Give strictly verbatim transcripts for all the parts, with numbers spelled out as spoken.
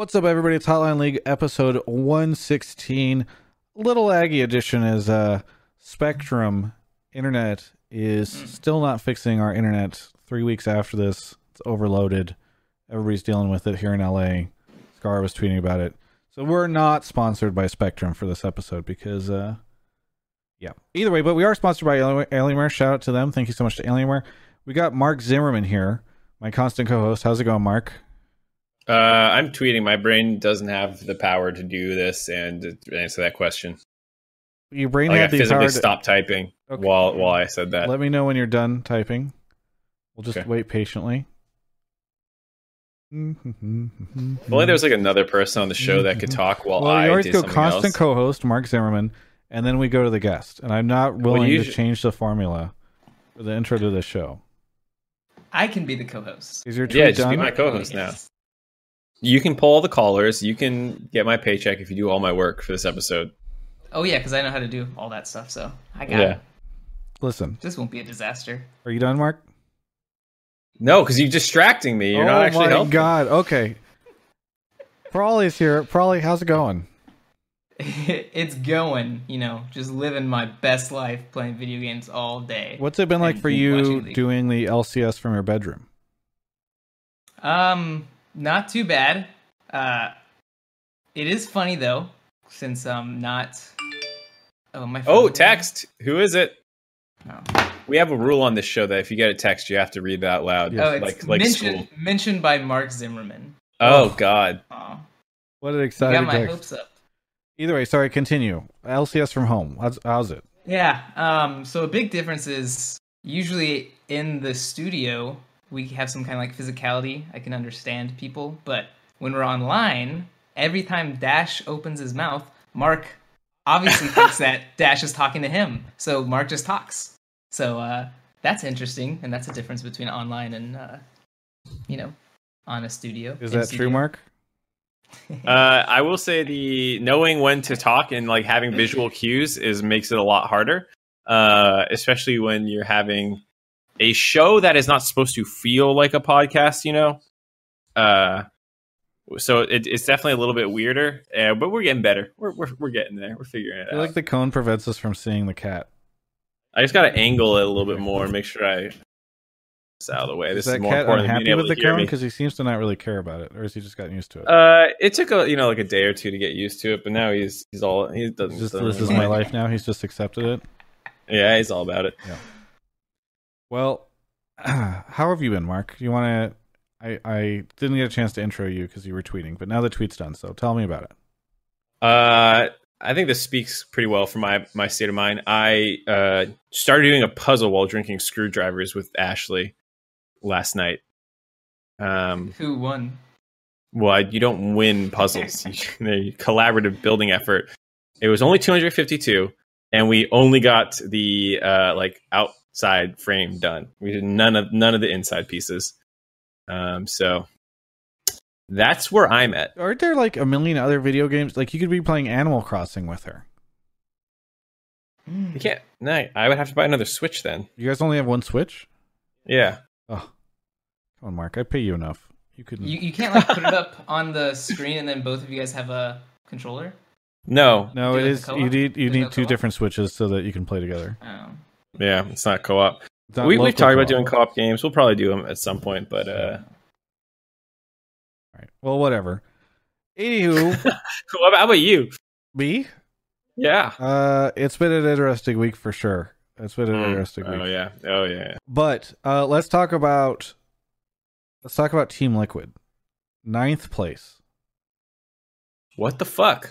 What's up, everybody? It's Hotline League episode one sixteen. Little Aggie edition as uh, Spectrum Internet is still not fixing our internet three weeks after this. It's overloaded. Everybody's dealing with it here in L A. Scar was tweeting about it. So we're not sponsored by Spectrum for this episode because, uh, yeah. Either way, but we are sponsored by Alienware. Shout out to them. Thank you so much to Alienware. We got Mark Zimmerman here, my constant co-host. How's it going, Mark? Uh, I'm tweeting. My brain doesn't have the power to do this and answer that question. Your brain like had I physically to... stopped typing okay. while while I said that. Let me know when you're done typing. We'll just okay. wait patiently. Well, there was like another person on the show that could talk while well, I always did go constant else. Co-host Mark Zimmerman, and then we go to the guest. And I'm not willing well, to should... change the formula for the intro to the show. I can be the co-host. Is your tweet yeah, just done? Be my co-host oh, yes. now. You can pull all the callers. You can get my paycheck if you do all my work for this episode. Oh, yeah, because I know how to do all that stuff, so I got yeah. it. Listen. This won't be a disaster. Are you done, Mark? No, because you're distracting me. You're oh not actually helping. Oh, my God. Okay. Prawley's here. Prawley, how's it going? It's going, you know, just living my best life playing video games all day. What's it been like for you the doing the L C S from your bedroom? Um... Not too bad. Uh, it is funny though, since I'm not. Oh my. Oh, text. Who is it? Oh. We have a rule on this show that if you get a text, you have to read it out loud. Yeah. Oh, it's like, like mentioned, school. Mentioned by Mark Zimmerman. Oh, oh. God. Oh. What an exciting. You got my text. Hopes up. Either way, sorry. Continue. L C S from home. How's, how's it? Yeah. Um. So a big difference is usually in the studio. We have some kind of like physicality. I can understand people. But when we're online, every time Dash opens his mouth, Mark obviously thinks that Dash is talking to him. So Mark just talks. So uh, that's interesting. And that's the difference between online and, uh, you know, on a studio. Is that studio. True, Mark? uh, I will say the knowing when to talk and like having visual cues is makes it a lot harder, uh, especially when you're having... a show that is not supposed to feel like a podcast, you know? Uh, so it, it's definitely a little bit weirder, uh, but we're getting better. We're, we're we're getting there. We're figuring it out. I feel like the cone prevents us from seeing the cat. I just got to angle it a little bit more and make sure I... It's out of the way. This is, that is more cat important than being able with to the hear cone? Me. Because he seems to not really care about it, or has he just gotten used to it? Uh, it took a you know like a day or two to get used to it, but now he's he's all... He doesn't. Just, doesn't this is my life now. He's just accepted it. Yeah, he's all about it. Yeah. Well, how have you been, Mark? You want to? I, I didn't get a chance to intro you because you were tweeting, but now the tweet's done, so tell me about it. Uh, I think this speaks pretty well for my, my state of mind. I uh, started doing a puzzle while drinking screwdrivers with Ashley last night. Um, Who won? Well, you don't win puzzles. The collaborative building effort. It was only two hundred fifty-two, and we only got the uh, like out. Side frame done. We did none of none of the inside pieces. Um, so that's where I'm at. Aren't there like a million other video games? Like you could be playing Animal Crossing with her. You can't. No, I would have to buy another Switch then. You guys only have one Switch? Yeah. Oh, come on, Mark. I pay you enough. You couldn't. You, you can't like put it up on the screen and then both of you guys have a controller. No, no. Do it is. You need you There's need no two co-op? Different Switches so that you can play together. Oh. Yeah, it's not co-op. It's not we, we've talked co-op. About doing co-op games. We'll probably do them at some point, but... Uh... All right. Well, whatever. Anywho... How about you? Me? Yeah. Uh, it's been an interesting week for sure. It's been an mm. interesting week. Oh, yeah. Oh, yeah. But uh, let's talk about... Let's talk about Team Liquid. Ninth place. What the fuck?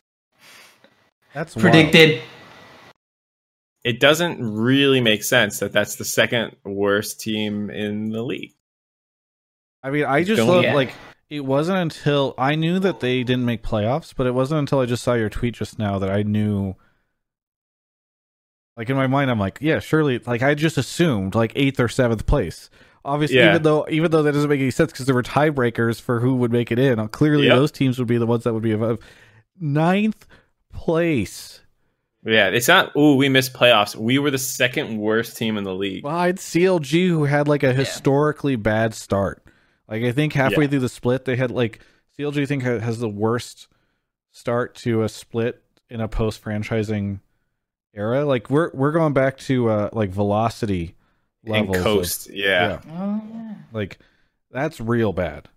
That's predicted. Wild. It doesn't really make sense that that's the second worst team in the league. I mean, I just love, like, it wasn't until I knew that they didn't make playoffs, but it wasn't until I just saw your tweet just now that I knew, like, in my mind, I'm like, yeah, surely, like, I just assumed, like, eighth or seventh place. Obviously, yeah. even though even though that doesn't make any sense because there were tiebreakers for who would make it in. Clearly, yep. those teams would be the ones that would be above. Ninth place. Yeah, it's not, ooh, we missed playoffs. We were the second worst team in the league. Well, I'd C L G, who had like a historically yeah. bad start. Like, I think halfway yeah. through the split, they had like C L G, you think, has the worst start to a split in a post-franchising era? Like, we're we're going back to uh, like velocity levels. And coast, of, yeah. yeah. Oh, yeah. Like, that's real bad.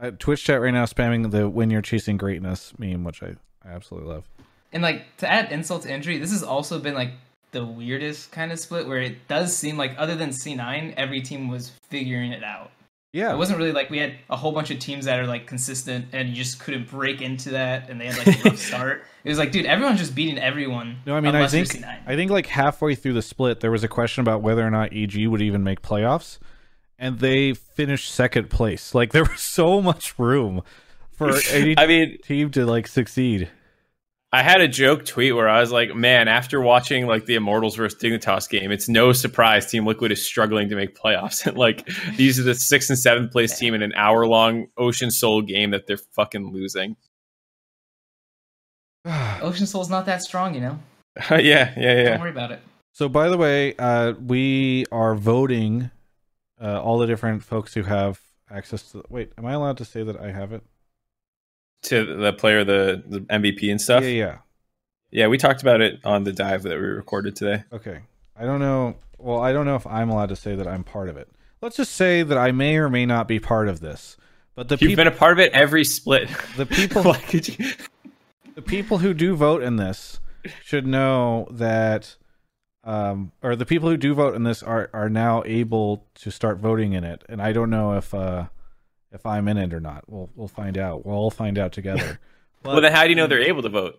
I, Twitch chat right now spamming the "when you're chasing greatness" meme, which I, I absolutely love. And, like, to add insult to injury, this has also been, like, the weirdest kind of split where it does seem like, other than C nine, every team was figuring it out. Yeah. It wasn't really like we had a whole bunch of teams that are, like, consistent and you just couldn't break into that and they had, like, a rough start. It was like, dude, everyone's just beating everyone. No, I mean, I think, I think, like, halfway through the split, there was a question about whether or not E G would even make playoffs, and they finished second place. Like, there was so much room for any I mean, team to, like, succeed. I had a joke tweet where I was like, man, after watching, like, the Immortals versus Dignitas game, it's no surprise Team Liquid is struggling to make playoffs. And, like, these are the sixth and seventh place team in an hour-long Ocean Soul game that they're fucking losing. Ocean Soul's not that strong, you know? Uh, yeah, yeah, yeah. Don't worry about it. So, by the way, uh, we are voting uh, all the different folks who have access to... The- Wait, am I allowed to say that I have it? To the player, the, the M V P and stuff? Yeah, yeah. Yeah, we talked about it on the dive that we recorded today. Okay. I don't know. Well, I don't know if I'm allowed to say that I'm part of it. Let's just say that I may or may not be part of this. But the You've people, been a part of it every split. The people, Why could you? The people who do vote in this should know that... Um, or the people who do vote in this are, are now able to start voting in it. And I don't know if... Uh, If I'm in it or not, we'll we'll find out. We'll all find out together. But, well, then how do you know they're able to vote?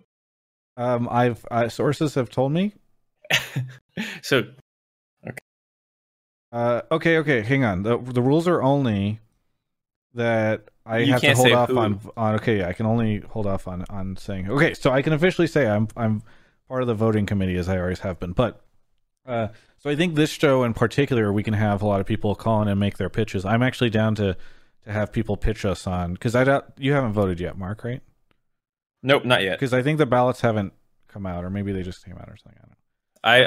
Um, I've uh, sources have told me. So, okay, uh, okay, okay. Hang on. the The rules are only that I you have to hold off on, on. Okay, yeah, I can only hold off on on saying. Okay, so I can officially say I'm I'm part of the voting committee as I always have been. But uh, so I think this show in particular, we can have a lot of people call in and make their pitches. I'm actually down to. to have people pitch us on, because I doubt you haven't voted yet, Mark, right? Nope, not yet. Because I think the ballots haven't come out, or maybe they just came out or something. I don't know.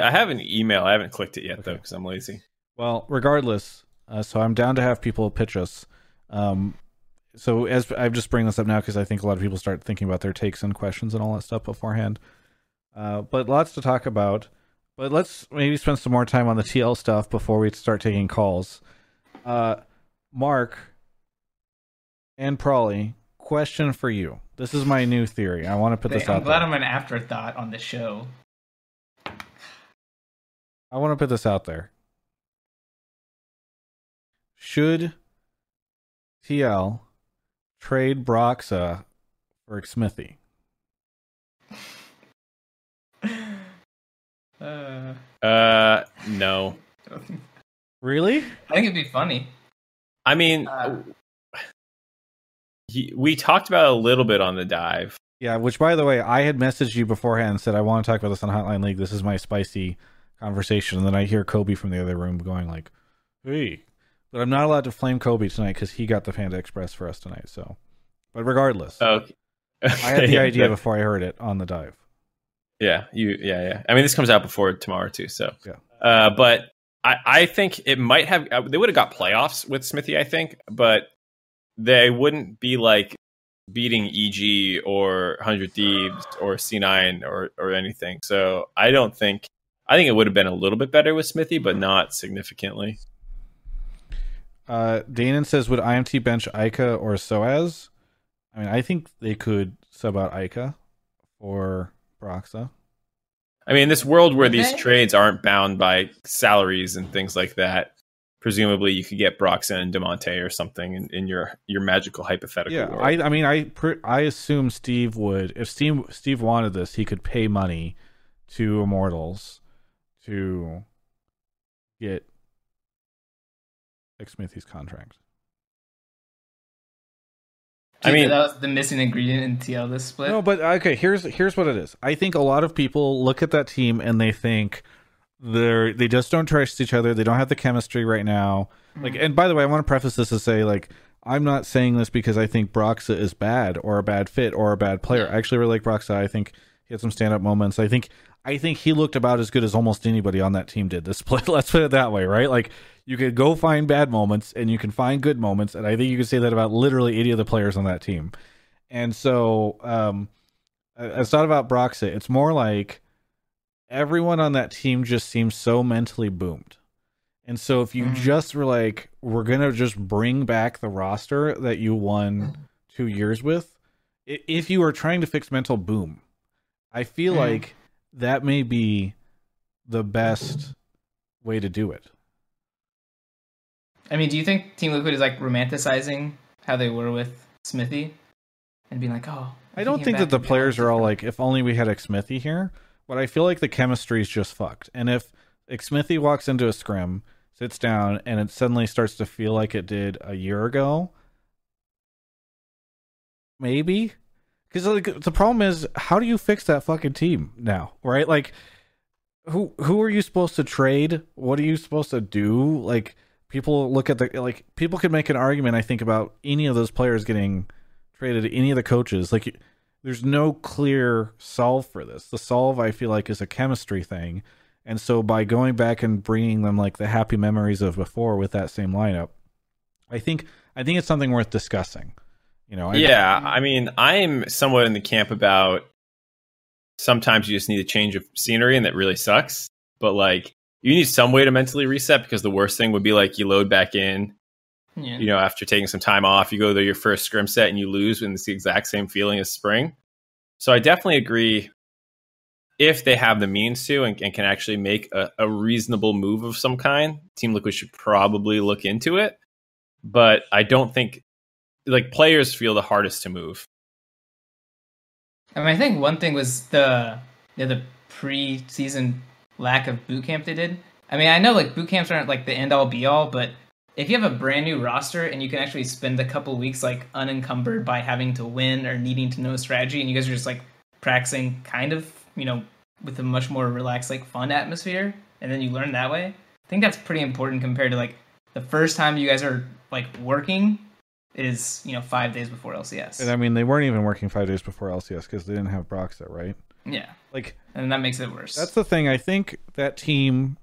I, I have an email. I haven't clicked it yet, okay. though, because I'm lazy. Well, regardless, uh, so I'm down to have people pitch us. Um, so as I just bring this up now, because I think a lot of people start thinking about their takes and questions and all that stuff beforehand. Uh, but lots to talk about. But let's maybe spend some more time on the T L stuff before we start taking calls. Uh, Mark... And Prawley, question for you. This is my new theory. I want to put this out there. I'm glad I'm an afterthought on the show. I want to put this out there. Should T L trade Broxah for Xmithie? Uh, uh, no. Really? I think it'd be funny. I mean... Uh, He, we talked about it a little bit on the dive. Yeah, which, by the way, I had messaged you beforehand and said, I want to talk about this on Hotline League. This is my spicy conversation. And then I hear Kobbe from the other room going like, hey. But I'm not allowed to flame Kobbe tonight because he got the Panda Express for us tonight. So, But regardless, okay. Okay. I had the idea before I heard it on the dive. Yeah, you. Yeah, yeah. I mean, this comes out before tomorrow, too. So, yeah. Uh, but I, I think it might have... They would have got playoffs with Xmithie, I think. But... They wouldn't be like beating E G or one hundred Thieves or C nine or, or anything. So I don't think, I think it would have been a little bit better with Xmithie, but not significantly. Uh, Danon says, would I M T bench Aika or Soaz? I mean, I think they could sub out Aika or Broxah. I mean, in this world where okay. these trades aren't bound by salaries and things like that, presumably you could get Broxah and DeMonte or something in, in your, your magical hypothetical yeah, world. I, I mean, I I assume Steve would... If Steve, Steve wanted this, he could pay money to Immortals to get Xmithie's contract. I mean... That was the missing ingredient in T L this split? No, but okay, here's here's what it is. I think a lot of people look at that team and they think... They're, they just don't trust each other. They don't have the chemistry right now. Like, and by the way, I want to preface this to say, like, I'm not saying this because I think Broxah is bad or a bad fit or a bad player. I actually really like Broxah. I think he had some stand-up moments. I think I think he looked about as good as almost anybody on that team did this play. Let's put it that way, right? Like, you could go find bad moments and you can find good moments, and I think you could say that about literally any of the players on that team. And so um, I, I thought about Broxah. It's more like everyone on that team just seems so mentally boomed. And so if you mm. just were like, we're going to just bring back the roster that you won two years with, if you are trying to fix mental boom, I feel mm. like that may be the best way to do it. I mean, do you think Team Liquid is like romanticizing how they were with Xmithie and being like, oh, I don't think that the players are all like, if only we had Xmithie here, but I feel like the chemistry is just fucked. And if Xmithie walks into a scrim, sits down, and it suddenly starts to feel like it did a year ago, maybe, because like the problem is, how do you fix that fucking team now, right? Like, who who are you supposed to trade? What are you supposed to do? Like, people look at the like people could make an argument, I think, about any of those players getting traded to any of the coaches. Like, there's no clear solve for this. The solve, I feel like, is a chemistry thing. And so by going back and bringing them like the happy memories of before with that same lineup, I think I think it's something worth discussing. You know, I yeah, know. I mean, I'm somewhat in the camp about sometimes you just need a change of scenery and that really sucks. But like, you need some way to mentally reset, because the worst thing would be like you load back in, yeah. you know, after taking some time off, you go to your first scrim set and you lose, and it's the exact same feeling as spring. So I definitely agree, if they have the means to and, and can actually make a, a reasonable move of some kind, Team Liquid should probably look into it. But I don't think, like, players feel the hardest to move. I mean, I think one thing was the you know, the pre-season lack of boot camp they did. I mean, I know, like, boot camps aren't, like, the end-all, be-all, but if you have a brand-new roster and you can actually spend a couple weeks, like, unencumbered by having to win or needing to know strategy, and you guys are just, like, practicing kind of, you know, with a much more relaxed, like, fun atmosphere, and then you learn that way, I think that's pretty important compared to, like, the first time you guys are, like, working is, you know, five days before L C S. And I mean, they weren't even working five days before L C S because they didn't have Broxah, right? Yeah. Like, and that makes it worse. That's the thing. I think that team,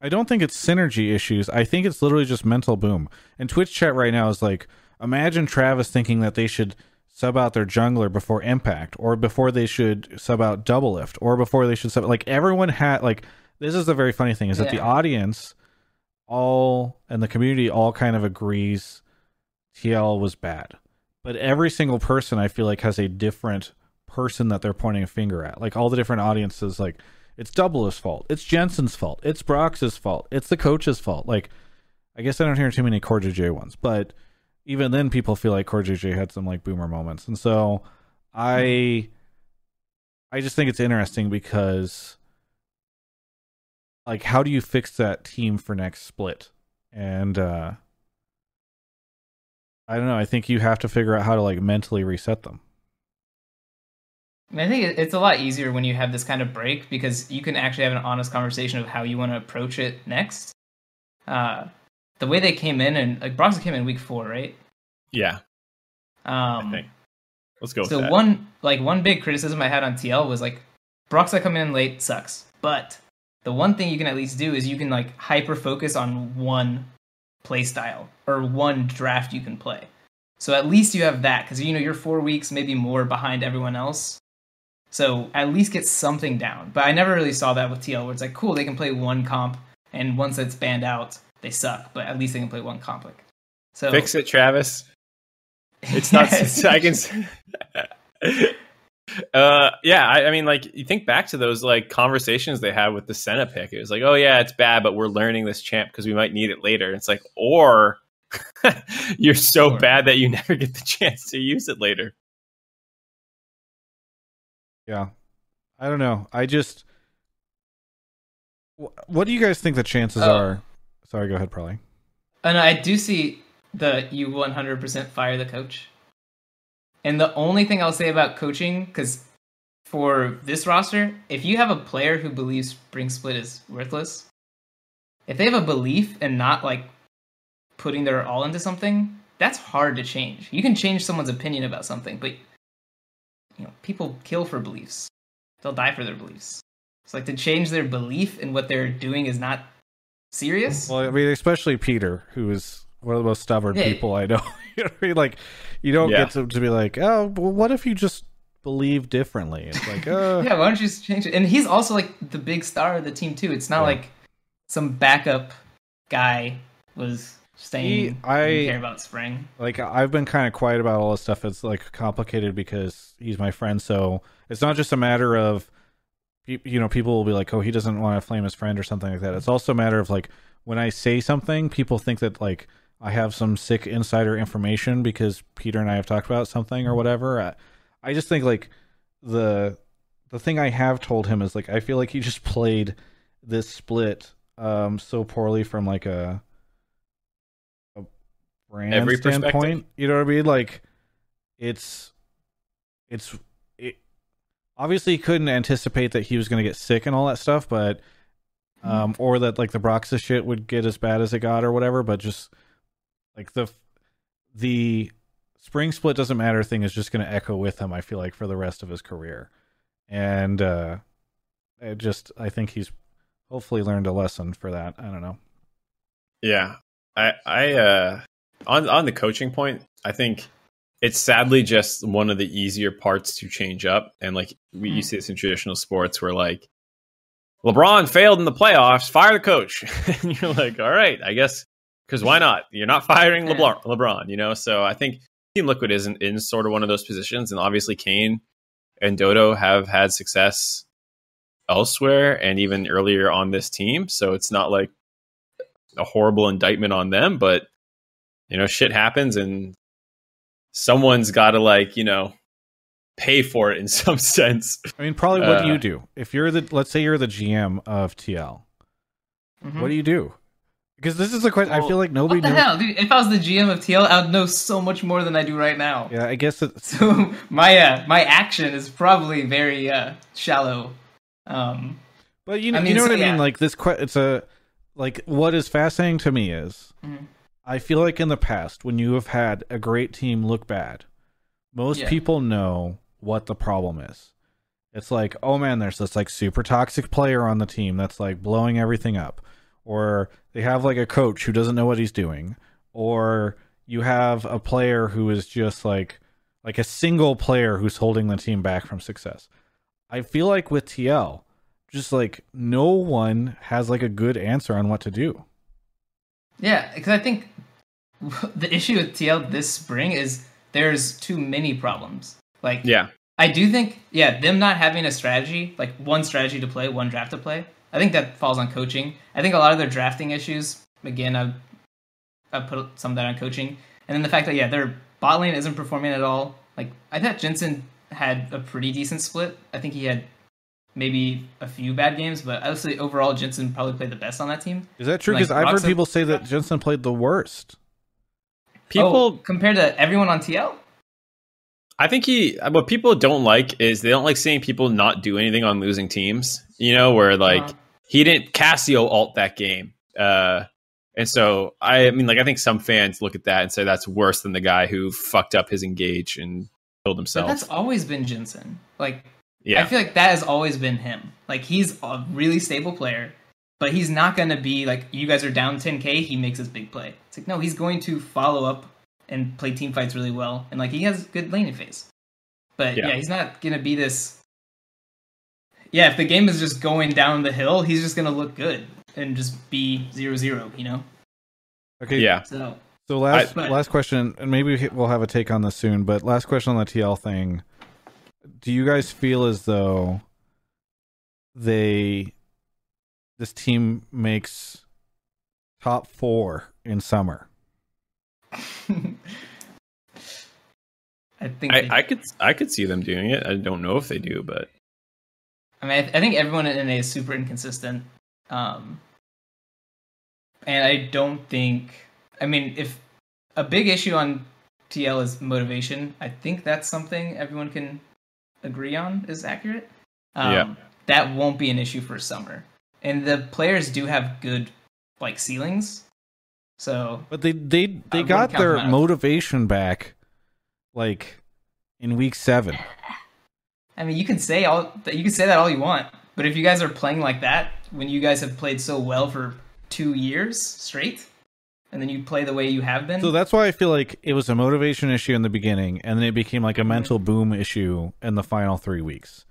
I don't think it's synergy issues. I think it's literally just mental boom. And Twitch chat right now is like, imagine Travis thinking that they should sub out their jungler before Impact, or before they should sub out Doublelift, or before they should sub, like, everyone had, like, this is the very funny thing is that yeah. the audience all and the community all kind of agrees T L was bad, but every single person I feel like has a different person that they're pointing a finger at. Like, all the different audiences, like, it's Doublelift's fault, it's Jensen's fault, it's Broxah's fault, it's the coach's fault. Like, I guess I don't hear too many Core J J ones, but even then, people feel like Core J J had some, like, boomer moments. And so I I just think it's interesting because, like, how do you fix that team for next split? And uh, I don't know. I think you have to figure out how to, like, mentally reset them. I mean, I think it's a lot easier when you have this kind of break, because you can actually have an honest conversation of how you want to approach it next. Uh The way they came in, and like Broxah came in week four, right? Yeah. Um, I think. Let's go. So with that. one, like one big criticism I had on T L was like, Broxah coming in late sucks, but the one thing you can at least do is you can like hyper focus on one play style or one draft you can play. So at least you have that, because you know you're four weeks, maybe more behind everyone else. So at least get something down. But I never really saw that with T L, where it's like, cool, they can play one comp, and once it's banned out, they suck, but at least they can play one comp. Like, so fix it, Travis. It's not. I can. uh, yeah, I, I mean, like, you think back to those like conversations they had with the Senna pick. It was like, oh yeah, it's bad, but we're learning this champ because we might need it later. It's like, or you're so sure. bad that you never get the chance to use it later. Yeah, I don't know. I just, what do you guys think the chances oh. are? Sorry, go ahead, probably. And I do see the you one hundred percent fire the coach. And the only thing I'll say about coaching, because for this roster, if you have a player who believes spring split is worthless, if they have a belief and not like putting their all into something, that's hard to change. You can change someone's opinion about something, but you know, people kill for beliefs. They'll die for their beliefs. It's like to change their belief in what they're doing is not serious? Well, I mean, especially Peter, who is one of the most stubborn hey. people I know. You know what I mean? Like, you don't yeah. get to, to be like, oh, well, what if you just believe differently? It's like, uh... yeah, why don't you just change it? And he's also like the big star of the team too. It's not yeah. like some backup guy was staying. He, I didn't care about spring. Like, I've been kind of quiet about all this stuff. It's like complicated because he's my friend, so it's not just a matter of, you know, people will be like, oh, he doesn't want to flame his friend or something like that. It's also a matter of like, when I say something, people think that like I have some sick insider information because Peter and I have talked about something or whatever. I, I just think like the the thing I have told him is like, I feel like he just played this split um so poorly from like a a brand Every standpoint. You know what I mean? Like it's it's it, obviously he couldn't anticipate that he was gonna get sick and all that stuff, but um or that like the Broxah shit would get as bad as it got or whatever, but just like the the spring split doesn't matter thing is just going to echo with him, I feel like, for the rest of his career. And uh it just, I think he's hopefully learned a lesson for that. I don't know. Yeah. I I uh on on the coaching point, I think it's sadly just one of the easier parts to change up. And like we mm. you see this in traditional sports where like LeBron failed in the playoffs, fire the coach. And you're like, all right, I guess, because why not? You're not firing LeBron, LeBron, you know? So I think Team Liquid is in, in sort of one of those positions. And obviously Kane and Dodo have had success elsewhere and even earlier on this team. So it's not like a horrible indictment on them, but, you know, shit happens and someone's got to, like, you know, pay for it in some sense. I mean, probably what uh, do you do if you're the, let's say you're the G M of T L? Mm-hmm. What do you do? Because this is the question. Well, I feel like nobody what the knew. Hell, dude, if I was the G M of T L, I'd know so much more than I do right now. Yeah, I guess it's... so. My uh, my action is probably very uh, shallow. Um, but you know, I mean, you know so, what I yeah. mean. Like this, que- it's a like what is fascinating to me is mm-hmm. I feel like in the past when you have had a great team look bad, most yeah. people know what the problem is. It's like, oh man, there's this like super toxic player on the team that's like blowing everything up, or they have like a coach who doesn't know what he's doing, or you have a player who is just like like a single player who's holding the team back from success. I feel like with T L, just like no one has like a good answer on what to do. Yeah, because I think the issue with T L this spring is there's too many problems. Like, yeah, I do think, yeah, them not having a strategy, like one strategy to play, one draft to play, I think that falls on coaching. I think a lot of their drafting issues, again, I I put some of that on coaching. And then the fact that, yeah, their bot lane isn't performing at all. Like, I thought Jensen had a pretty decent split. I think he had maybe a few bad games, but obviously overall Jensen probably played the best on that team. Is that true? Because like, I've heard people say that Jensen played the worst. People oh, compared to everyone on T L? I think he, what people don't like is they don't like seeing people not do anything on losing teams, you know, where like uh-huh. he didn't Casio ult that game. Uh, and so, I mean, like, I think some fans look at that and say that's worse than the guy who fucked up his engage and killed himself. But that's always been Jensen. Like, yeah. I feel like that has always been him. Like, he's a really stable player, but he's not going to be like, you guys are down ten K, he makes his big play. It's like, no, he's going to follow up and play team fights really well. And like, he has good laning phase. But yeah, yeah he's not going to be this. Yeah, if the game is just going down the hill, he's just going to look good and just be zero zero, you know? Okay. Yeah. So, so last I, but... last question, and maybe we'll have a take on this soon, but last question on the T L thing. Do you guys feel as though they. This team makes top four in summer? I think I, they, I could I could see them doing it. I don't know if they do, but I mean, I, th- I think everyone in N A is super inconsistent, um, and I don't think. I mean, if a big issue on T L is motivation, I think that's something everyone can agree on is accurate. Um, yeah, that won't be an issue for summer. And the players do have good, like, ceilings. So, but they they, they uh, got their motivation back, like, in week seven. I mean, you can say all you can say that all you want, but if you guys are playing like that when you guys have played so well for two years straight, and then you play the way you have been. So that's why I feel like it was a motivation issue in the beginning, and then it became like a mental boom issue in the final three weeks.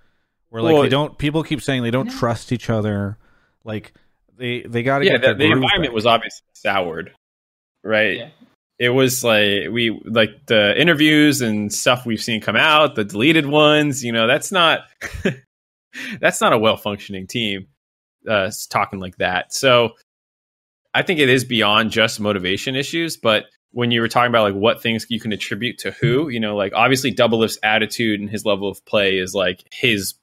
Where like well, they don't, people keep saying they don't no. trust each other. Like they they got to yeah, get the, the environment back. Was obviously soured, right? Yeah. It was like we like the interviews and stuff we've seen come out, the deleted ones. You know, that's not that's not a well functioning team. Uh, talking like that, so. I think it is beyond just motivation issues, but when you were talking about like what things you can attribute to who, you know, like obviously Doublelift's attitude and his level of play is like his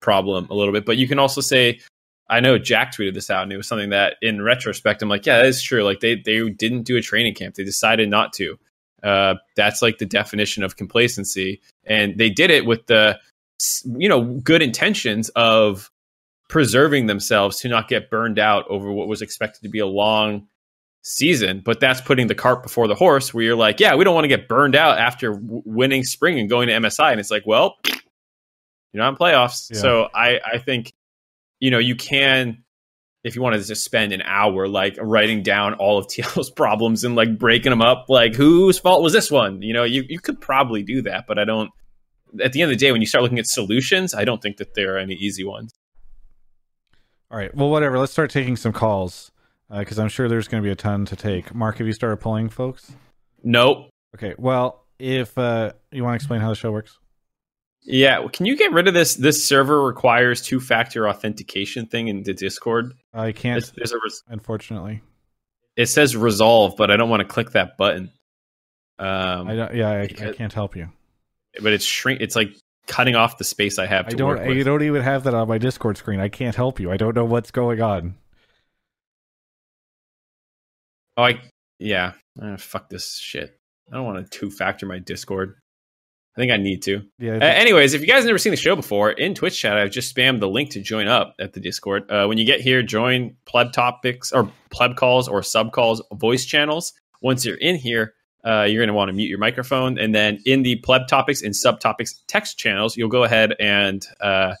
problem a little bit, but you can also say, I know Jack tweeted this out and it was something that in retrospect, I'm like, yeah, that is true. Like they, they didn't do a training camp. They decided not to. Uh, that's like the definition of complacency. And they did it with the, you know, good intentions of preserving themselves to not get burned out over what was expected to be a long season. But that's putting the cart before the horse, where you're like, yeah, we don't want to get burned out after w- winning spring and going to M S I. And it's like, well, you're not in playoffs. Yeah. So I, I think, you know, you can, if you want to just spend an hour, like writing down all of T L's problems and like breaking them up, like whose fault was this one? You know, you, you could probably do that, but I don't, at the end of the day, when you start looking at solutions, I don't think that there are any easy ones. All right. Well, whatever. Let's start taking some calls because uh, I'm sure there's going to be a ton to take. Mark, have you started polling folks? Nope. Okay. Well, if uh, you want to explain how the show works. Yeah. Well, can you get rid of this? This server requires two-factor authentication thing in the Discord. I can't, there's, there's a res- unfortunately. It says resolve, but I don't want to click that button. Um, I don't, yeah, I, because, I can't help you. But it's shrink. It's like cutting off the space I have to I don't, work with. I don't even have that on my Discord screen. I can't help you. I don't know what's going on. Oh, I... Yeah. Ah, fuck this shit. I don't want to two-factor my Discord. I think I need to. Yeah. Think- uh, anyways, if you guys have never seen the show before, in Twitch chat, I've just spammed the link to join up at the Discord. Uh, when you get here, join pleb topics, or pleb calls, or sub calls, voice channels. Once you're in here, Uh, you're going to want to mute your microphone. And then in the pleb topics and subtopics text channels, you'll go ahead and uh,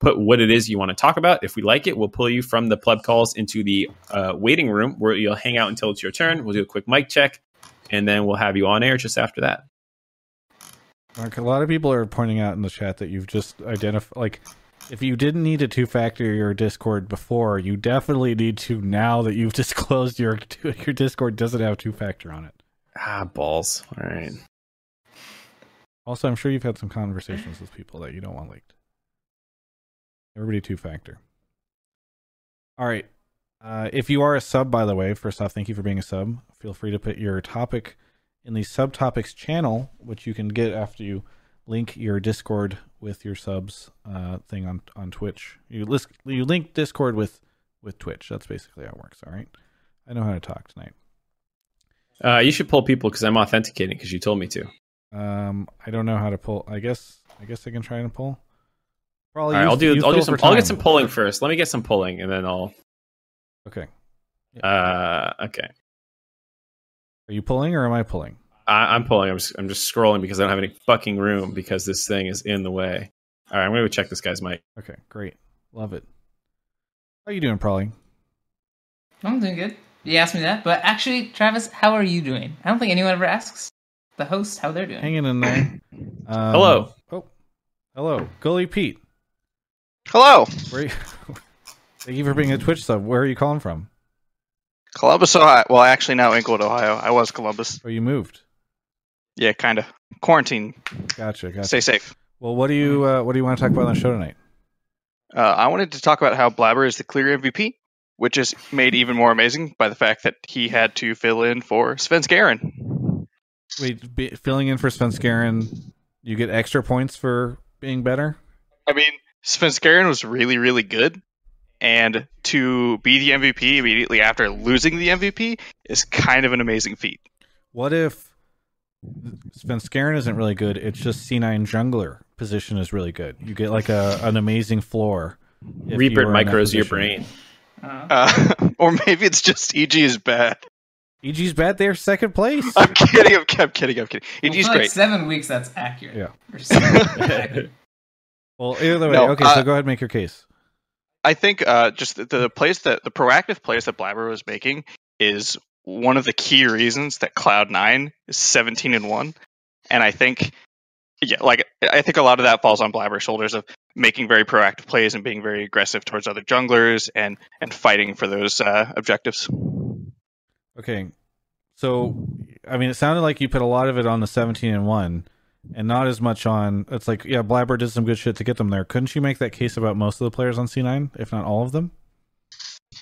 put what it is you want to talk about. If we like it, we'll pull you from the pleb calls into the uh, waiting room where you'll hang out until it's your turn. We'll do a quick mic check, and then we'll have you on air just after that. Mark, a lot of people are pointing out in the chat that you've just identified, like, if you didn't need to two-factor your Discord before, you definitely need to now that you've disclosed your your Discord doesn't have two-factor on it. Ah, balls. All right. Also, I'm sure you've had some conversations with people that you don't want leaked. Everybody two-factor. All right. Uh, if you are a sub, by the way, first off, thank you for being a sub. Feel free to put your topic in the subtopics channel, which you can get after you link your Discord with your subs uh, thing on, on Twitch. You list, you link Discord with, with Twitch. That's basically how it works, all right? I know how to talk tonight. Uh, you should pull people because I'm authenticating because you told me to. Um, I don't know how to pull. I guess I guess I can try and pull. Probably. All right, I'll do. I'll do some. I'll get some polling first. Let me get some polling and then I'll. Okay. Uh. Okay. Are you pulling or am I pulling? I, I'm pulling. I'm just, I'm just scrolling because I don't have any fucking room because this thing is in the way. All right. I'm gonna go check this guy's mic. Okay. Great. Love it. How are you doing, Paulie? I'm doing good. You asked me that, but actually, Travis, how are you doing? I don't think anyone ever asks the host how they're doing. Hanging in there. Um, hello. Oh, hello, Goalie Pete. Hello. Where you, thank you for being a Twitch sub. Where are you calling from? Columbus, Ohio. Well, actually, now Englewood, Ohio. I was Columbus. Oh, you moved? Yeah, kind of. Quarantine. Gotcha. Gotcha. Stay safe. Well, what do you uh, what do you want to talk about on the show tonight? Uh, I wanted to talk about how Blaber is the clear M V P. Which is made even more amazing by the fact that he had to fill in for Svenskeren. Wait, be, filling in for Svenskeren, you get extra points for being better? I mean, Svenskeren was really, really good, and to be the M V P immediately after losing the M V P is kind of an amazing feat. What if Svenskeren isn't really good, it's just C nine jungler position is really good. You get like a an amazing floor. Reaper micros your brain. Uh, or maybe it's just E G is bad. E G's bad. They're second place. I'm kidding. I'm, I'm kidding. I'm kidding. E G's well, great. Like seven weeks. That's accurate. Yeah. Accurate. Well, either way. No, okay, uh, so go ahead and make your case. I think uh, just the, the place that the proactive plays that Blaber was making is one of the key reasons that Cloud nine is seventeen and one. And I think, yeah, like I think a lot of that falls on Blaber's shoulders of making very proactive plays and being very aggressive towards other junglers and and fighting for those uh, objectives. Okay, so I mean, it sounded like you put a lot of it on the seventeen and one, and not as much on. It's like, yeah, Blaber did some good shit to get them there. Couldn't you make that case about most of the players on C nine, if not all of them?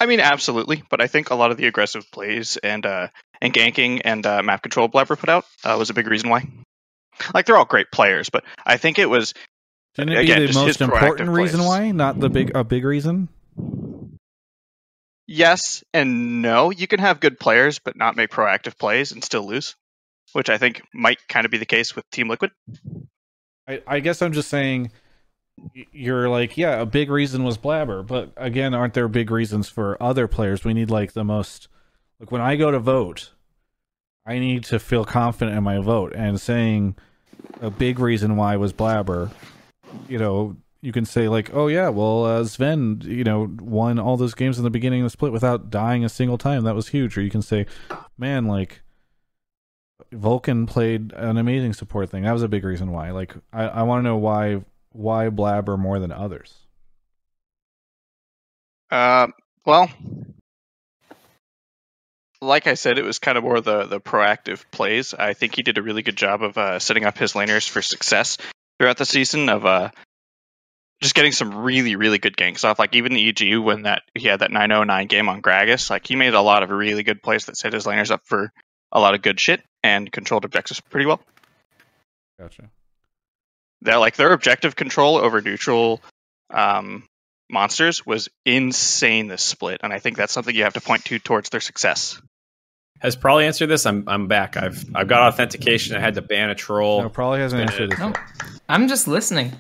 I mean, absolutely, but I think a lot of the aggressive plays and uh, and ganking and uh, map control Blaber put out uh, was a big reason why. Like, they're all great players, but I think it was Shouldn't it again, be the most important reason plays. Why, not the big a big reason. Yes and no. You can have good players, but not make proactive plays and still lose, which I think might kind of be the case with Team Liquid. I, I guess I'm just saying. You're like, yeah, a big reason was Blaber, but again, aren't there big reasons for other players? We need like the most, like when I go to vote, I need to feel confident in my vote, and saying a big reason why was Blaber, you know, you can say like, oh yeah, well, uh, Sven, you know, won all those games in the beginning of the split without dying a single time. That was huge. Or you can say, man, like Vulcan played an amazing support thing. That was a big reason why. Like, I, I want to know why Why Blaber more than others? Uh, well, like I said, it was kind of more the, the proactive plays. I think he did a really good job of uh, setting up his laners for success throughout the season of uh, just getting some really, really good ganks off. Like, even the E G U, when that he had that nine oh nine game on Gragas, like, he made a lot of really good plays that set his laners up for a lot of good shit and controlled objectives pretty well. Gotcha. That, like, their objective control over neutral um, monsters was insane this split, and I think that's something you have to point to towards their success. Has Prolly answered this? I'm I'm back. I've I've got authentication. I had to ban a troll. No, Prolly hasn't answered this. No, I'm just listening.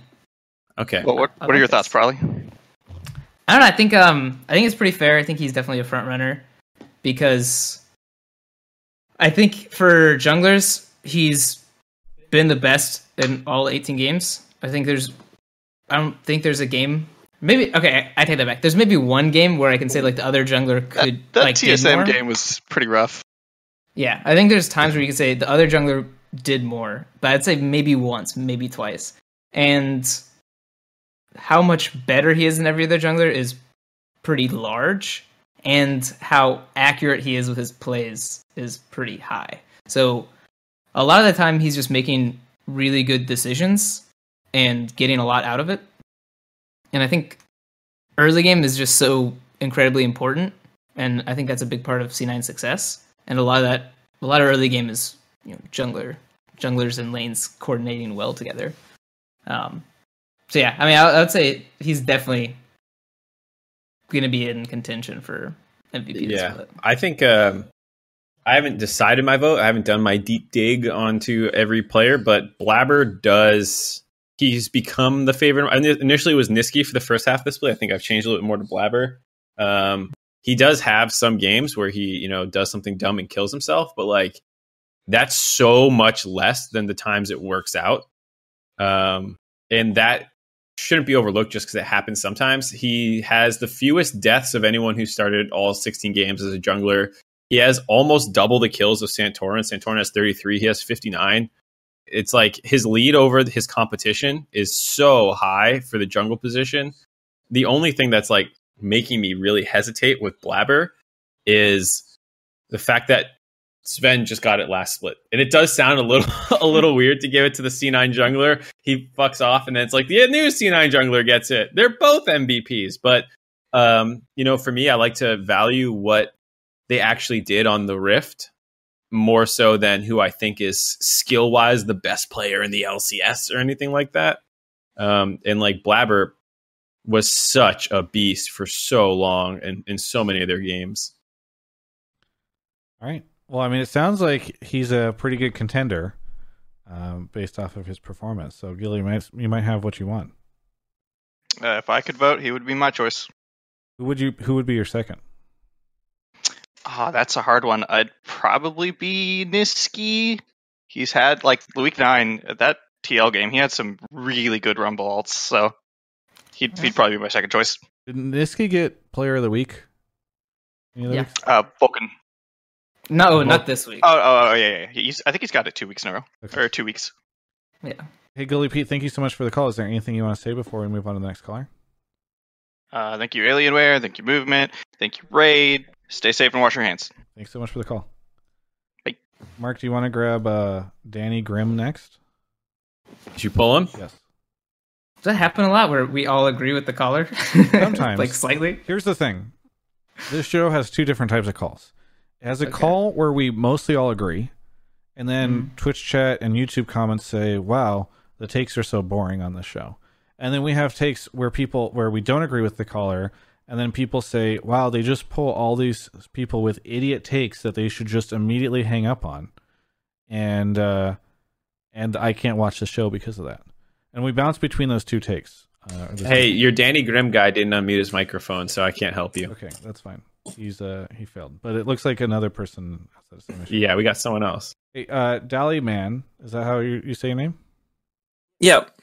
Okay. Well, what what are your thoughts, Prolly? I don't know. I think um I think it's pretty fair. I think he's definitely a front runner because I think for junglers he's been the best in all eighteen games. I think there's, I don't think there's a game. Maybe okay, I take that back. There's maybe one game where I can say like the other jungler could that, that like T S M more. Game was pretty rough. Yeah, I think there's times where you can say the other jungler did more, but I'd say maybe once, maybe twice. And how much better he is than every other jungler is pretty large, and how accurate he is with his plays is pretty high. So a lot of the time he's just making really good decisions and getting a lot out of it. And I think early game is just so incredibly important, and I think that's a big part of C nine's success. And a lot of that a lot of early game is, you know, jungler junglers and lanes coordinating well together. Um so yeah, I mean, I, I would say he's definitely going to be in contention for M V P. Yeah. This I think um I haven't decided my vote. I haven't done my deep dig onto every player, but Blaber does. He's become the favorite. I initially was Nisqy for the first half of the split. I think I've changed a little bit more to Blaber. Um, he does have some games where he, you know, does something dumb and kills himself, but like that's so much less than the times it works out. Um, and that shouldn't be overlooked just because it happens sometimes. He has the fewest deaths of anyone who started all sixteen games as a jungler. He has almost double the kills of Santorin. Santorin has thirty-three. He has fifty-nine. It's like his lead over his competition is so high for the jungle position. The only thing that's like making me really hesitate with Blaber is the fact that Sven just got it last split. And it does sound a little a little weird to give it to the C nine jungler. He fucks off and then it's like the new C nine jungler gets it. They're both M V Ps. But, um, you know, for me, I like to value what they actually did on the Rift more so than who I think is skill wise the best player in the L C S or anything like that. Um, and like Blaber was such a beast for so long and in so many of their games. All right. Well, I mean, it sounds like he's a pretty good contender um, based off of his performance. So Gilly, you might, you might have what you want. Uh, if I could vote, he would be my choice. Who would you, who would be your second? Ah, oh, that's a hard one. I'd probably be Nisqy. He's had, like, week nine, that T L game, he had some really good Rumble alts, so he'd, he'd probably be my second choice. Did Nisqy get Player of the Week? Any other yeah. Weeks? Uh, Vulcan. No, not this week. Oh, oh, oh yeah, yeah. He's, I think he's got it two weeks in a row. Okay. Or two weeks. Yeah. Hey, Gully Pete, thank you so much for the call. Is there anything you want to say before we move on to the next caller? Uh, thank you, Alienware. Thank you, Movement. Thank you, Raid. Stay safe and wash your hands. Thanks so much for the call. Bye. Mark, do you want to grab uh, Danny Grimm next? Did you pull him? Yes. Does that happen a lot where we all agree with the caller? Sometimes. Like slightly? Here's the thing. This show has two different types of calls. It has a okay. call where we mostly all agree, and then mm-hmm. Twitch chat and YouTube comments say, wow, the takes are so boring on this show. And then we have takes where people where we don't agree with the caller, and then people say, wow, they just pull all these people with idiot takes that they should just immediately hang up on. And uh, and I can't watch the show because of that. And we bounce between those two takes. Uh, hey, your Danny Grimm guy didn't unmute his microphone, so I can't help you. Okay, that's fine. He's uh he failed, but it looks like another person. Yeah, we got someone else. Hey, uh, Dally Man, is that how you, you say your name? Yep.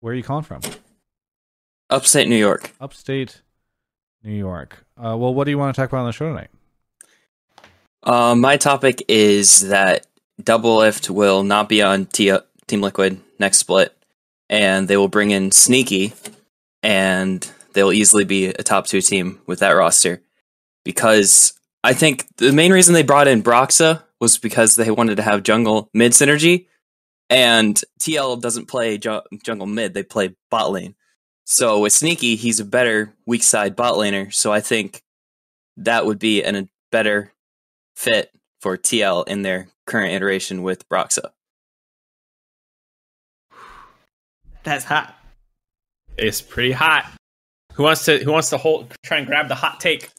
Where are you calling from? Upstate New York. Upstate New York. Uh, well, what do you want to talk about on the show tonight? Uh, my topic is that Doublelift will not be on T- Team Liquid next split, and they will bring in Sneaky, and they'll easily be a top two team with that roster. Because I think the main reason they brought in Broxah was because they wanted to have jungle mid synergy, and T L doesn't play ju- jungle mid, they play bot lane. So with Sneaky, he's a better weak side bot laner, so I think that would be an, a better fit for T L in their current iteration with Broxah. That's hot. It's pretty hot. Who wants to who wants to hold try and grab the hot take?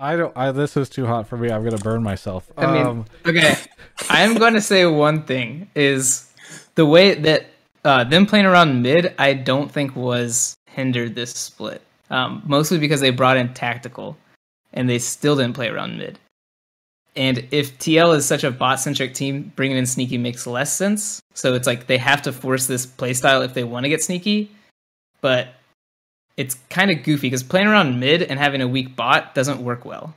I don't. I, this is too hot for me. I'm gonna burn myself. I mean, um, okay. I'm gonna say one thing is the way that uh, them playing around mid, I don't think was hindered this split. Um, mostly because they brought in Tactical, and they still didn't play around mid. And if T L is such a bot-centric team, bringing in Sneaky makes less sense. So it's like they have to force this playstyle if they want to get Sneaky, but. It's kind of goofy because playing around mid and having a weak bot doesn't work well.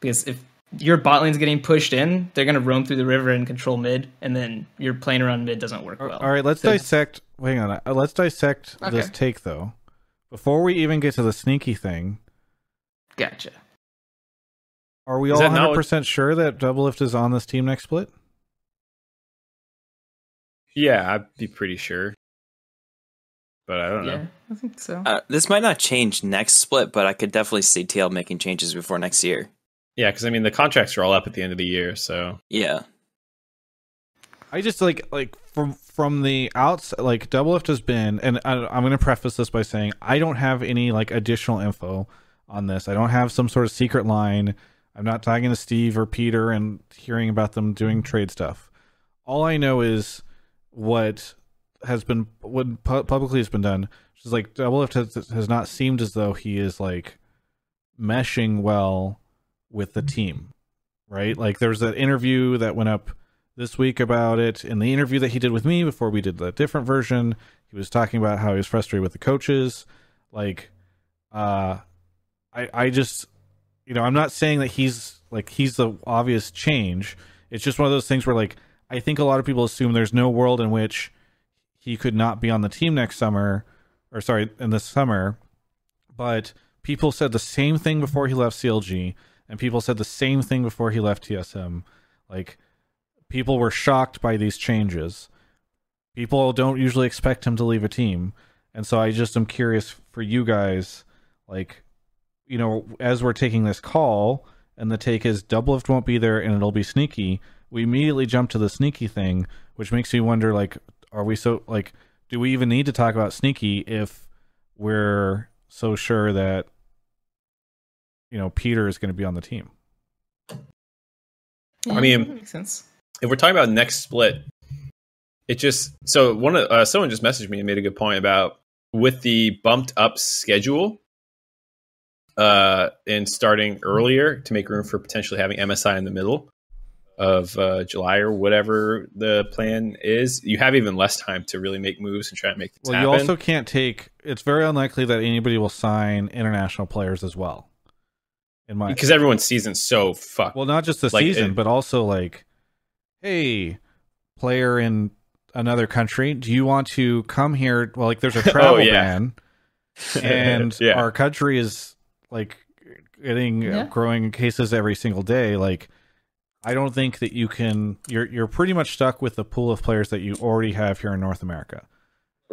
Because if your bot lane's getting pushed in, they're going to roam through the river and control mid, and then your playing around mid doesn't work well. All right, let's so, dissect. Hang on. Let's dissect okay. this take, though. Before we even get to the Sneaky thing. Gotcha. Are we is all one hundred percent not... sure that Doublelift is on this team next split? Yeah, I'd be pretty sure. But I don't yeah, know. I think so. Uh, this might not change next split, but I could definitely see T L making changes before next year. Yeah, because I mean the contracts are all up at the end of the year, so yeah. I just like like from from the outs like Doublelift has been, and I, I'm going to preface this by saying I don't have any like additional info on this. I don't have some sort of secret line. I'm not talking to Steve or Peter and hearing about them doing trade stuff. All I know is what. has been what publicly has been done, which is like Doublelift has, has not seemed as though he is like meshing well with the team, right? Like there's that interview that went up this week about it, and the interview that he did with me before we did the different version, he was talking about how he was frustrated with the coaches. Like, uh, I I just, you know, I'm not saying that he's like he's the obvious change. It's just one of those things where like I think a lot of people assume there's no world in which he could not be on the team next summer, or sorry, in this summer. But people said the same thing before he left C L G, and people said the same thing before he left T S M. Like, people were shocked by these changes. People don't usually expect him to leave a team. And so I just am curious for you guys, like, you know, as we're taking this call, and the take is Doublelift won't be there and it'll be Sneaky, we immediately jump to the Sneaky thing, which makes me wonder, like, are we so like? Do we even need to talk about Sneaky if we're so sure that you know Peter is going to be on the team? Yeah, I mean, that makes sense. If we're talking about next split, it just so one of uh, someone just messaged me and made a good point about with the bumped up schedule uh, and starting earlier to make room for potentially having M S I in the middle of uh, July or whatever the plan is, you have even less time to really make moves and try to make things well, happen. Well, you also can't take... It's very unlikely that anybody will sign international players as well. in my because everyone's season's so fucked. Well, not just the like, season, it, but also like, hey, player in another country, do you want to come here? Well, like there's a travel oh, yeah. ban, and yeah. our country is like getting yeah. uh, growing cases every single day. Like, I don't think that you can. You're you're pretty much stuck with the pool of players that you already have here in North America.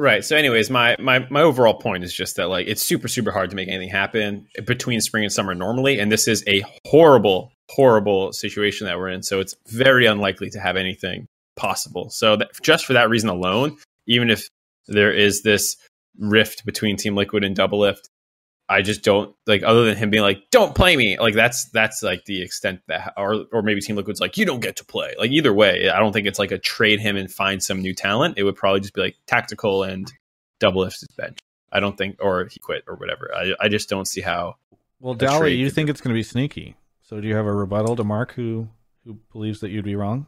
Right. So anyways, my, my, my overall point is just that like it's super, super hard to make anything happen between spring and summer normally. And this is a horrible, horrible situation that we're in. So it's very unlikely to have anything possible. So that, just for that reason alone, even if there is this rift between Team Liquid and Doublelift, I just don't like other than him being like, don't play me. Like that's that's like the extent that or or maybe Team Liquid's like, you don't get to play. Like either way, I don't think it's like a trade him and find some new talent. It would probably just be like Tactical and Doublelift's bench. I don't think or he quit or whatever. I I just don't see how. Well, Dally, you think it's going to be Sneaky. So do you have a rebuttal to Mark who who believes that you'd be wrong?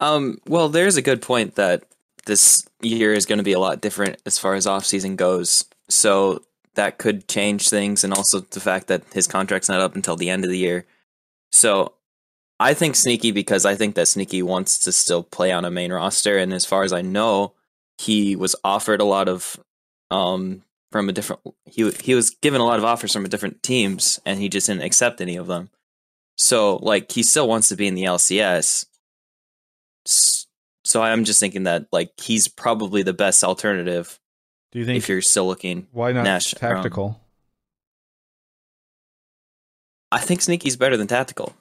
Um, well, there's a good point that this year is going to be a lot different as far as off season goes. So that could change things, and also the fact that his contract's not up until the end of the year. So I think Sneaky, because I think that Sneaky wants to still play on a main roster, and as far as I know, he was offered a lot of um from a different he he was given a lot of offers from different teams, and he just didn't accept any of them. So like he still wants to be in the L C S. So I'm just thinking that like he's probably the best alternative. Do you think if you're still looking, why not Nash, Tactical? Um, I think Sneaky's better than Tactical,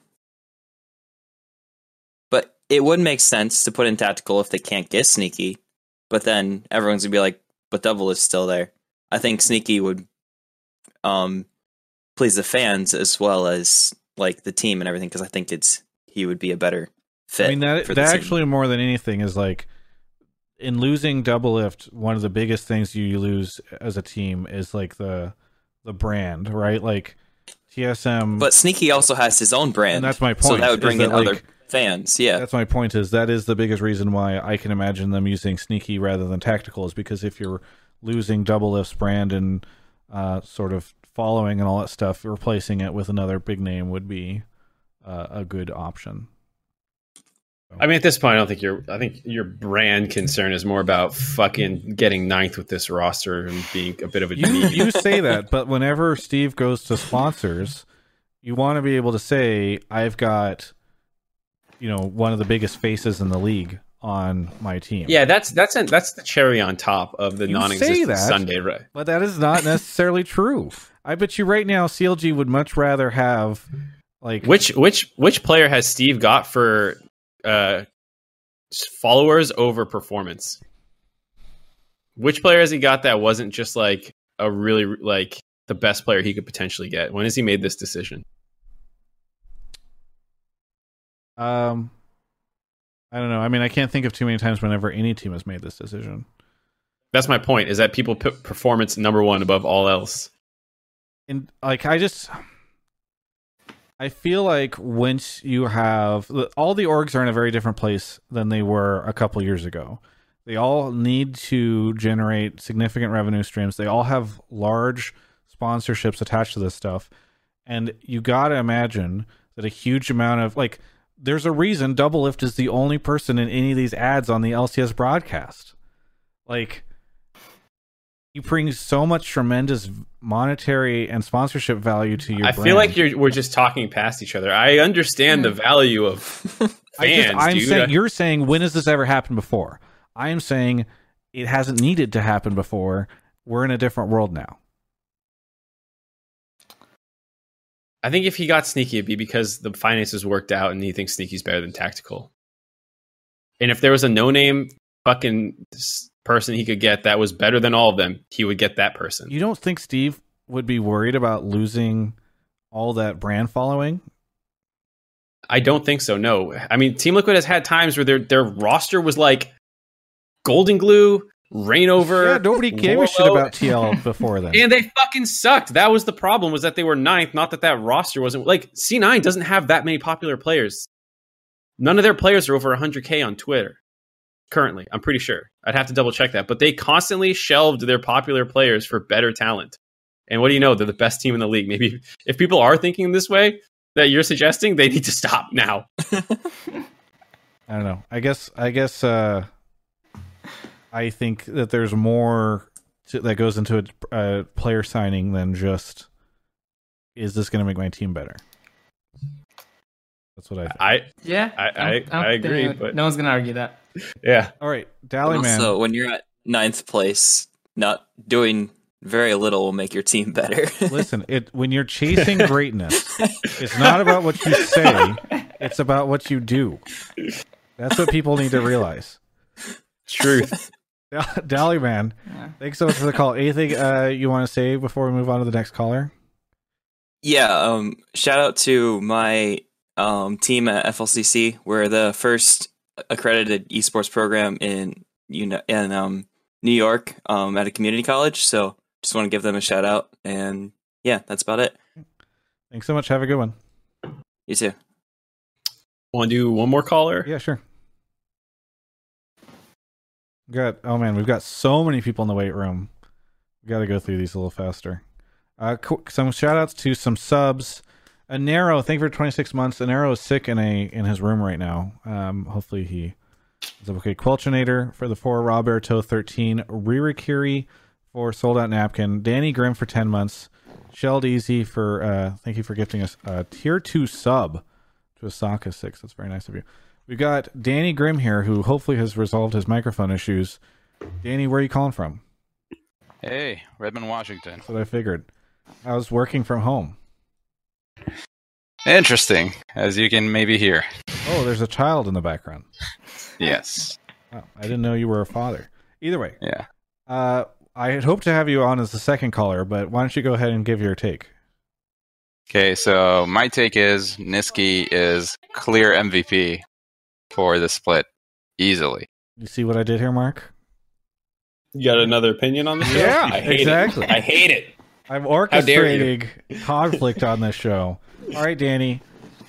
but it would make sense to put in Tactical if they can't get Sneaky. But then everyone's gonna be like, "But Double is still there." I think Sneaky would, um, please the fans as well as like the team and everything, because I think it's he would be a better fit. I mean that, for that actually more than anything is like. In losing Doublelift, one of the biggest things you lose as a team is like the the brand, right? Like T S M, but Sneaky also has his own brand. And that's my point. So that would bring in like, other fans. Yeah, that's my point. Is that is the biggest reason why I can imagine them using Sneaky rather than Tactical is because if you're losing Doublelift's brand and uh, sort of following and all that stuff, replacing it with another big name would be uh, a good option. I mean, at this point, I don't think your I think your brand concern is more about fucking getting ninth with this roster and being a bit of a. You, you say that, but whenever Steve goes to sponsors, you want to be able to say, "I've got, you know, one of the biggest faces in the league on my team." Yeah, that's that's a, that's the cherry on top of the you non-existent say that, Sunday, right? But that is not necessarily true. I bet you right now, C L G would much rather have like which which which player has Steve got for. Uh, followers over performance. Which player has he got that wasn't just like a really like the best player he could potentially get? When has he made this decision? Um, I don't know. I mean, I can't think of too many times whenever any team has made this decision. That's my point. Is that people put performance number one above all else? And like, I just. I feel like once you have all the orgs are in a very different place than they were a couple years ago. They all need to generate significant revenue streams. They all have large sponsorships attached to this stuff. And you got to imagine that a huge amount of like, there's a reason Doublelift is the only person in any of these ads on the L C S broadcast. Like he brings so much tremendous monetary and sponsorship value to your I brand. Feel like you're we're just talking past each other. I understand the value of fans, I just, I'm dude. Saying, you're saying, when has this ever happened before? I am saying it hasn't needed to happen before. We're in a different world now. I think if he got Sneaky, it'd be because the finances worked out and he thinks Sneaky's better than Tactical. And if there was a no-name fucking... person he could get that was better than all of them, he would get that person. You don't think Steve would be worried about losing all that brand following? I don't think so, no. I mean, Team Liquid has had times where their their roster was like Golden Glue, Rainover. Yeah, nobody gave a shit about T L before then. And they fucking sucked. That was the problem, was that they were ninth, not that that roster wasn't... Like, C nine doesn't have that many popular players. None of their players are over one hundred K on Twitter. Currently, I'm pretty sure. I'd have to double check that. But they constantly shelved their popular players for better talent. And what do you know? They're the best team in the league. Maybe if people are thinking this way that you're suggesting, they need to stop now. I don't know. I guess, I guess, uh, I think that there's more to, that goes into a uh, player signing than just, is this going to make my team better? That's what I think. I, yeah, I, I, I agree. But no one's going to argue that. Yeah. All right. Dally, man. So when you're at ninth place, not doing very little will make your team better. Listen, it when you're chasing greatness, it's not about what you say. It's about what you do. That's what people need to realize. Truth. Dally, man. Yeah. Thanks so much for the call. Anything uh, you want to say before we move on to the next caller? Yeah. Um, shout out to my Um, team at F L C C. We're the first accredited esports program in you know in um, New York um, at a community college. So just want to give them a shout out. And yeah, that's about it. Thanks so much. Have a good one. You too. Want to do one more caller? Yeah, sure. Got oh man, we've got so many people in the wait room. We got to go through these a little faster. Uh, some shout outs to some subs. Anero, thank you for twenty-six months. Anero is sick in a in his room right now. Um, hopefully he is okay. Quelchinator for the four. Roberto thirteen. Ririkiri for Sold Out Napkin. Danny Grimm for ten months. Shelled Easy for uh, thank you for gifting us a tier two sub to Asaka six. That's very nice of you. We've got Danny Grimm here, who hopefully has resolved his microphone issues. Danny, where are you calling from? Hey, Redmond, Washington. That's what I figured. I was working from home. Interesting, as you can maybe hear. Oh, there's a child in the background. Yes. Oh, I didn't know you were a father. Either way. Yeah. Uh, I had hoped to have you on as the second caller, but why don't you go ahead and give your take? Okay, so my take is Nisqy is clear M V P for the split. Easily. You see what I did here, Mark? You got another opinion on this? Yeah, I hate exactly. It. I hate it. I'm orchestrating conflict on this show. All right, Danny.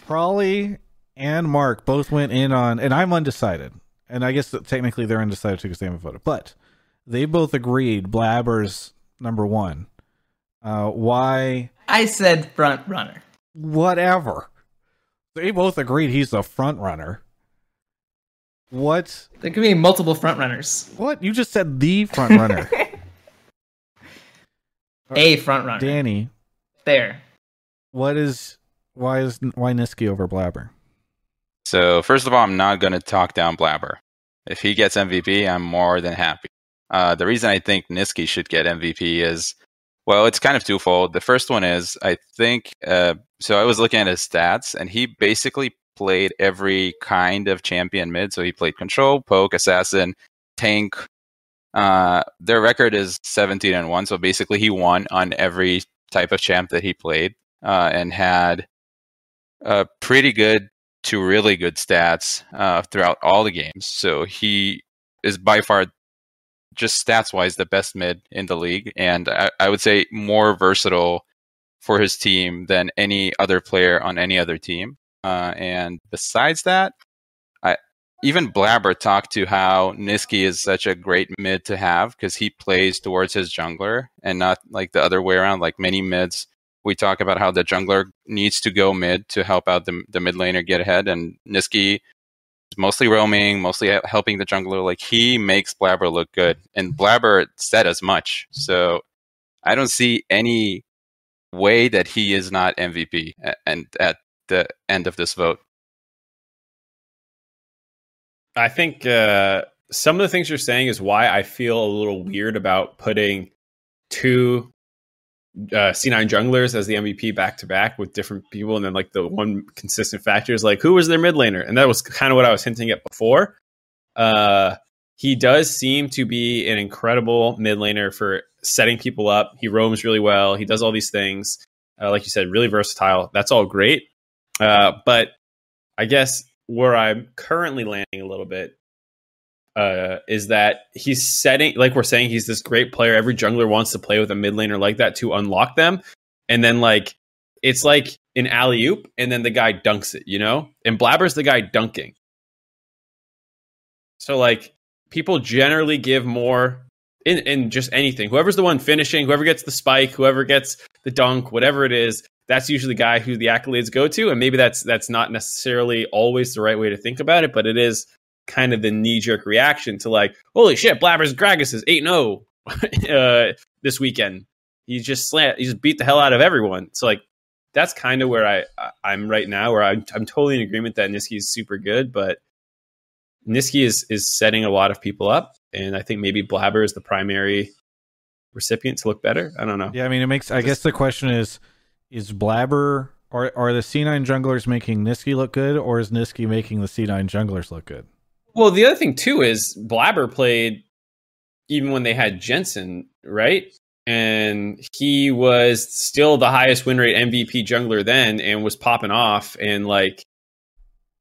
Prolly and Mark both went in on, and I'm undecided. And I guess that technically they're undecided too because they haven't voted. But they both agreed Blaber's number one. Uh, why? I said front runner. Whatever. They both agreed he's the front runner. What? There could be multiple front runners. What? You just said the front runner. A front runner. Danny. There. What is why is why Nisqy over Blaber? So first of all, I'm not gonna talk down Blaber. If he gets M V P, I'm more than happy. Uh, the reason I think Nisqy should get M V P is, well, it's kind of twofold. The first one is I think uh, so I was looking at his stats and he basically played every kind of champion mid. So he played control, poke, assassin, tank. Uh, their record is seventeen and one, so basically he won on every type of champ that he played, uh, and had uh, pretty good to really good stats uh, throughout all the games. So he is by far, just stats-wise, the best mid in the league, and I, I would say more versatile for his team than any other player on any other team. Uh, and besides that, even Blaber talked to how Nisqy is such a great mid to have because he plays towards his jungler and not like the other way around. Like many mids, we talk about how the jungler needs to go mid to help out the, the mid laner get ahead. And Nisqy is mostly roaming, mostly helping the jungler. Like he makes Blaber look good. And Blaber said as much. So I don't see any way that he is not M V P at, and at the end of this vote. I think uh, some of the things you're saying is why I feel a little weird about putting two uh, C nine junglers as the M V P back to back with different people. And then like the one consistent factor is like, who was their mid laner? And that was kind of what I was hinting at before. Uh, he does seem to be an incredible mid laner for setting people up. He roams really well. He does all these things. Uh, like you said, really versatile. That's all great. Uh, but I guess where I'm currently landing a little bit uh, is that he's setting, like we're saying, he's this great player. Every jungler wants to play with a mid laner like that to unlock them. And then like, it's like an alley-oop and then the guy dunks it, you know? And Blaber's the guy dunking. So like people generally give more, in, in just anything. Whoever's the one finishing, whoever gets the spike, whoever gets the dunk, whatever it is, that's usually the guy who the accolades go to. And maybe that's that's not necessarily always the right way to think about it, but it is kind of the knee-jerk reaction to like, holy shit, Blaber's Gragas is eight and oh uh, this weekend. He just slant, he just beat the hell out of everyone. So like, that's kind of where I, I I'm right now, where I'm I'm totally in agreement that Nisqy is super good, but Nisqy is is setting a lot of people up, and I think maybe Blaber is the primary recipient to look better. I don't know. Yeah, I mean, it makes. I guess the question is, is Blaber are are the C nine junglers making Nisqy look good, or is Nisqy making the C nine junglers look good? Well, the other thing too is Blaber played even when they had Jensen, right? And he was still the highest win rate M V P jungler then, and was popping off. And like,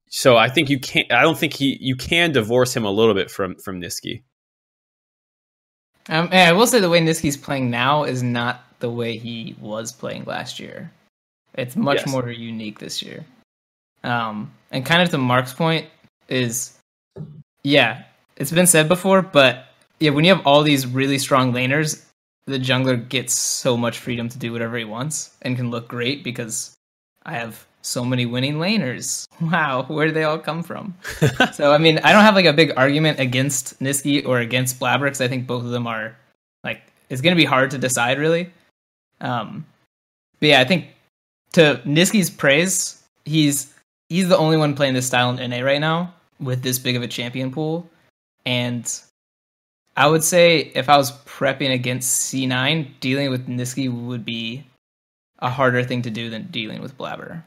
so I think you can't. I don't think he. You can divorce him a little bit from from Nisqy. Um, and I will say the way Nisqy's playing now is not the way he was playing last year. It's much yes. more unique this year. Um, and kind of to Mark's point is, yeah, it's been said before, but yeah, when you have all these really strong laners, the jungler gets so much freedom to do whatever he wants and can look great because I have so many winning laners. Wow, where do they all come from? So, I mean, I don't have like a big argument against Nisqy or against Blaber because I think both of them are like, it's going to be hard to decide really. Um, but yeah, I think to Nisqy's praise, he's he's the only one playing this style in N A right now with this big of a champion pool. And I would say if I was prepping against C nine, dealing with Nisqy would be a harder thing to do than dealing with Blaber.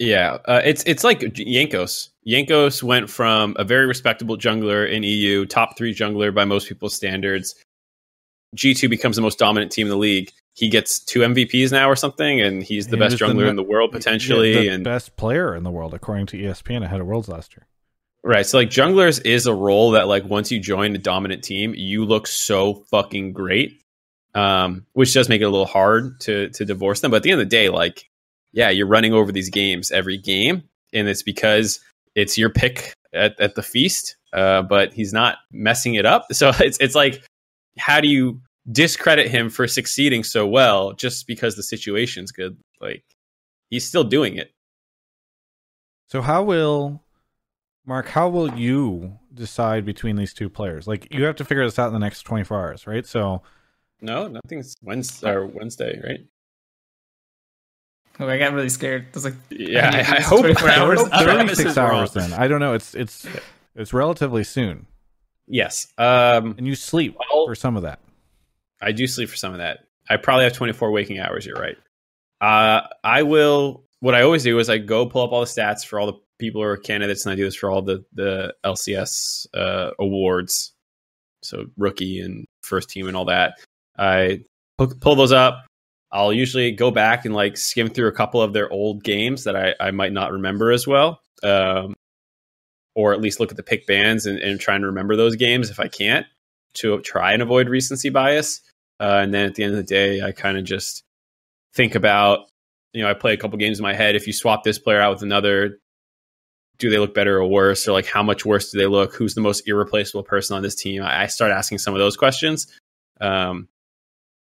Yeah, uh, it's it's like Jankos. Jankos went from a very respectable jungler in E U, top three jungler by most people's standards. G two becomes the most dominant team in the league. He gets two M V Ps now or something, and he's the he best jungler the, in the world potentially. The and best player in the world, according to E S P N, ahead of Worlds last year. Right, so like junglers is a role that like once you join a dominant team, you look so fucking great, um, which does make it a little hard to to divorce them. But at the end of the day, like, yeah, you're running over these games every game, and it's because it's your pick at, at the feast. Uh, but he's not messing it up, so it's it's like, how do you discredit him for succeeding so well just because the situation's good? Like, he's still doing it. So how will Mark, how will you decide between these two players? Like, you have to figure this out in the next twenty-four hours, right? So, no, nothing's Wednesday, or Wednesday, right? Oh, I got really scared. I was like, yeah, I, I hope hours. thirty-six hours. Then I don't know. It's it's it's relatively soon. Yes, um, and you sleep well, for some of that. I do sleep for some of that. I probably have twenty-four waking hours. You're right. Uh, I will. What I always do is I go pull up all the stats for all the people who are candidates, and I do this for all the the L C S uh, awards, so rookie and first team and all that. I pull those up. I'll usually go back and like skim through a couple of their old games that I, I might not remember as well, um, or at least look at the pick bans and, and try and remember those games if I can't, to try and avoid recency bias. Uh, and then at the end of the day, I kind of just think about, you know, I play a couple games in my head. If you swap this player out with another, do they look better or worse? Or like, how much worse do they look? Who's the most irreplaceable person on this team? I start asking some of those questions, um,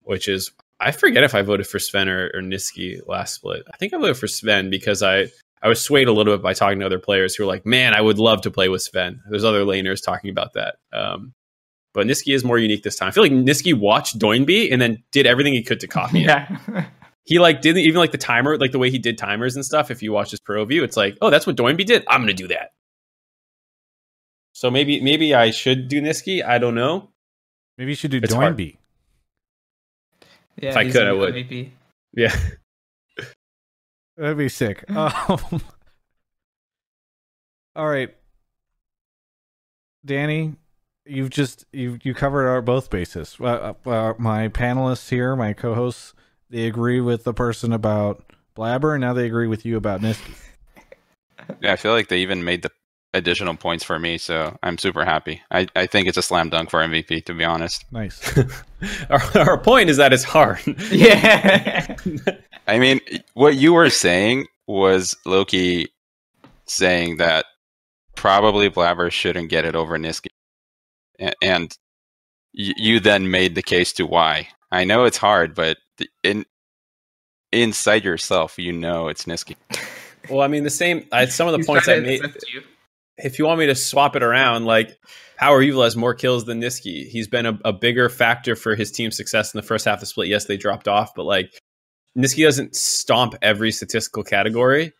which is, I forget if I voted for Sven or, or Nisqy last split. I think I voted for Sven because I, I was swayed a little bit by talking to other players who were like, man, I would love to play with Sven. There's other laners talking about that. Um, but Nisqy is more unique this time. I feel like Nisqy watched Doinby and then did everything he could to copy yeah. it. He like didn't even like the timer, like the way he did timers and stuff. If you watch his pro view, it's like, oh, that's what Doinby did. I'm gonna do that. So maybe maybe I should do Nisqy. I don't know. Maybe you should do it's Doinby. Yeah, if I could, I would. M V P. Yeah, that'd be sick. Um, all right, Danny, you've just you you covered our both bases. Uh, uh, my panelists here, my co-hosts. They agree with the person about Blaber, and now they agree with you about Nisqy. Yeah, I feel like they even made the additional points for me, so I'm super happy. I, I think it's a slam dunk for M V P, to be honest. Nice. our, our point is that it's hard. Yeah. I mean, what you were saying was Loki saying that probably Blaber shouldn't get it over Nisqy. And you, you then made the case to why. I know it's hard, but in inside yourself, you know it's Nisqy. Well, I mean, the same. I, some of the He's points I made. You. If you want me to swap it around, like Power Evil has more kills than Nisqy. He's been a, a bigger factor for his team's success in the first half of the split. Yes, they dropped off, but like Nisqy doesn't stomp every statistical category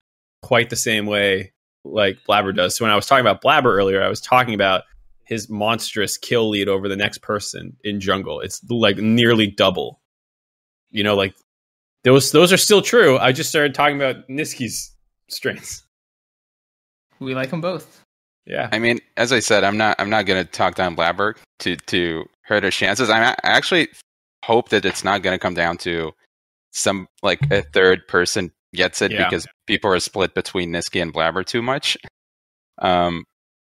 quite the same way like Blaber does. So when I was talking about Blaber earlier, I was talking about his monstrous kill lead over the next person in jungle. It's like nearly double. You know, like those those are still true. I just started talking about Nisqy's strengths. We like them both. Yeah. I mean, as I said, I'm not I'm not going to talk down Blaber to, to hurt his chances. I actually hope that it's not going to come down to some, like, a third person gets it, yeah, because people are split between Nisqy and Blaber too much. Um,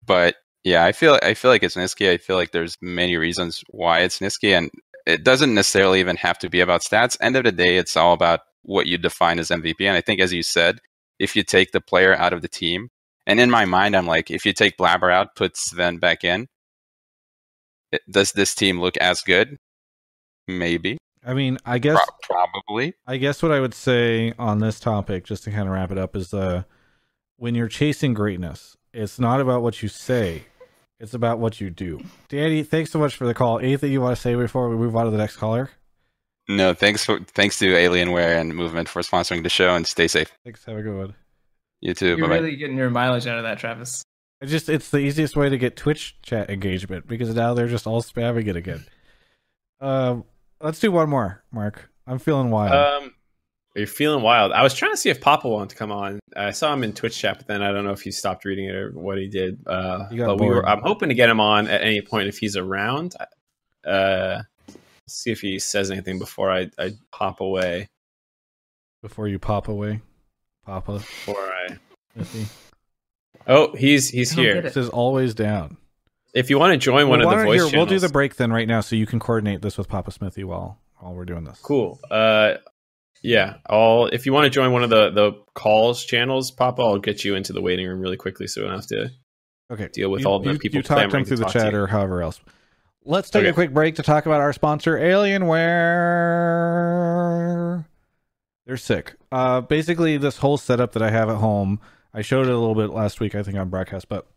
but yeah, I feel I feel like it's Nisqy. I feel like there's many reasons why it's Nisqy, and it doesn't necessarily even have to be about stats. End of the day, it's all about what you define as M V P. And I think, as you said, if you take the player out of the team, and in my mind, I'm like, if you take Blaber out, put Sven back in, it, does this team look as good? Maybe. I mean, I guess Pro- probably. I guess what I would say on this topic, just to kind of wrap it up, is uh, when you're chasing greatness, it's not about what you say. It's about what you do. Danny, thanks so much for the call. Anything you want to say before we move on to the next caller? No, thanks for, thanks to Alienware and Movement for sponsoring the show, and stay safe. Thanks. Have a good one. You too. You're bye-bye. Really getting your mileage out of that, Travis. It's just it's the easiest way to get Twitch chat engagement, because now they're just all spamming it again. Um, let's do one more, Mark. I'm feeling wild. Um, you're feeling wild. I was trying to see if Papa wanted to come on. I saw him in Twitch chat, but then I don't know if he stopped reading it or what he did. Uh, you got but we were, I'm hoping to get him on at any point if he's around. Uh, see if he says anything before I, I pop away. Before you pop away, Papa. Before I. Oh, he's he's here. It. It says always down. If you want to join well, one of the voice, here, channels, we'll do the break then right now, so you can coordinate this with Papa Xmithie while while we're doing this. Cool. Uh. Yeah, I'll, if you want to join one of the, the calls channels, Papa, I'll get you into the waiting room really quickly so we don't have to okay. deal with you, all the you, people. You talk them through the chat or however else. Let's take okay. a quick break to talk about our sponsor, Alienware. They're sick. Uh, basically, this whole setup that I have at home, I showed it a little bit last week, I think, on broadcast, but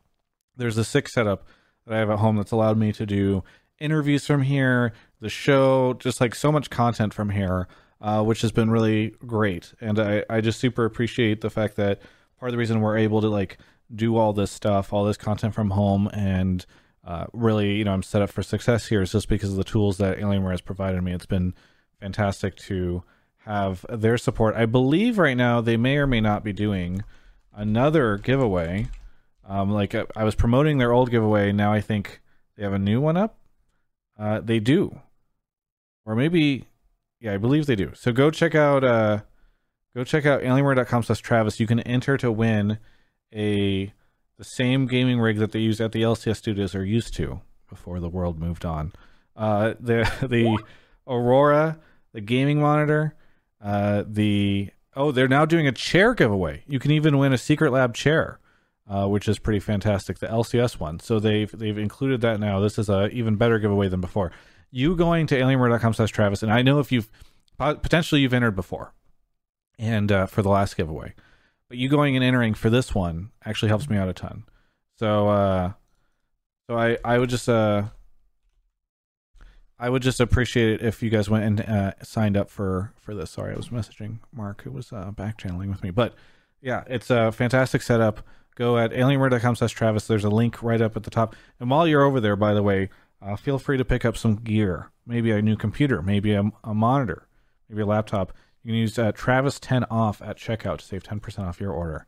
there's a sick setup that I have at home that's allowed me to do interviews from here, the show, just like so much content from here. Uh, which has been really great. And I, I just super appreciate the fact that part of the reason we're able to like do all this stuff, all this content from home, and uh, really, you know, I'm set up for success here is just because of the tools that Alienware has provided me. It's been fantastic to have their support. I believe right now they may or may not be doing another giveaway. Um, like I, I was promoting their old giveaway. Now I think they have a new one up. Uh, they do. Or maybe... Yeah, I believe they do. So go check out uh, go check out alienware dot com slash Travis. You can enter to win a the same gaming rig that they used at the L C S studios or used to before the world moved on. Uh, the the Aurora, the gaming monitor, uh, the oh they're now doing a chair giveaway. You can even win a Secret Lab chair, uh, which is pretty fantastic. The L C S one. So they've they've included that now. This is a even better giveaway than before. You going to alienware dot com slash Travis, and I know if you've potentially you've entered before, and uh, for the last giveaway, but you going and entering for this one actually helps me out a ton. So, uh, so I I would just uh I would just appreciate it if you guys went and uh, signed up for for this. Sorry, I was messaging Mark, who was uh, back channeling with me, but yeah, it's a fantastic setup. Go at alienware dot com slash Travis. There's a link right up at the top, and while you're over there, by the way. Uh, feel free to pick up some gear, maybe a new computer, maybe a, a monitor, maybe a laptop. You can use uh, Travis ten off at checkout to save ten percent off your order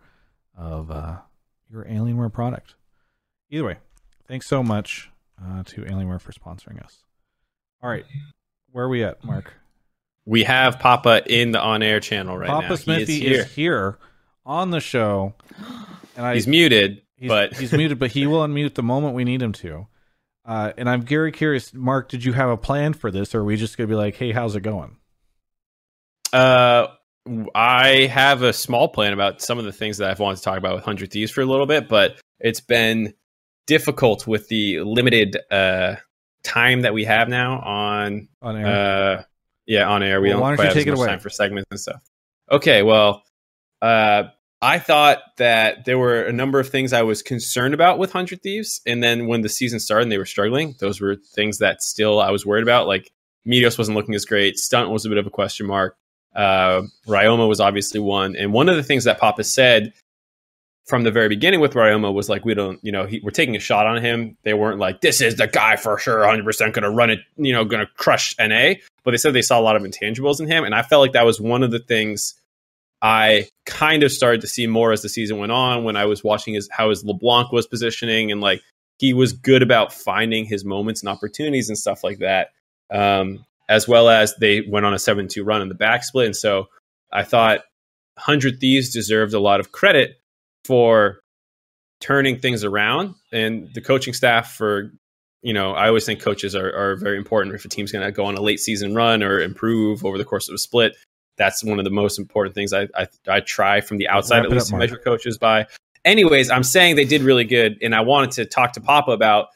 of uh, your Alienware product. Either way, thanks so much uh, to Alienware for sponsoring us. All right, where are we at, Mark? We have Papa in the on-air channel right Papa now. Papa Xmithie he is, here. is here on the show. And I, he's muted, he's, but he's muted, but he will unmute the moment we need him to. Uh, and I'm very curious, Mark, did you have a plan for this, or are we just going to be like, hey, how's it going? Uh, I have a small plan about some of the things that I've wanted to talk about with one hundred Thieves for a little bit, but it's been difficult with the limited uh, time that we have now on on air. Uh, yeah, on air. We well, don't quite have as much away? time for segments and stuff. Okay, well, uh, I thought that there were a number of things I was concerned about with one hundred Thieves, and then when the season started and they were struggling, those were things that still I was worried about. Like, Meteos wasn't looking as great. Stunt was a bit of a question mark. Uh, Ryoma was obviously one. And one of the things that Papa said from the very beginning with Ryoma was like, we don't, you know, he, we're taking a shot on him. They weren't like, this is the guy for sure, one hundred percent going to run it, you know, going to crush N A. But they said they saw a lot of intangibles in him. And I felt like that was one of the things I kind of started to see more as the season went on, when I was watching his, how his LeBlanc was positioning. And like, he was good about finding his moments and opportunities and stuff like that. Um, as well as they went on a seven two run in the back split. And so I thought one hundred Thieves deserved a lot of credit for turning things around, and the coaching staff for, you know, I always think coaches are, are very important. If a team's going to go on a late season run or improve over the course of a split, that's one of the most important things I I, I try from the outside, Wrap at least, up, to measure coaches by. Anyways, I'm saying they did really good. And I wanted to talk to Papa about,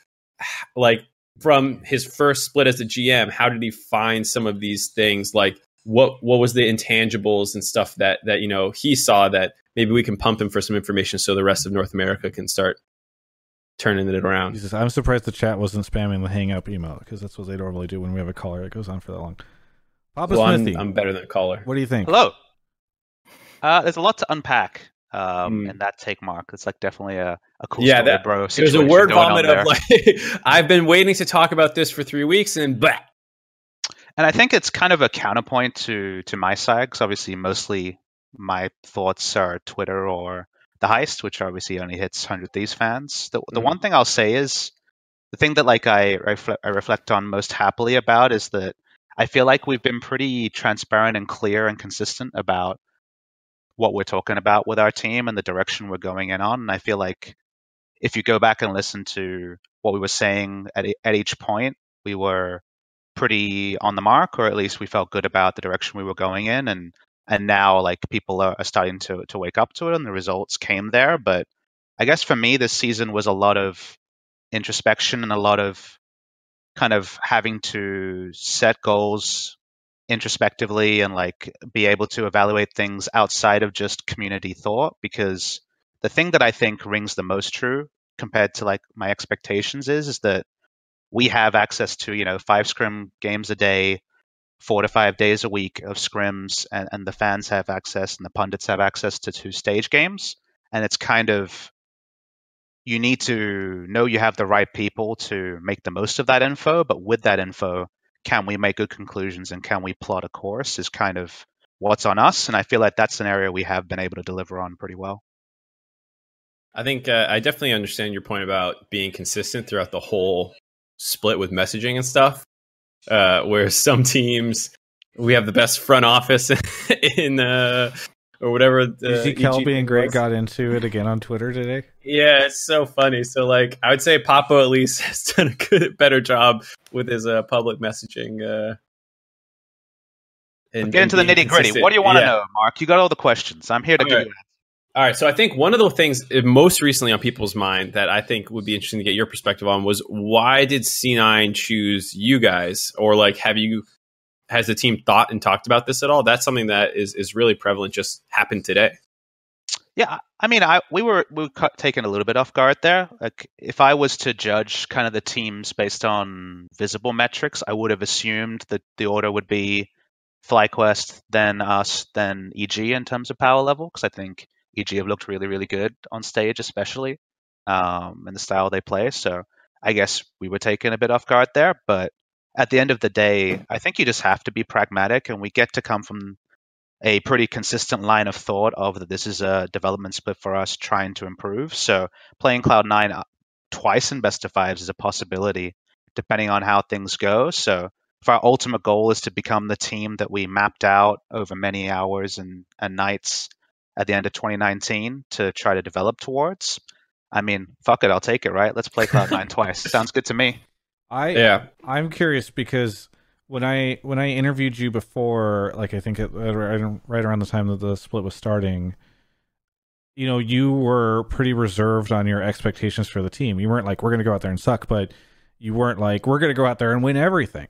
like, from his first split as a G M, how did he find some of these things? Like, what what was the intangibles and stuff that that you know he saw that maybe we can pump him for some information so the rest of North America can start turning it around? Jesus, I'm surprised the chat wasn't spamming the hang up email, because that's what they normally do when we have a caller that goes on for that long. Papa well, Xmithie, I'm, I'm better than a caller. What do you think? Hello. Uh, there's a lot to unpack. Um, mm. And that take, Mark, it's like definitely a, a cool yeah, story, that, bro. There's a word vomit of like, I've been waiting to talk about this for three weeks and blah. And I think it's kind of a counterpoint to, to my side, because obviously mostly my thoughts are Twitter or The Heist, which obviously only hits one hundred Thieves fans. The, the mm. one thing I'll say is, the thing that like I, refle- I reflect on most happily about is that I feel like we've been pretty transparent and clear and consistent about what we're talking about with our team and the direction we're going in on. And I feel like if you go back and listen to what we were saying at, at each point, we were pretty on the mark, or at least we felt good about the direction we were going in. And, and now like people are, are starting to, to wake up to it, and the results came there. But I guess for me, this season was a lot of introspection and a lot of kind of having to set goals introspectively and like be able to evaluate things outside of just community thought, because the thing that I think rings the most true compared to like my expectations is is that we have access to, you know, five scrim games a day, four to five days a week of scrims, and, and the fans have access and the pundits have access to two stage games. And it's kind of, you need to know you have the right people to make the most of that info, but with that info, can we make good conclusions and can we plot a course is kind of what's on us. And I feel like that's an area we have been able to deliver on pretty well. I think uh, I definitely understand your point about being consistent throughout the whole split with messaging and stuff, uh, where some teams, we have the best front office in uh, or whatever. Kel being great got into it again on Twitter today. Yeah, it's so funny. So, like, I would say Papa at least has done a good, better job with his uh, public messaging. Uh, and, Get into and the nitty gritty. What do you want to yeah. know, Mark? You got all the questions. I'm here to all give right. you that. All right. So I think one of the things most recently on people's mind that I think would be interesting to get your perspective on was, why did C nine choose you guys? Or like, have you, has the team thought and talked about this at all? That's something that is, is really prevalent, just happened today. Yeah, I mean, I we were we were taken a little bit off guard there. Like, if I was to judge kind of the teams based on visible metrics, I would have assumed that the order would be FlyQuest, then us, then E G in terms of power level, because I think E G have looked really, really good on stage, especially um, in the style they play. So I guess we were taken a bit off guard there. But at the end of the day, I think you just have to be pragmatic, and we get to come from a pretty consistent line of thought of that this is a development split for us trying to improve. So playing Cloud nine twice in best of fives is a possibility, depending on how things go. So if our ultimate goal is to become the team that we mapped out over many hours and, and nights at the end of twenty nineteen to try to develop towards, I mean, fuck it, I'll take it, right? Let's play Cloud nine twice. Sounds good to me. I, yeah. I'm curious because... When I when I interviewed you before, like I think it, right around the time that the split was starting, you know, you were pretty reserved on your expectations for the team. You weren't like, we're going to go out there and suck, but You weren't like, we're going to go out there and win everything.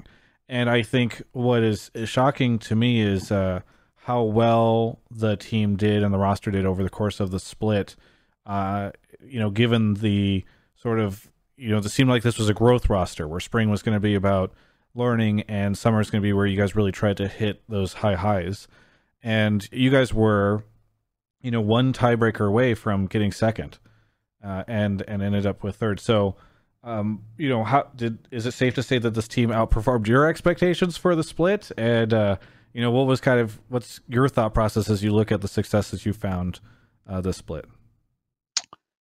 And I think what is, is shocking to me is uh, how well the team did and the roster did over the course of the split. Uh, you know, given the sort of, you know, it seemed like this was a growth roster where spring was going to be about learning and summer is going to be where you guys really tried to hit those high highs. And you guys were, you know, one tiebreaker away from getting second uh, and, and ended up with third. So, Um, you know, how did, is it safe to say that this team outperformed your expectations for the split? And, uh, you know, what was kind of, what's your thought process as you look at the successes you found, uh, this split?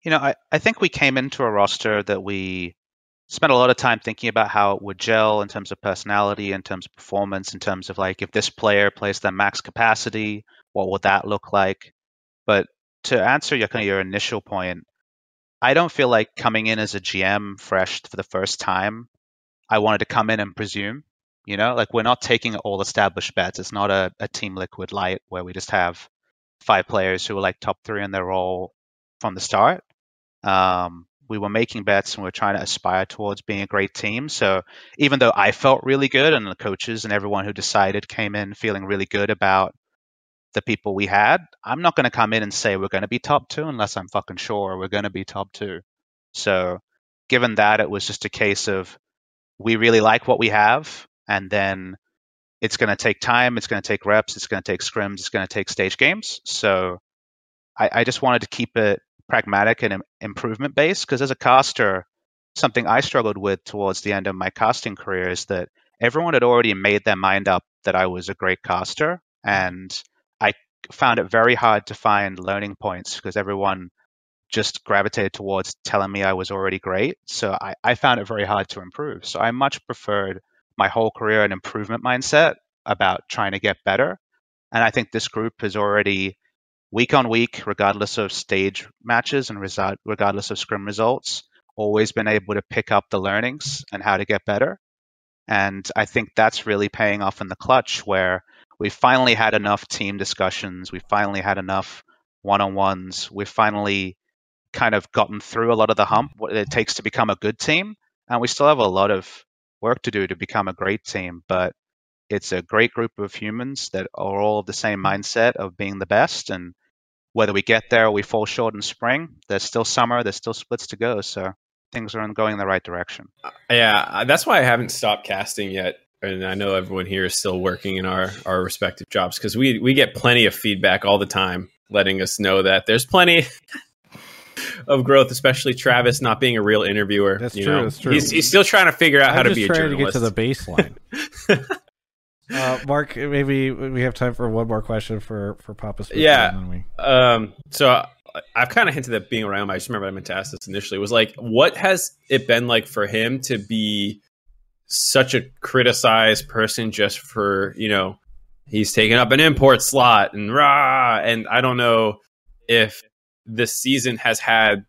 You know, I, I think we came into a roster that we spent a lot of time thinking about how it would gel in terms of personality, in terms of performance, in terms of like, if this player plays their max capacity, what would that look like? But to answer your, kind of your initial point, I don't feel like coming in as a G M fresh for the first time, I wanted to come in and presume, you know, like we're not taking all established bets. It's not a, a Team Liquid light where we just have five players who are like top three in their role from the start. Um, we were making bets and we were trying to aspire towards being a great team. So even though I felt really good and the coaches and everyone who decided came in feeling really good about the people we had, I'm not going to come in and say we're going to be top two unless I'm fucking sure we're going to be top two. So given that, it was just a case of we really like what we have, and then it's going to take time, it's going to take reps, it's going to take scrims, it's going to take stage games. So I, I just wanted to keep it pragmatic and improvement-based, because as a caster, something I struggled with towards the end of my casting career is that everyone had already made their mind up that I was a great caster, and I found it very hard to find learning points because everyone just gravitated towards telling me I was already great. So I, I found it very hard to improve. So I much preferred my whole career an improvement mindset about trying to get better. And I think this group has already, week on week, regardless of stage matches and result, regardless of scrim results, always been able to pick up the learnings and how to get better. And I think that's really paying off in the clutch, where we finally had enough team discussions. We finally had enough one-on-ones. We've finally kind of gotten through a lot of the hump, what it takes to become a good team. And we still have a lot of work to do to become a great team, but it's a great group of humans that are all of the same mindset of being the best. And whether we get there or we fall short in spring, there's still summer, there's still splits to go. So things are going in the right direction. Yeah, that's why I haven't stopped casting yet. And I know everyone here is still working in our, our respective jobs, because we, we get plenty of feedback all the time, letting us know that there's plenty of growth, especially Travis not being a real interviewer. That's you true. Know. That's true. He's, he's still trying to figure out I'm how to be a journalist. Just trying to get to the baseline. uh, Mark, maybe we have time for one more question for, for Papa Xmithie. Yeah. We... Um, so I, I've kind of hinted at being around. I just remember I meant to ask this initially. Was like, what has it been like for him to be such a criticized person just for, you know, he's taking up an import slot and rah. And I don't know if this season has had,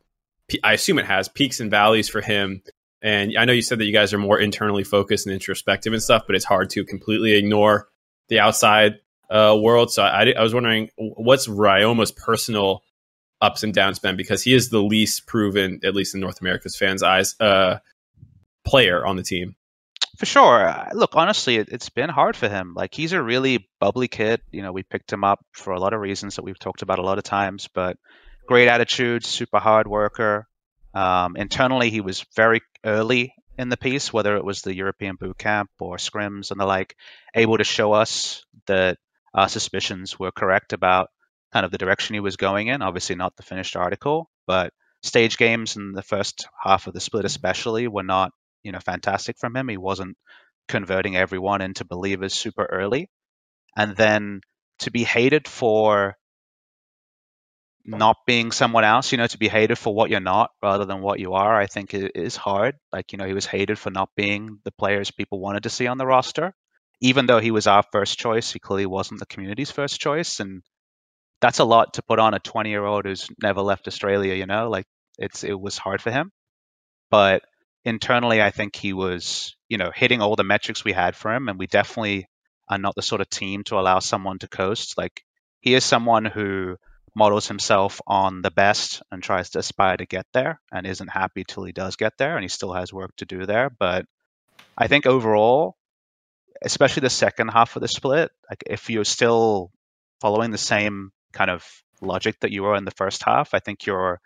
I assume it has, peaks and valleys for him. And I know you said that you guys are more internally focused and introspective and stuff, but it's hard to completely ignore the outside uh, world. So I, I was wondering, what's Ryoma's personal ups and downs been? Because he is the least proven, at least in North America's fans' eyes, uh, player on the team. For sure. Look, honestly, it, it's been hard for him. Like, he's a really bubbly kid. You know, we picked him up for a lot of reasons that we've talked about a lot of times, but great attitude, super hard worker. Um, internally, he was very early in the piece, whether it was the European boot camp or scrims and the like, able to show us that our suspicions were correct about kind of the direction he was going in. Obviously not the finished article, but stage games in the first half of the split especially were not, you know, fantastic from him. He wasn't converting everyone into believers super early. And then to be hated for not being someone else, you know, to be hated for what you're not rather than what you are, I think is hard. Like, you know, he was hated for not being the players people wanted to see on the roster. Even though he was our first choice, he clearly wasn't the community's first choice. And that's a lot to put on a twenty-year-old who's never left Australia, you know, like it's it was hard for him. But internally, I think he was, you know, hitting all the metrics we had for him, and we definitely are not the sort of team to allow someone to coast. Like, he is someone who models himself on the best and tries to aspire to get there and isn't happy till he does get there, and he still has work to do there. But I think overall, especially the second half of the split, like if you're still following the same kind of logic that you were in the first half, I think you're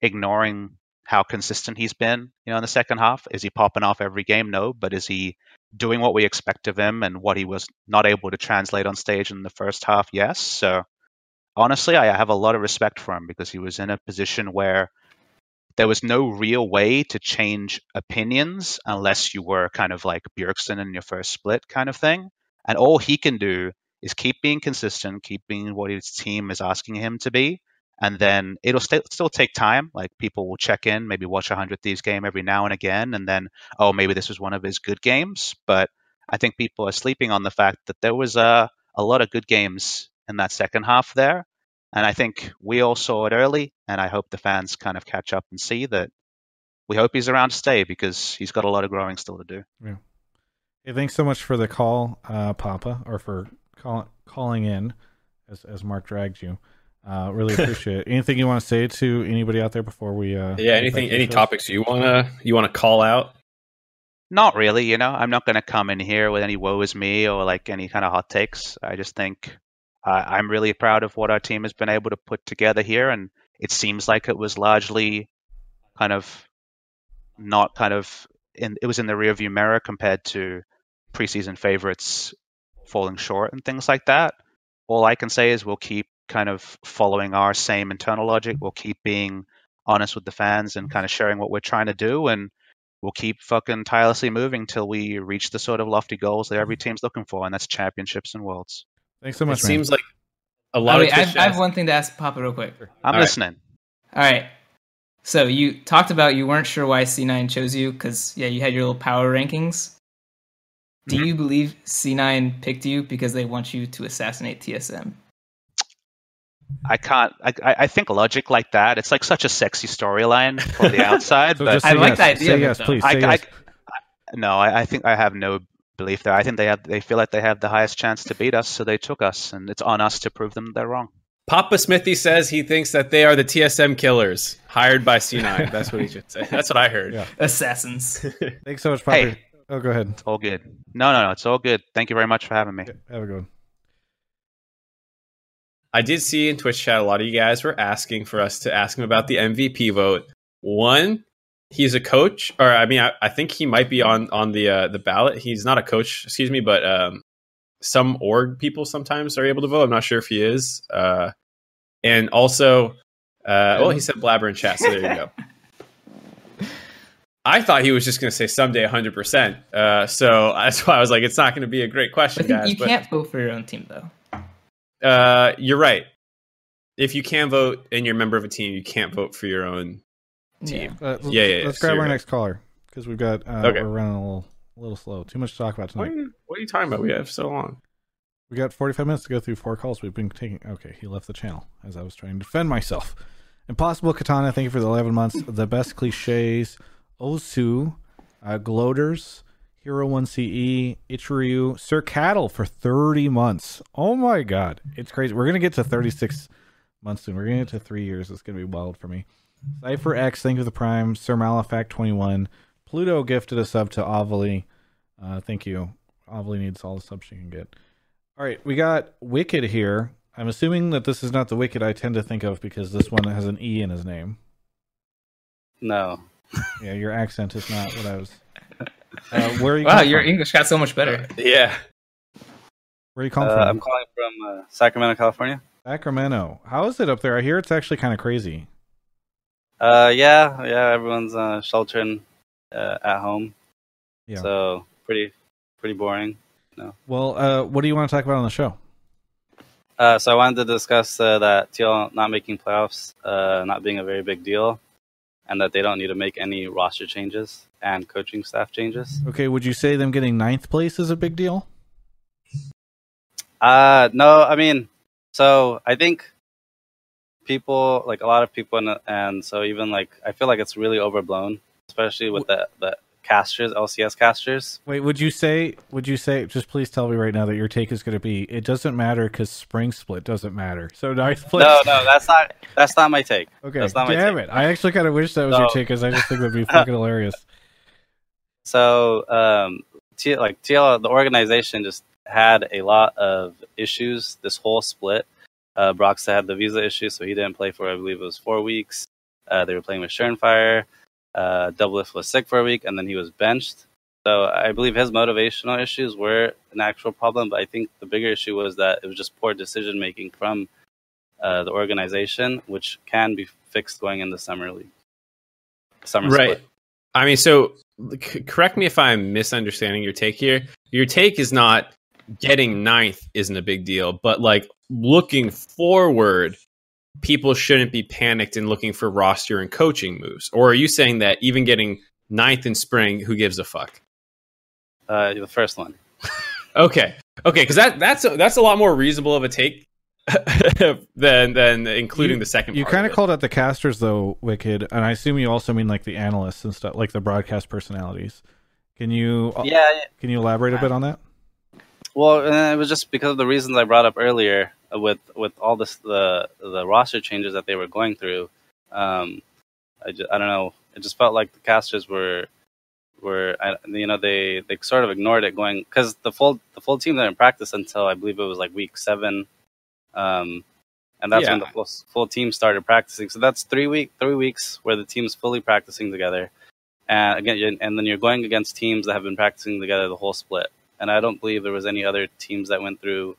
ignoring how consistent he's been, you know, in the second half. Is he popping off every game? No. But is he doing what we expect of him and what he was not able to translate on stage in the first half? Yes. So honestly, I have a lot of respect for him because he was in a position where there was no real way to change opinions unless you were kind of like Bjergsen in your first split kind of thing. And all he can do is keep being consistent, keep being what his team is asking him to be. And then it'll st- still take time. Like people will check in, maybe watch a one hundred Thieves game every now and again. And then, oh, maybe this was one of his good games. But I think people are sleeping on the fact that there was uh, a lot of good games in that second half there. And I think we all saw it early. And I hope the fans kind of catch up and see that we hope he's around to stay because he's got a lot of growing still to do. Yeah. Hey, thanks so much for the call, uh, Papa, or for call- calling in as, as Mark dragged you. Uh, really appreciate it. Anything you want to say to anybody out there before we? Uh, yeah, anything, any topics you wanna you wanna call out? Not really. You know, I'm not gonna come in here with any woe is me or like any kind of hot takes. I just think uh, I'm really proud of what our team has been able to put together here, and it seems like it was largely kind of not kind of in. It was in the rearview mirror compared to preseason favorites falling short and things like that. All I can say is we'll keep kind of following our same internal logic. We'll keep being honest with the fans and kind of sharing what we're trying to do, and we'll keep fucking tirelessly moving till we reach the sort of lofty goals that every team's looking for, and that's championships and worlds. Thanks so much. It man. Seems like a lot oh, wait, of I've, I have one thing to ask Papa real quick. I'm all listening. Right. All right. So you talked about you weren't sure why C nine chose you because, yeah, you had your little power rankings. Do mm-hmm. you believe C nine picked you because they want you to assassinate T S M? I can't. I, I think logic like that. It's like such a sexy storyline from the outside. So but I yes. like the idea. Say yes, please. I, say I, yes. I, no, I, I think I have no belief there. I think they have. They feel like they have the highest chance to beat us, so they took us, and it's on us to prove them they're wrong. Papa Xmithie says he thinks that they are the T S M killers hired by C nine. That's what he should say. That's what I heard. Yeah. Assassins. Thanks so much, Papa. Hey, oh, go ahead. It's all good. No, no, no. It's all good. Thank you very much for having me. Have a good one. I did see in Twitch chat a lot of you guys were asking for us to ask him about the M V P vote. One, he's a coach, or I mean, I, I think he might be on on the uh, the ballot. He's not a coach, excuse me, but um, some org people sometimes are able to vote. I'm not sure if he is. Uh, and also, uh, oh, he said Blaber in chat, so there you go. I thought he was just going to say someday one hundred percent. Uh, so that's why I was like, it's not going to be a great question, but guys. You but, can't vote for your own team, though. Uh, you're right. If you can vote and you're a member of a team, you can't vote for your own team. Yeah, uh, yeah, yeah. Let's yeah, grab our right. next caller because we've got uh, okay. we're running a little, a little slow. Too much to talk about tonight. What are, you, what are you talking about? We have so long. We got forty-five minutes to go through four calls we've been taking. Okay, he left the channel as I was trying to defend myself. Impossible Katana, thank you for the eleven months. The best cliches: Osu, uh, Gloaters. Hero one C E, Ichiryu, Sir Cattle for thirty months. Oh my God. It's crazy. We're going to get to thirty-six months soon. We're going to get to three years. It's going to be wild for me. Cypher X, thank you for the Prime. Sir Malafact twenty-one. Pluto gifted a sub to Avali. Uh, thank you. Avali needs all the subs she can get. All right. We got Wicked here. I'm assuming that this is not the Wicked I tend to think of because this one has an E in his name. No. Yeah, your accent is not what I was... Uh, where are you wow, your from? English got so much better. Yeah. Where are you calling uh, from? I'm calling from uh, Sacramento, California. Sacramento. How is it up there? I hear it's actually kind of crazy. Uh, yeah, yeah. Everyone's uh, sheltering uh, at home. Yeah. So pretty, pretty boring. No. Well, uh, what do you want to talk about on the show? Uh, so I wanted to discuss uh, that T L not making playoffs, uh, not being a very big deal, and that they don't need to make any roster changes and coaching staff changes. Okay, would you say them getting ninth place is a big deal? Uh, no, I mean, so I think people, like a lot of people, in, and so even like, I feel like it's really overblown, especially with the, the casters, L C S casters. Wait, would you say, would you say, just please tell me right now that your take is going to be, it doesn't matter because spring split doesn't matter. So nice play. No, no, that's not, that's not my take. Okay, that's not damn my take. it. I actually kind of wish that was no. your take because I just think it would be fucking hilarious. So, um, T like T L, the organization just had a lot of issues this whole split. Uh, Broxah had the visa issue, so he didn't play for, I believe it was four weeks. Uh, they were playing with Schernfire. Uh, Doublelift was sick for a week, and then he was benched. So I believe his motivational issues were an actual problem, but I think the bigger issue was that it was just poor decision-making from uh, the organization, which can be fixed going into Summer League. Summer right. Split. I mean, so c correct me if I'm misunderstanding your take here. Your take is not getting ninth isn't a big deal, but like looking forward, people shouldn't be panicked and looking for roster and coaching moves. Or are you saying that even getting ninth in spring, who gives a fuck? Uh, the first one. Okay. Okay. Cause that, that's, a, that's a lot more reasonable of a take than, than including you, the second. You kind of called out the casters though, Wicked. And I assume you also mean like the analysts and stuff, like the broadcast personalities. Can you, yeah, can you elaborate a bit on that? Well, and it was just because of the reasons I brought up earlier with with all this the the roster changes that they were going through. Um, I, just, I don't know. It just felt like the casters were were I, you know they, they sort of ignored it going because the full the full team didn't practice until I believe it was like week seven, um, and that's yeah. when the full, full team started practicing. So that's three week three weeks where the team's fully practicing together, and again and then you're going against teams that have been practicing together the whole split. And I don't believe there was any other teams that went through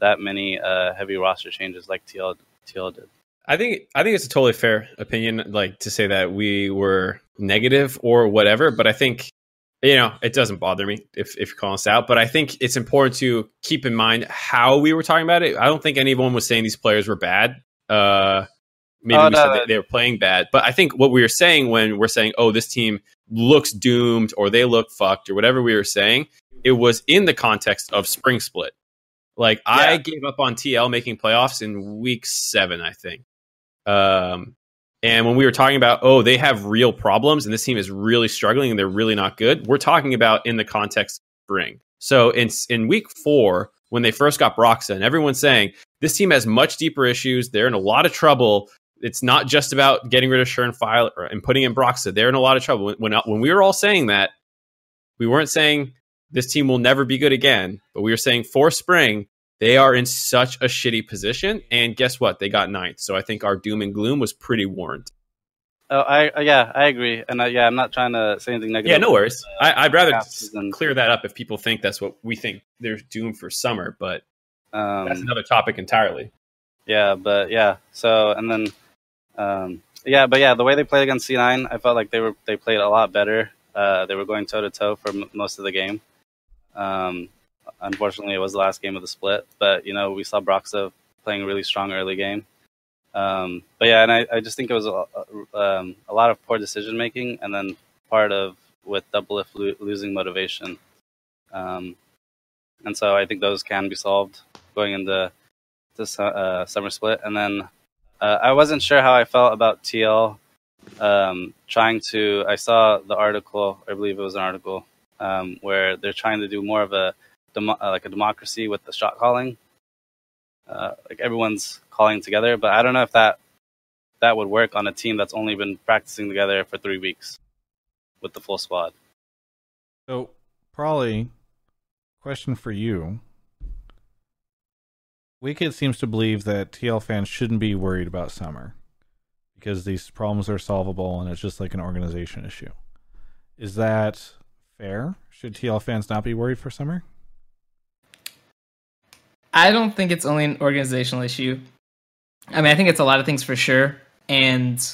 that many uh, heavy roster changes like T L, T L did. I think I think it's a totally fair opinion, like to say that we were negative or whatever. But I think, you know, it doesn't bother me if, if you're calling us out. But I think it's important to keep in mind how we were talking about it. I don't think anyone was saying these players were bad. Uh, maybe oh, we no, said that they were playing bad. But I think what we were saying when we're saying, oh, this team looks doomed or they look fucked or whatever we were saying, it was in the context of spring split. Like yeah. I gave up on T L making playoffs in week seven, I think. Um, and when we were talking about, oh, they have real problems and this team is really struggling and they're really not good, we're talking about in the context of spring. So in, in week four, when they first got Broxah and everyone's saying, this team has much deeper issues. They're in a lot of trouble. It's not just about getting rid of Schernfire and putting in Broxah. They're in a lot of trouble. When, when we were all saying that, we weren't saying this team will never be good again. But we were saying for spring, they are in such a shitty position. And guess what? They got ninth. So I think our doom and gloom was pretty warranted. Oh, I uh, yeah, I agree. And uh, yeah, I'm not trying to say anything negative. Yeah, no worries. Uh, I, I'd rather and... clear that up if people think that's what we think they're doomed for summer. But um, that's another topic entirely. Yeah, but yeah. So, and then, um, yeah, but yeah, the way they played against C nine, I felt like they were they played a lot better. Uh, they were going toe-to-toe for m most of the game. Um, unfortunately, it was the last game of the split, but you know we saw Broxah playing a really strong early game. Um, but yeah, and I, I just think it was a, a, um, a lot of poor decision making, and then part of with Doublelift lo losing motivation. Um, and so I think those can be solved going into this uh, summer split. And then uh, I wasn't sure how I felt about T L um, trying to. I saw the article, I believe it was an article. Um, where they're trying to do more of a demo like a democracy with the shot calling, uh, like everyone's calling together. But I don't know if that that would work on a team that's only been practicing together for three weeks with the full squad. So, probably question for you: Wicked seems to believe that T L fans shouldn't be worried about summer because these problems are solvable and it's just like an organization issue. Is that fair? Should T L fans not be worried for summer? I don't think it's only an organizational issue. I mean, I think it's a lot of things for sure. And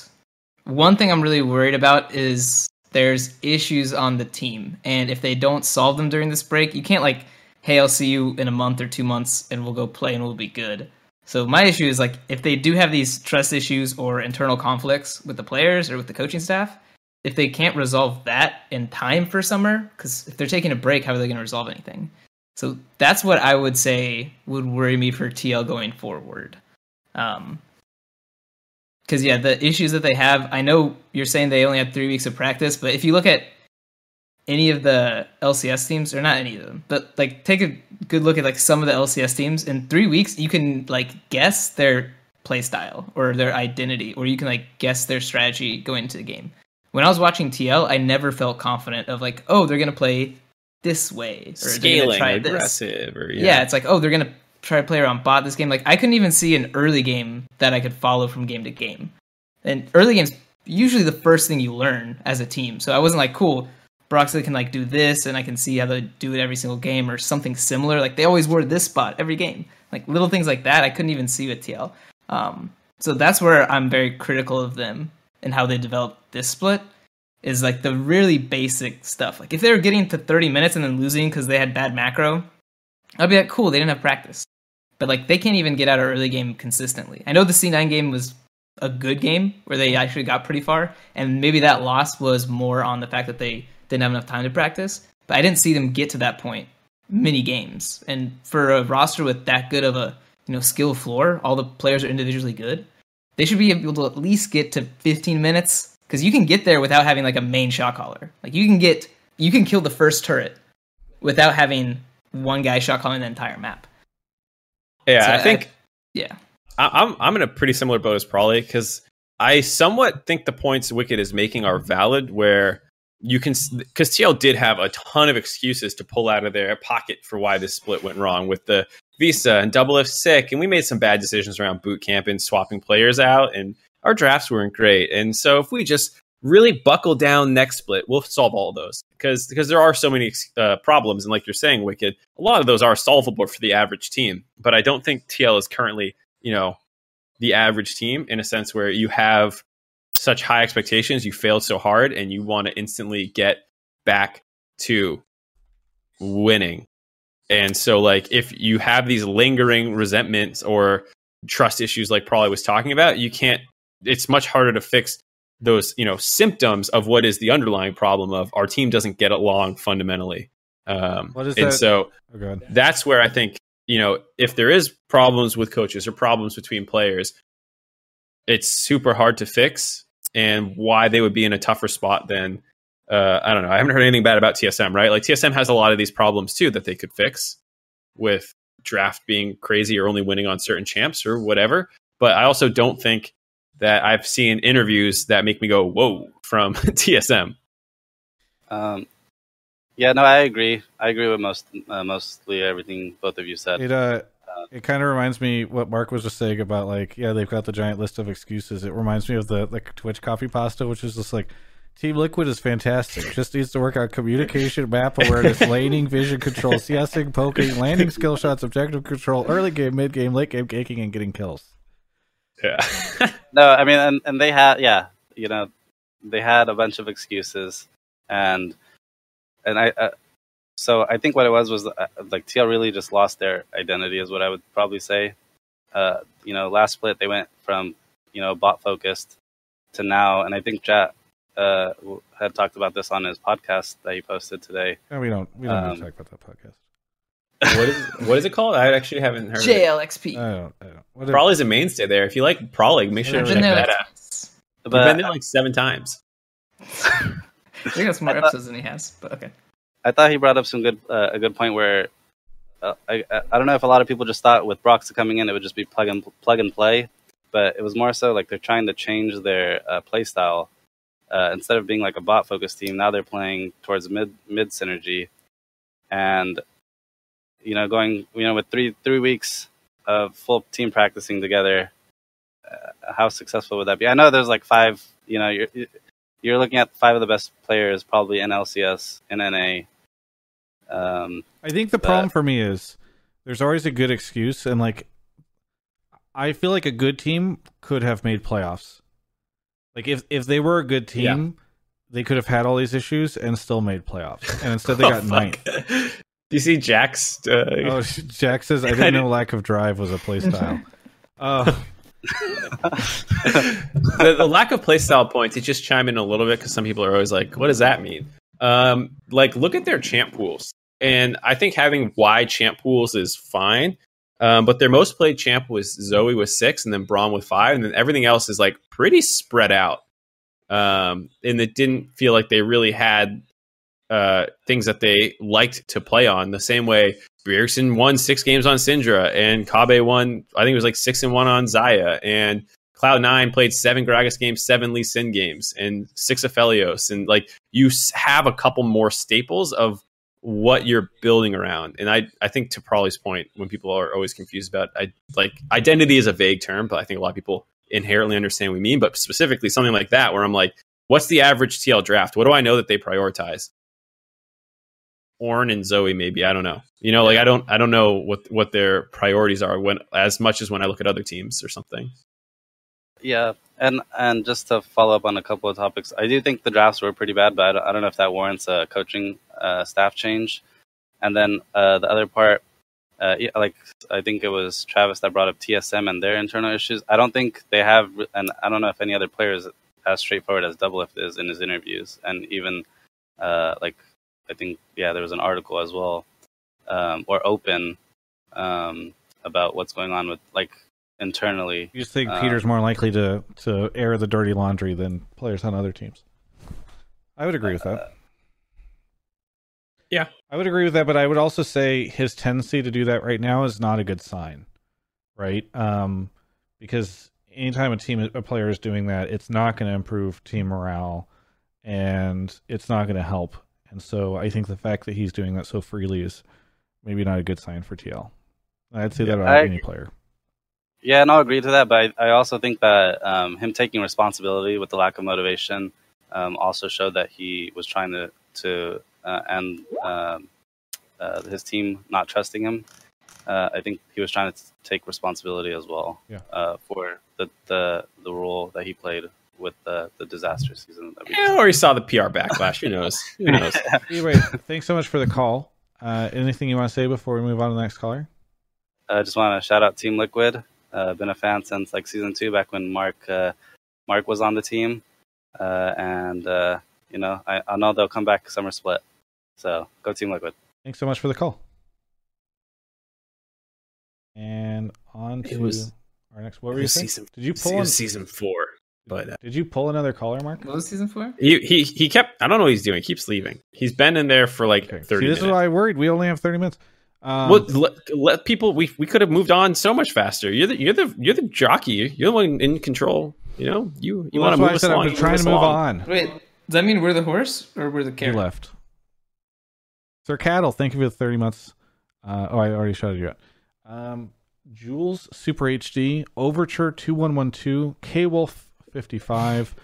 one thing I'm really worried about is there's issues on the team. And if they don't solve them during this break, you can't like, hey, I'll see you in a month or two months and we'll go play and we'll be good. So my issue is like, if they do have these trust issues or internal conflicts with the players or with the coaching staff, if they can't resolve that in time for summer, because if they're taking a break, how are they going to resolve anything? So that's what I would say would worry me for T L going forward. Um, because, yeah, the issues that they have, I know you're saying they only had three weeks of practice, but if you look at any of the L C S teams, or not any of them, but like take a good look at like some of the L C S teams in three weeks, you can like guess their playstyle or their identity, or you can like guess their strategy going into the game. When I was watching T L, I never felt confident of like, oh, they're gonna play this way, or scaling, try aggressive, this. Or yeah. yeah, it's like, oh, they're gonna try to play around bot this game. Like I couldn't even see an early game that I could follow from game to game, and early games usually the first thing you learn as a team. So I wasn't like, cool, Broxah can like do this, and I can see how they do it every single game or something similar. Like they always wore this spot every game. Like little things like that I couldn't even see with T L. Um, so that's where I'm very critical of them and how they developed this split, is like the really basic stuff. Like if they were getting to thirty minutes and then losing because they had bad macro, I'd be like, cool, they didn't have practice. But like they can't even get out of early game consistently. I know the C nine game was a good game where they actually got pretty far, and maybe that loss was more on the fact that they didn't have enough time to practice, but I didn't see them get to that point many games. And for a roster with that good of a, you know, skill floor, all the players are individually good, they should be able to at least get to fifteen minutes, because you can get there without having like a main shot caller. Like you can get, you can kill the first turret without having one guy shot calling the entire map. Yeah, so I think I, yeah I'm I'm in a pretty similar boat as probably, because I somewhat think the points Wicked is making are valid, where you can, because T L did have a ton of excuses to pull out of their pocket for why this split went wrong with the Visa and Doublelift sick, and we made some bad decisions around boot camp and swapping players out, and our drafts weren't great. And so if we just really buckle down next split, we'll solve all of those, because because there are so many uh, problems, and like you're saying, Wicked, a lot of those are solvable for the average team. But I don't think T L is currently, you know, the average team, in a sense where you have such high expectations, you failed so hard, and you want to instantly get back to winning. And so like if you have these lingering resentments or trust issues like Prolly was talking about, you can't, it's much harder to fix those, you know, symptoms of what is the underlying problem of our team doesn't get along fundamentally. Um, what is and that? so oh, that's where I think, you know, if there is problems with coaches or problems between players, it's super hard to fix, and why they would be in a tougher spot than, uh, I don't know. I haven't heard anything bad about T S M, right? Like T S M has a lot of these problems too that they could fix with draft being crazy or only winning on certain champs or whatever. But I also don't think that I've seen interviews that make me go, whoa, from T S M. Um. Yeah, no, I agree. I agree with most, uh, mostly everything both of you said. It uh, uh it kind of reminds me what Mark was just saying about like, yeah, they've got the giant list of excuses. It reminds me of the like Twitch copy pasta, which is just like, Team Liquid is fantastic. Just needs to work on communication, map awareness, laning, vision control, CSing, poking, landing, skill shots, objective control, early game, mid game, late game, ganking, and getting kills. Yeah. No, I mean, and, and they had, yeah, you know, they had a bunch of excuses, and. And I, uh, so I think what it was was uh, like T L really just lost their identity, is what I would probably say. Uh, you know, last split they went from, you know, bot focused to now, and I think Jack uh, had talked about this on his podcast that he posted today. No, we don't. We don't um, need to talk about that podcast. What is what is it called? I actually haven't heard. J L X P. It. I don't. I don't. Prolly's a mainstay there. If you like Prolly, make sure to check that out. But, We've been there like seven times. I think that's more episodes than he has, but okay. I thought he brought up some good, uh, a good point where uh, I, I don't know if a lot of people just thought with Broxah coming in it would just be plug and plug and play, but it was more so like they're trying to change their uh, play style. Uh, instead of being like a bot focused team, now they're playing towards mid mid synergy, and you know, going you know with three three weeks of full team practicing together, uh, how successful would that be? I know there's like five, you know. You're, You're looking at five of the best players probably in L C S, in N A. Um, I think the but... problem for me is there's always a good excuse, and like I feel like a good team could have made playoffs. Like if, if they were a good team, yeah. they could have had all these issues and still made playoffs. And instead they oh, got ninth. Do you see Jack's? Uh... Oh, Jack says I didn't I know didn't... lack of drive was a play style. uh, the, the lack of playstyle points, it just chime in a little bit because some people are always like, what does that mean? Um, like, look at their champ pools. And I think having wide champ pools is fine. Um, but their most played champ was Zoe with six, and then Braum with five. And then everything else is like pretty spread out. Um, and it didn't feel like they really had uh, things that they liked to play on. The same way Bjergsen won six games on Syndra, and Kobbe won, I think it was like six and one on Xayah, and Cloud nine played seven Gragas games, seven Lee Sin games, and six Aphelios. And like, you have a couple more staples of what you're building around. And I, I think to Prawley's point, when people are always confused about, I like identity is a vague term, but I think a lot of people inherently understand what we mean. But specifically something like that, where I'm like, what's the average T L draft? What do I know that they prioritize? Ornn and Zoe, maybe, I don't know. You know, like I don't, I don't know what what their priorities are when as much as when I look at other teams or something. Yeah, and and just to follow up on a couple of topics, I do think the drafts were pretty bad, but I don't know if that warrants a coaching uh, staff change. And then uh, the other part, uh, yeah, like I think it was Travis that brought up T S M and their internal issues. I don't think they have, and I don't know if any other player is as straightforward as Doublelift is in his interviews. And even uh, like I think, yeah, there was an article as well, um, or open um, about what's going on with like. Internally, you just think um, Peter's more likely to to air the dirty laundry than players on other teams. I would agree with that. Uh, yeah, I would agree with that, but I would also say his tendency to do that right now is not a good sign, right? Um, because anytime a team a player is doing that, it's not going to improve team morale, and it's not going to help. And so, I think the fact that he's doing that so freely is maybe not a good sign for T L. I'd say yeah, that about I any agree. player. Yeah, and I'll agree to that, but I, I also think that um, him taking responsibility with the lack of motivation um, also showed that he was trying to, to uh, and uh, uh, his team not trusting him. Uh, I think he was trying to take responsibility as well yeah. uh, for the, the the role that he played with the, the disaster season. That we yeah, or he saw the P R backlash, who knows? Who knows? Anyway, thanks so much for the call. Uh, anything you want to say before we move on to the next caller? I uh, just want to shout out Team Liquid. Uh, been a fan since like season two, back when Mark uh, Mark was on the team, uh, and uh, you know I, I know they'll come back summer split. So go Team Liquid! Thanks so much for the call. And on to was, our next. What were you saying? Did you pull? It was an, season four, but uh, did you pull another caller, Mark? What was season four? He he he kept. I don't know what he's doing. He keeps leaving. He's been in there for like okay. thirty. See, this minutes. This is why I worried. We only have thirty minutes. Um, well, let, let people. We we could have moved on so much faster. You're the you're the you're the jockey. You're the one in control. You know you you well, want to move us along. I'm trying to move on. Wait, does that mean we're the horse or we're the carrot? You left. Sir Cattle, thank you for the thirty months. Uh, oh, I already shouted you out. Um, Jules Super H D Overture two one one two K Wolf fifty five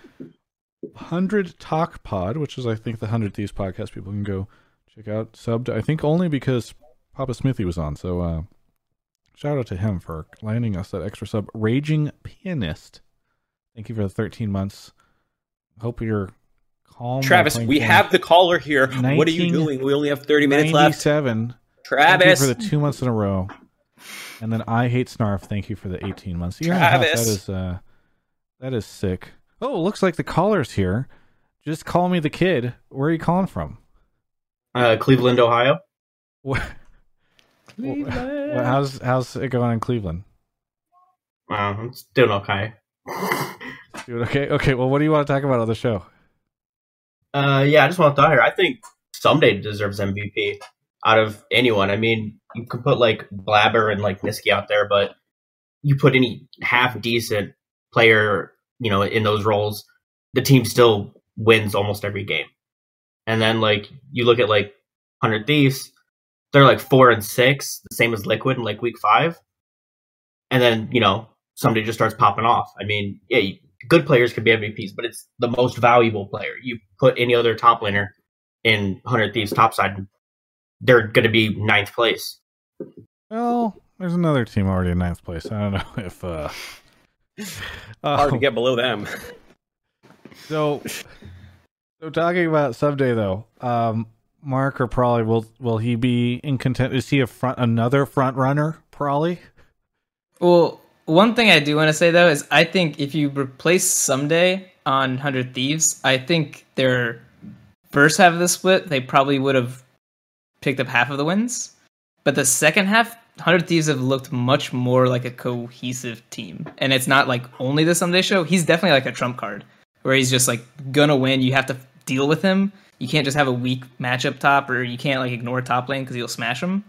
one hundred Talk Pod, which is I think the one hundred Thieves podcast. People can go check out subbed. I think only because Papa Xmithie was on, so uh, shout out to him for landing us that extra sub. Raging Pianist, thank you for the thirteen months. Hope you're calm. Travis, we have the caller here. What are you doing? We only have thirty minutes left. Travis, thank you for the two months in a row. And then I Hate Snarf, thank you for the eighteen months. Yeah, Travis. That is, uh, that is sick. Oh, looks like the caller's here. Just call me the kid. Where are you calling from? Uh, Cleveland, Ohio. What? Well, how's how's it going in Cleveland? Wow, I'm doing okay. Doing okay? Okay, well, what do you want to talk about on the show? Uh, yeah, I just want to talk here. I think Someday deserves M V P out of anyone. I mean, you can put, like, Blaber and, like, Nisqy out there, but you put any half-decent player, you know, in those roles, the team still wins almost every game. And then, like, you look at, like, one hundred Thieves, they're like four and six, the same as Liquid in like week five. And then, you know, somebody just starts popping off. I mean, yeah, you, good players could be M V Ps, but it's the most valuable player. You put any other top laner in one hundred Thieves topside, they're going to be ninth place. Well, there's another team already in ninth place. I don't know if... Uh, Hard um, to get below them. so, so talking about Someday, though... Um, Mark or probably will will he be in content? Is he a front another front runner? Probably. Well, one thing I do want to say though is I think if you replace Someday on one hundred Thieves, I think their first half of the split they probably would have picked up half of the wins, but the second half one hundred Thieves have looked much more like a cohesive team, and it's not like only the Someday show. He's definitely like a trump card where he's just like gonna win. You have to deal with him. You can't just have a weak matchup top, or you can't like ignore top lane because you'll smash him.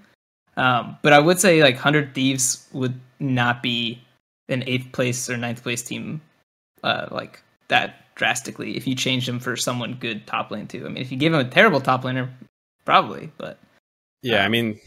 Um, but I would say like one hundred Thieves would not be an eighth place or ninth place team uh, like that drastically if you change them for someone good top lane too. I mean, if you give him a terrible top laner, probably. But yeah, um, I mean,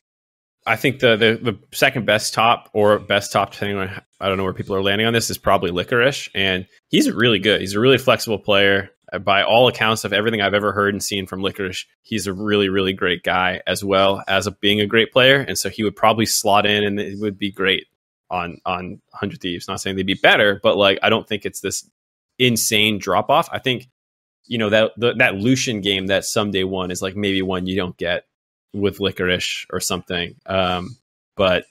I think the, the the second best top or best top, depending on, I don't know where people are landing on this, is probably Licorice, and he's really good. He's a really flexible player. By all accounts of everything I've ever heard and seen from Licorice, he's a really, really great guy, as well as a, being a great player. And so he would probably slot in, and it would be great on on one hundred Thieves. Not saying they'd be better, but like I don't think it's this insane drop off. I think you know that the, that Lucian game that someday one is like maybe one you don't get with Licorice or something. Um, but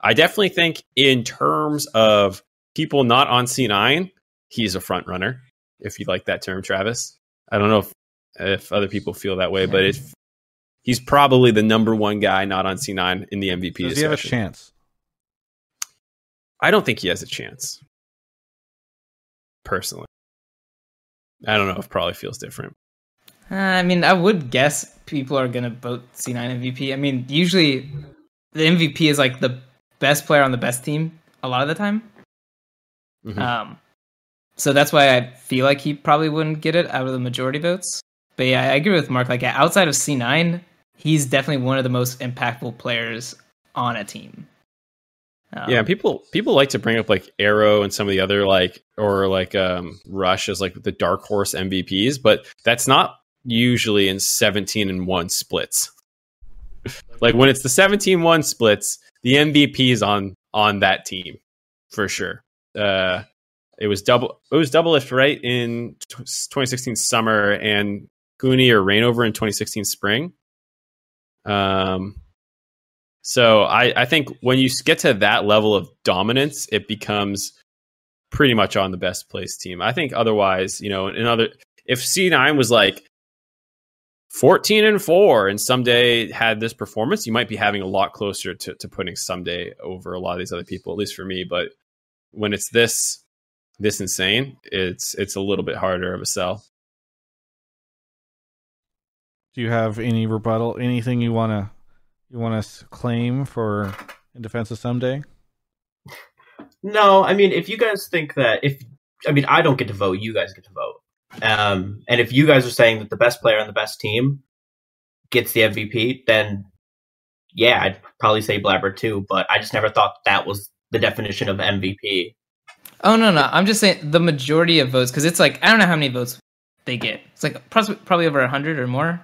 I definitely think in terms of people not on C nine, he's a front runner. If you like that term, Travis, I don't know if, if other people feel that way, but if he's probably the number one guy not on C nine in the M V P discussion. Does he have a chance? I don't think he has a chance. Personally, I don't know if probably feels different. Uh, I mean, I would guess people are going to vote C nine M V P. I mean, usually the M V P is like the best player on the best team a lot of the time. Mm-hmm. Um. So that's why I feel like he probably wouldn't get it out of the majority votes. But yeah, I agree with Mark. Like outside of C nine, he's definitely one of the most impactful players on a team. Um, yeah, people people like to bring up like Arrow and some of the other like or like um, Rush as like the dark horse M V Ps, but that's not usually in seventeen and one splits. Like when it's the seventeen one splits, the M V P is on on that team for sure. Uh, It was double. It was Doublelift, right, in twenty sixteen summer, and Goonie or Rainover in twenty sixteen spring. Um, so I, I think when you get to that level of dominance, it becomes pretty much on the best placed team. I think otherwise, you know, another if C nine was like fourteen and four and someday had this performance, you might be having a lot closer to to putting someday over a lot of these other people. At least for me, but when it's this. This insane, it's it's a little bit harder of a sell. Do you have any rebuttal? Anything you wanna you want to claim for in defense of someday? No, I mean if you guys think that if I mean I don't get to vote, you guys get to vote. Um, and if you guys are saying that the best player on the best team gets the M V P, then yeah, I'd probably say Blaber too. But I just never thought that was the definition of M V P. Oh, no, no. I'm just saying the majority of votes, because it's like, I don't know how many votes they get. It's like probably over one hundred or more.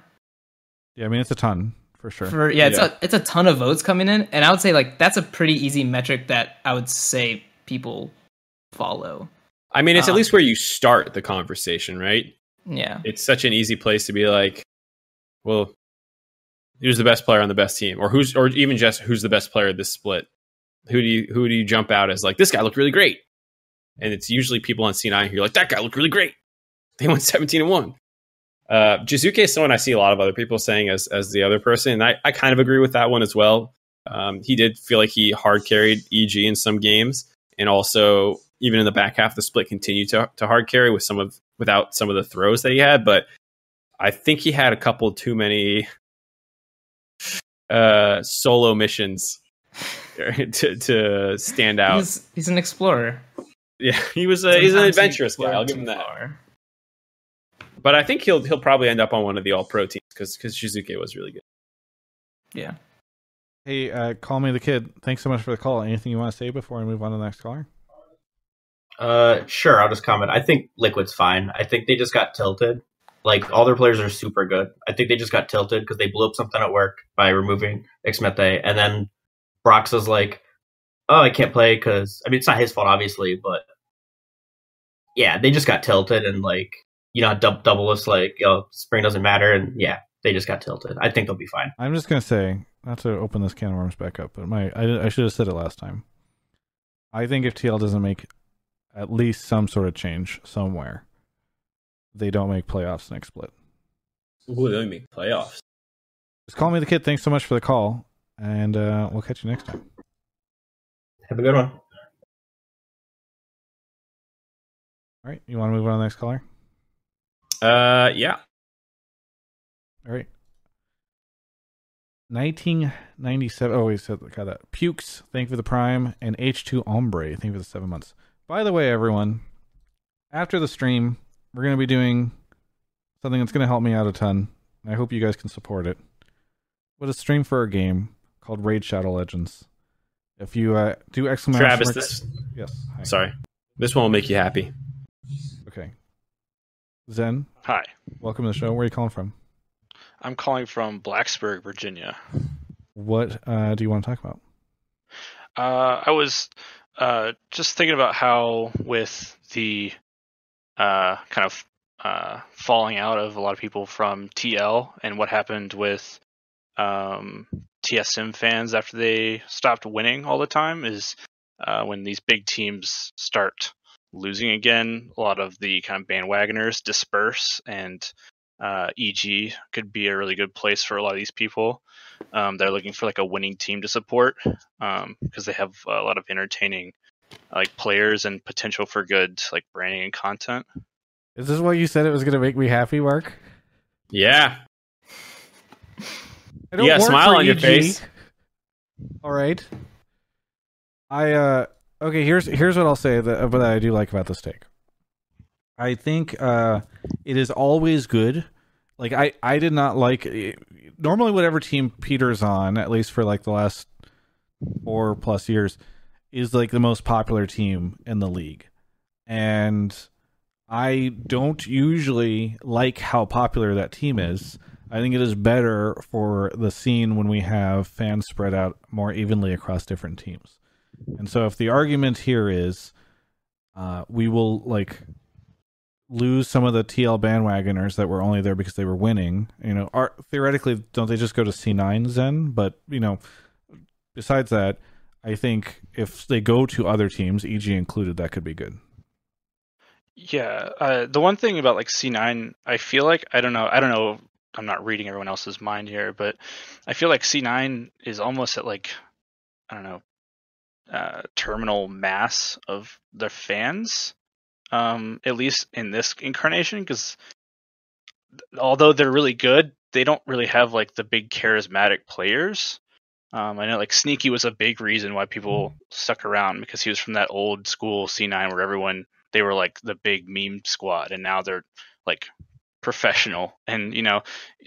Yeah, I mean, it's a ton, for sure. For, yeah, it's, yeah. A, it's a ton of votes coming in, and I would say like that's a pretty easy metric that I would say people follow. I mean, it's um, at least where you start the conversation, right? Yeah. It's such an easy place to be like, well, who's the best player on the best team? Or who's, or even just who's the best player of this split? Who do you, who do you jump out as like, this guy looked really great? And it's usually people on C nine who are like, that guy looked really great. They went seventeen and one. Uh, Jiizuke is someone I see a lot of other people saying as as the other person. And I, I kind of agree with that one as well. Um, he did feel like he hard carried E G in some games. And also, even in the back half, the split continued to, to hard carry with some of without some of the throws that he had. But I think he had a couple too many uh, solo missions to, to stand out. He's, he's an explorer. Yeah, he was a, he's an adventurous guy. I'll give him that. But I think he'll he'll probably end up on one of the all-pro teams because because Jiizuke was really good. Yeah. Hey, uh, call me the kid. Thanks so much for the call. Anything you want to say before I move on to the next caller? Uh, sure. I'll just comment. I think Liquid's fine. I think they just got tilted. Like all their players are super good. I think they just got tilted because they blew up something at work by removing Xmithie, and then Broxah's like, oh, I can't play because, I mean, it's not his fault, obviously, but yeah, they just got tilted and, like, you know, dub- Doublelift's like, you know, spring doesn't matter, and yeah, they just got tilted. I think they'll be fine. I'm just going to say, not to open this can of worms back up, but my I, I should have said it last time. I think if T L doesn't make at least some sort of change somewhere, they don't make playoffs next split. Ooh, they don't make playoffs. Just call me the kid. Thanks so much for the call, and uh, we'll catch you next time. Have a good one. All right. You want to move on to the next caller? Uh, yeah. All right. nineteen ninety-seven. Oh, he said, got that. Pukes, thank you for the prime. And H two Ombre, thank you for the seven months. By the way, everyone, after the stream, we're going to be doing something that's going to help me out a ton. I hope you guys can support it. But a stream for a game called Raid Shadow Legends. If you uh, do exclamation Travis, mark, this... Yes. Hi. Sorry. This one will make you happy. Okay. Zen. Hi. Welcome to the show. Where are you calling from? I'm calling from Blacksburg, Virginia. What uh, do you want to talk about? Uh, I was uh, just thinking about how with the uh, kind of uh, falling out of a lot of people from T L and what happened with um, T S M fans after they stopped winning all the time is uh, when these big teams start losing again, a lot of the kind of bandwagoners disperse, and uh, E G could be a really good place for a lot of these people. Um, they're looking for like a winning team to support because um, they have a lot of entertaining like players and potential for good like branding and content. Is this what you said it was going to make me happy, Mark? Yeah. You got a smile on your face. All right. I uh okay. Here's here's what I'll say that but I do like about this take. I think uh, it is always good. Like I, I did not like normally whatever team Peter's on, at least for like the last four plus years, is like the most popular team in the league, and I don't usually like how popular that team is. I think it is better for the scene when we have fans spread out more evenly across different teams. And so if the argument here is uh, we will like lose some of the T L bandwagoners that were only there because they were winning, you know, are, theoretically, don't they just go to C nine Zen? But, you know, besides that, I think if they go to other teams, E G included, that could be good. Yeah. Uh, the one thing about like C nine, I feel like, I don't know, I don't know, I'm not reading everyone else's mind here, but I feel like C nine is almost at like, I don't know, uh, terminal mass of their fans, um, at least in this incarnation, because th- although they're really good, they don't really have like the big charismatic players. Um, I know like Sneaky was a big reason why people stuck around because he was from that old school C nine where everyone, they were like the big meme squad, and now they're like professional, and you know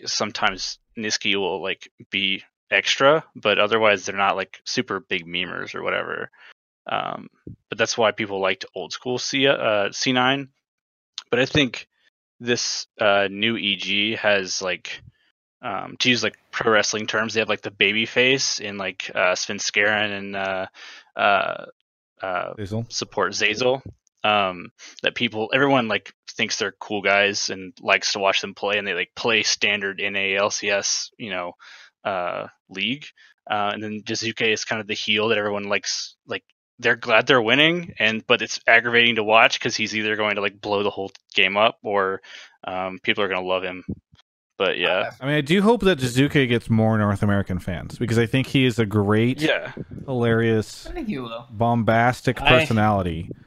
sometimes Nisqy will like be extra, but otherwise they're not like super big memers or whatever. Um but that's why people liked old school C uh C nine. But I think this uh new E G has like um to use like pro wrestling terms, they have like the baby face in like uh Svenskeren and uh uh uh Zeyzal. Support Zeyzal. Um, that people, everyone like thinks they're cool guys and likes to watch them play, and they like play standard N A L C S, you know, uh, league. Uh, and then Jiizuke is kind of the heel that everyone likes. Like they're glad they're winning, and but it's aggravating to watch because he's either going to like blow the whole game up or um, people are going to love him. But yeah, I mean, I do hope that Jiizuke gets more North American fans because I think he is a great, yeah, hilarious, I think he will. bombastic personality. I...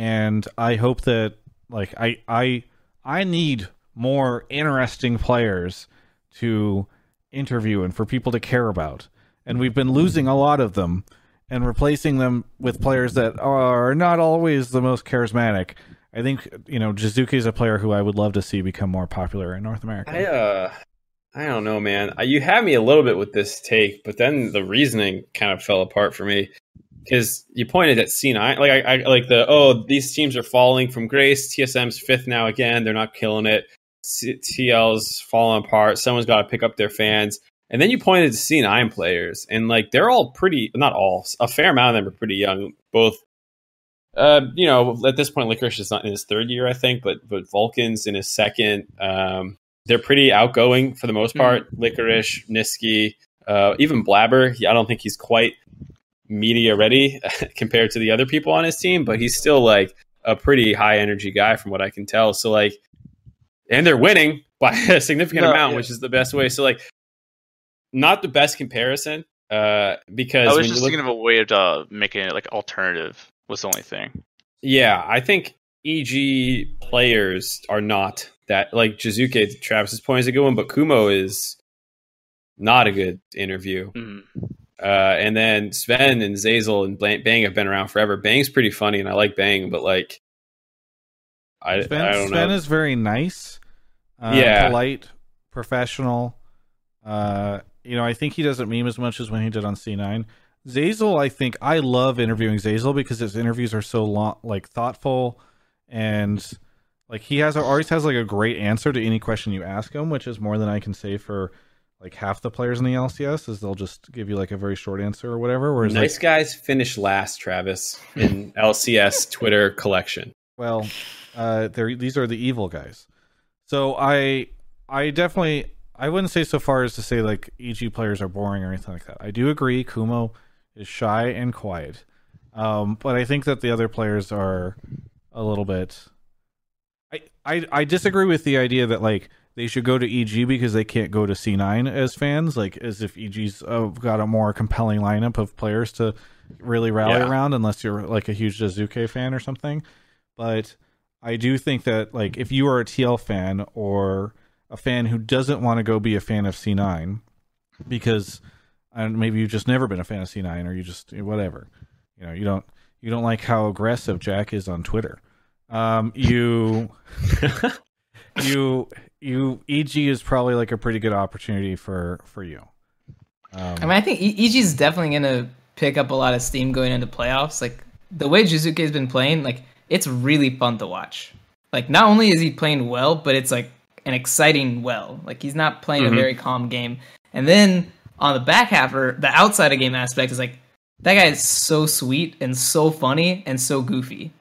And I hope that, like, I I I need more interesting players to interview and for people to care about. And we've been losing a lot of them and replacing them with players that are not always the most charismatic. I think, you know, Jiizuke is a player who I would love to see become more popular in North America. I, uh, I don't know, man. You had me a little bit with this take, but then the reasoning kind of fell apart for me. Because you pointed at C nine, like I, I like the oh these teams are falling from grace. T S M's fifth now again; they're not killing it. C T L's falling apart. Someone's got to pick up their fans. And then you pointed to C nine players, and like they're all pretty, not all, a fair amount of them are pretty young. Both, uh, you know, at this point, Licorice is not in his third year, I think, but but Vulcan's in his second. Um, they're pretty outgoing for the most part. Mm-hmm. Licorice, Nisqy, uh, even Blaber. I don't think he's quite media ready compared to the other people on his team, but he's still like a pretty high energy guy from what I can tell. So like, and they're winning by a significant no, amount, yeah. which is the best way. So like, not the best comparison uh, because I was just thinking of a way of uh, making it like alternative was the only thing. Yeah, I think E G players are not that, like Jiizuke, Travis's point is a good one, but Kumo is not a good interview. Mm. Uh, and then Sven and Zeyzal and Bang have been around forever. Bang's pretty funny, and I like Bang, but like, I, Sven, I don't Sven know. Sven is very nice, uh, yeah, polite, professional. Uh, you know, I think he doesn't meme as much as when he did on C nine. Zeyzal, I think I love interviewing Zeyzal because his interviews are so long, like thoughtful, and like he has always has like a great answer to any question you ask him, which is more than I can say for like half the players in the L C S, is they'll just give you like a very short answer or whatever. Whereas nice like, guys finish last, Travis, in L C S Twitter collection. Well, uh, they're these are the evil guys. So I I definitely I wouldn't say so far as to say like E G players are boring or anything like that. I do agree Kumo is shy and quiet. Um, but I think that the other players are a little bit... I, I, I disagree with the idea that like they should go to E G because they can't go to C nine as fans, like as if E G's uh, got a more compelling lineup of players to really rally yeah. around, unless you're like a huge Jiizuke fan or something. But I do think that like if you are a T L fan or a fan who doesn't want to go be a fan of C nine because... and maybe you've just never been a fan of C nine, or you just whatever, you know, you don't you don't like how aggressive Jack is on Twitter. Um, you, you, you. E G is probably like a pretty good opportunity for for you. Um, I mean, I think E G is definitely going to pick up a lot of steam going into playoffs. Like the way Jiizuke has been playing, like it's really fun to watch. Like not only is he playing well, but it's like an exciting well. Like he's not playing mm-hmm. a very calm game, and then. On the back half, or the outside of game aspect, is like, that guy is so sweet and so funny and so goofy.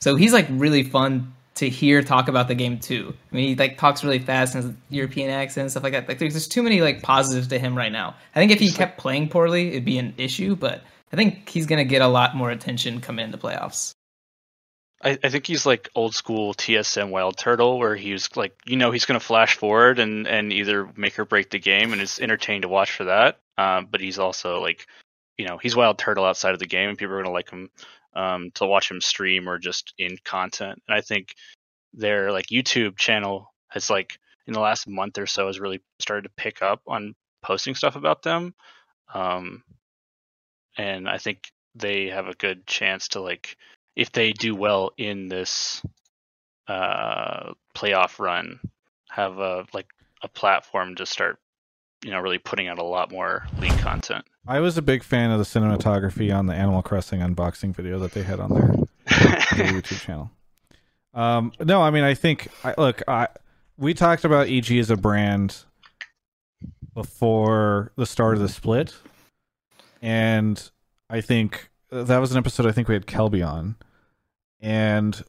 So he's like really fun to hear talk about the game too. I mean, he like talks really fast and has European accent and stuff like that. Like there's just too many like positives to him right now. I think if he kept playing poorly, it'd be an issue, but I think he's going to get a lot more attention coming into playoffs. I, I think he's like old school T S M Wild Turtle, where he's like, you know, he's going to flash forward and, and either make or break the game, and it's entertaining to watch for that. Um, but he's also like, you know, he's Wild Turtle outside of the game, and people are going to like him um, to watch him stream or just in content. And I think their like YouTube channel has like in the last month or so has really started to pick up on posting stuff about them. Um, and I think they have a good chance to like, if they do well in this uh, playoff run, have a like a platform to start, you know, really putting out a lot more league content. I was a big fan of the cinematography on the Animal Crossing unboxing video that they had on their, their YouTube channel. Um, no, I mean, I think I, look, I, we talked about E G as a brand before the start of the split, and I think. That was an episode I think we had Kelby on. And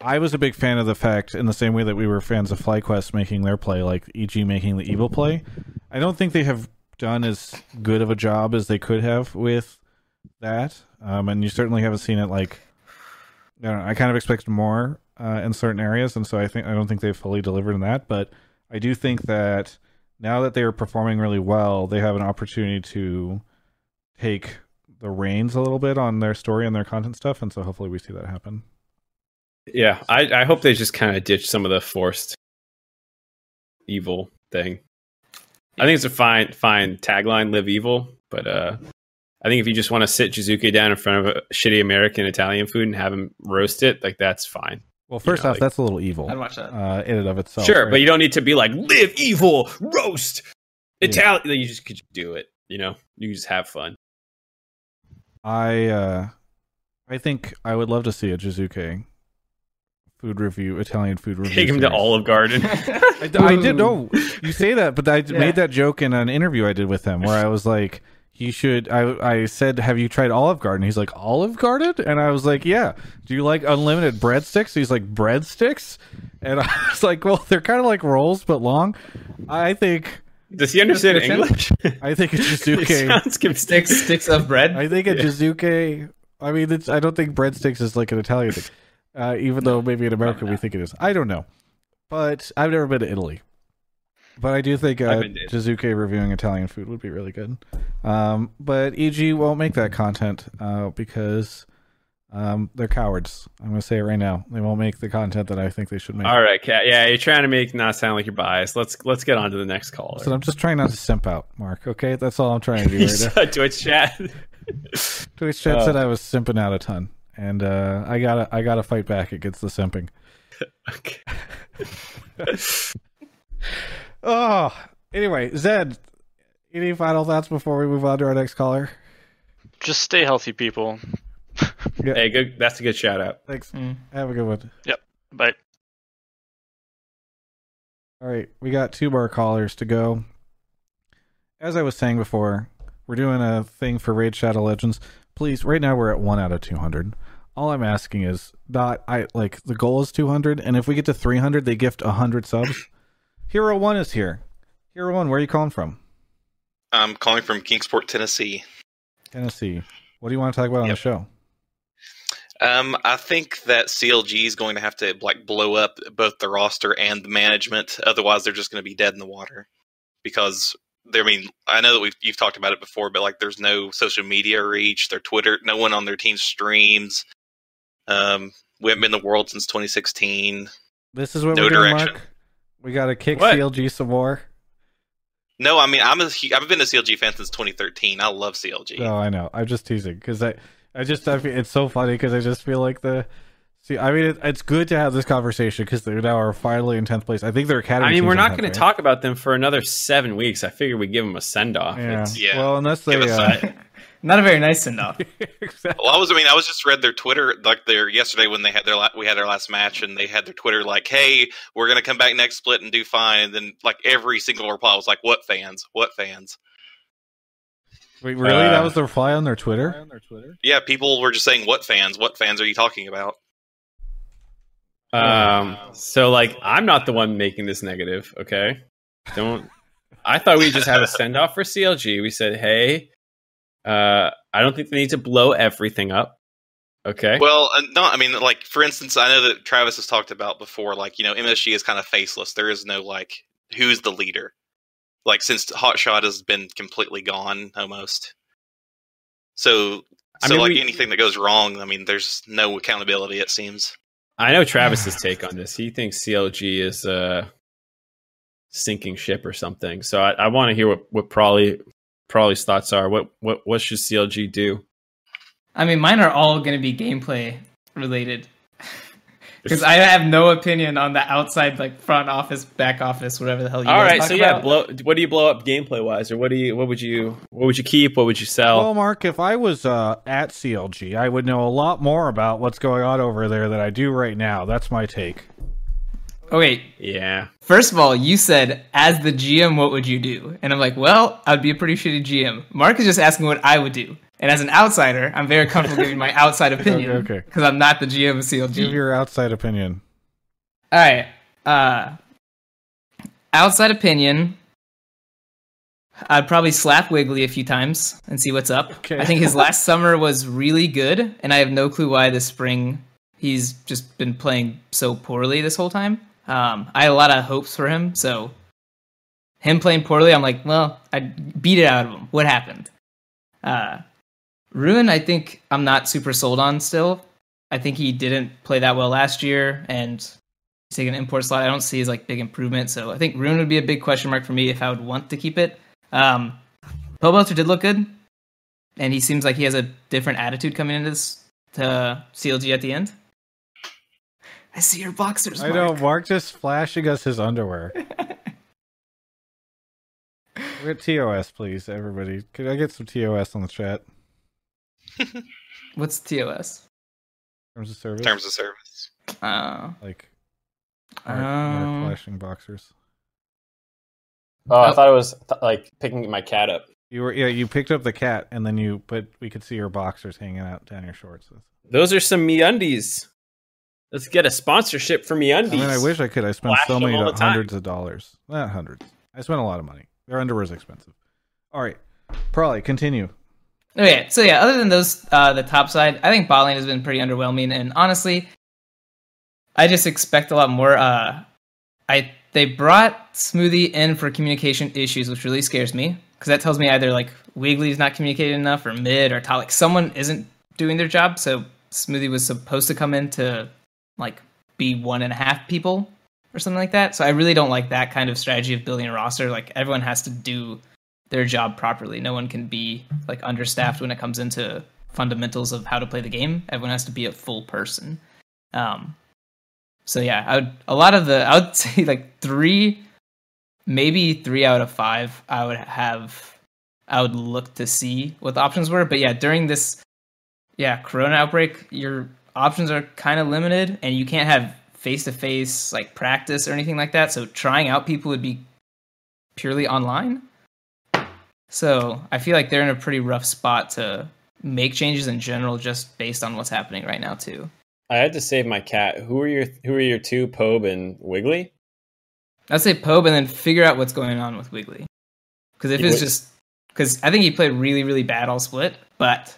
I was a big fan of the fact, in the same way that we were fans of FlyQuest making their play, like E G making the evil play. I don't think they have done as good of a job as they could have with that. Um, and you certainly haven't seen it like... I don't know, I kind of expect more uh, in certain areas, and so I think I don't think they've fully delivered on that. But I do think that now that they are performing really well, they have an opportunity to take... the reins a little bit on their story and their content stuff, and so hopefully we see that happen. Yeah, I, I hope they just kind of ditch some of the forced evil thing. I think it's a fine fine tagline, live evil, but uh, I think if you just want to sit Jiizuke down in front of a shitty American Italian food and have him roast it, like that's fine. Well, first you know, off, like, that's a little evil. I'd watch that. Uh, in and of itself. Sure, right? But you don't need to be like, live evil, roast, Italian. Yeah. You just could do it, you know? You can just have fun. I uh, I think I would love to see a Jiizuke food review, Italian food review. Take him series. To Olive Garden. I, I did know oh, you say that, but I yeah. made that joke in an interview I did with him where I was like, "You should." I I said, "Have you tried Olive Garden?" He's like, "Olive Garden?" And I was like, "Yeah." Do you like unlimited breadsticks? He's like, "Breadsticks?" And I was like, "Well, they're kind of like rolls, but long." I think. Does he understand English? I think a Jiizuke sounds give sticks sticks of bread. I think a yeah. Jiizuke. I mean, it's, I don't think breadsticks is like an Italian thing, uh, even though maybe in America we think it is. I don't know, but I've never been to Italy. But I do think uh, Jiizuke reviewing Italian food would be really good. Um, but E G won't make that content uh, because Um, they're cowards. I'm going to say it right now. They won't make the content that I think they should make. All right, Kat. Yeah, you're trying to make not sound like you're biased. Let's let's get on to the next caller. So I'm just trying not to simp out, Mark, okay? That's all I'm trying to do right there. Twitch chat. Twitch chat oh. said I was simping out a ton, and uh, I gotta I gotta fight back against the simping. Okay. Oh, anyway, Zed, any final thoughts before we move on to our next caller? Just stay healthy, people. Yep. Hey, good. That's a good shout out. Thanks. Mm. Have a good one. Yep. Bye. All right, we got two more callers to go. As I was saying before, we're doing a thing for Raid Shadow Legends. Please, right now we're at one out of two hundred. All I'm asking is not I like the goal is two hundred, and if we get to three hundred, they gift a hundred subs. Hero One is here. Hero One, where are you calling from? I'm calling from Kingsport, Tennessee. Tennessee. What do you want to talk about yep. on the show? Um, I think that C L G is going to have to like blow up both the roster and the management. Otherwise, they're just going to be dead in the water. Because, I mean, I know that we've you've talked about it before, but like, there's no social media reach. Their Twitter, no one on their team streams. Um, we haven't been in the world since twenty sixteen. This is what no we're doing, Mark. We got to kick what? C L G some more. No, I mean, I'm a, I've been a C L G fan since twenty thirteen. I love C L G. No, I know. I'm just teasing because I. I just, I feel, it's so funny because I just feel like the, see, I mean, it, it's good to have this conversation because they now are finally in tenth place. I think their academy. I mean, we're not going to talk about them for another seven weeks. I figured we'd give them a send off. Yeah. yeah. Well, unless they, uh, not a very nice send off. Exactly. Well, I was, I mean, I was just read their Twitter like their yesterday when they had their we had their last match and they had their Twitter like, hey, we're going to come back next split and do fine. And then like every single reply was like, what fans? What fans? Wait, really? Uh, that was the reply on their Twitter? Yeah, people were just saying, what fans? What fans are you talking about? Um, so, like, I'm not the one making this negative, okay? Don't. I thought we'd just have a send-off for C L G. We said, hey, uh, I don't think they need to blow everything up. Okay. Well, uh, no, I mean, like, for instance, I know that Travis has talked about before, like, you know, M S G is kind of faceless. There is no, like, who's the leader? Like, since Hotshot has been completely gone, almost. So, so I mean, like, we, anything that goes wrong, I mean, there's no accountability, it seems. I know Travis's take on this. He thinks C L G is a sinking ship or something. So I, I want to hear what, what probably, probably's thoughts are. What, what, what should C L G do? I mean, mine are all going to be gameplay related. Because I have no opinion on the outside, like front office, back office, whatever the hell you guys All right, talk so yeah, about. Blow, what do you blow up gameplay wise, or what do you, what would you, what would you keep, what would you sell? Well, Mark, if I was uh, at C L G, I would know a lot more about what's going on over there than I do right now. That's my take. Oh wait, yeah. First of all, you said as the G M, what would you do? And I'm like, well, I'd be a pretty shitty G M. Mark is just asking what I would do. And as an outsider, I'm very comfortable giving my outside opinion because okay, okay. I'm not the G M of C L G. Give your outside opinion. All right. Uh, outside opinion. I'd probably slap Wiggly a few times and see what's up. Okay. I think his last summer was really good, and I have no clue why this spring he's just been playing so poorly this whole time. Um, I had a lot of hopes for him, so him playing poorly, I'm like, well, I beat it out of him. What happened? Uh, Ruin, I think I'm not super sold on still. I think he didn't play that well last year, and he's taking an import slot. I don't see his like big improvement, so I think Ruin would be a big question mark for me if I would want to keep it. Um, Pobelter did look good, and he seems like he has a different attitude coming into this to C L G at the end. I see your boxers, Mark. I know, Mark just flashing us his underwear. We're at T O S, please, everybody. Could I get some T O S on the chat? What's T O S? Terms of service. Terms of service. Oh. Like, our, um, our flashing boxers. Oh, I oh. thought it was th- like picking my cat up. You were, yeah. You picked up the cat, and then you, but we could see your boxers hanging out down your shorts. Those are some MeUndies. Let's get a sponsorship for MeUndies. I mean, I wish I could. I spent Flash so many hundreds of dollars. Not hundreds. I spent a lot of money. Their underwear is expensive. All right, probably continue. Okay, so yeah, other than those, uh, the top side, I think bot lane has been pretty underwhelming, and honestly, I just expect a lot more. Uh, I they brought Xmithie in for communication issues, which really scares me, because that tells me either like Wiggly's not communicating enough, or mid, or Talik, someone isn't doing their job, so Xmithie was supposed to come in to like be one and a half people or something like that. So I really don't like that kind of strategy of building a roster. Like, everyone has to do their job properly. No one can be like understaffed when it comes into fundamentals of how to play the game. Everyone has to be a full person. Um, so yeah, I would, a lot of the, I would say like three, maybe three out of five, I would have, I would look to see what the options were. But yeah, during this, yeah, Corona outbreak, your options are kind of limited and you can't have face-to-face like practice or anything like that. So trying out people would be purely online. So I feel like they're in a pretty rough spot to make changes in general, just based on what's happening right now too. I had to save my cat. Who are your Who are your two, Pobe and Wiggly? I'd say Pobe, and then figure out what's going on with Wiggly, because if it's just because I think he played really really bad all split, but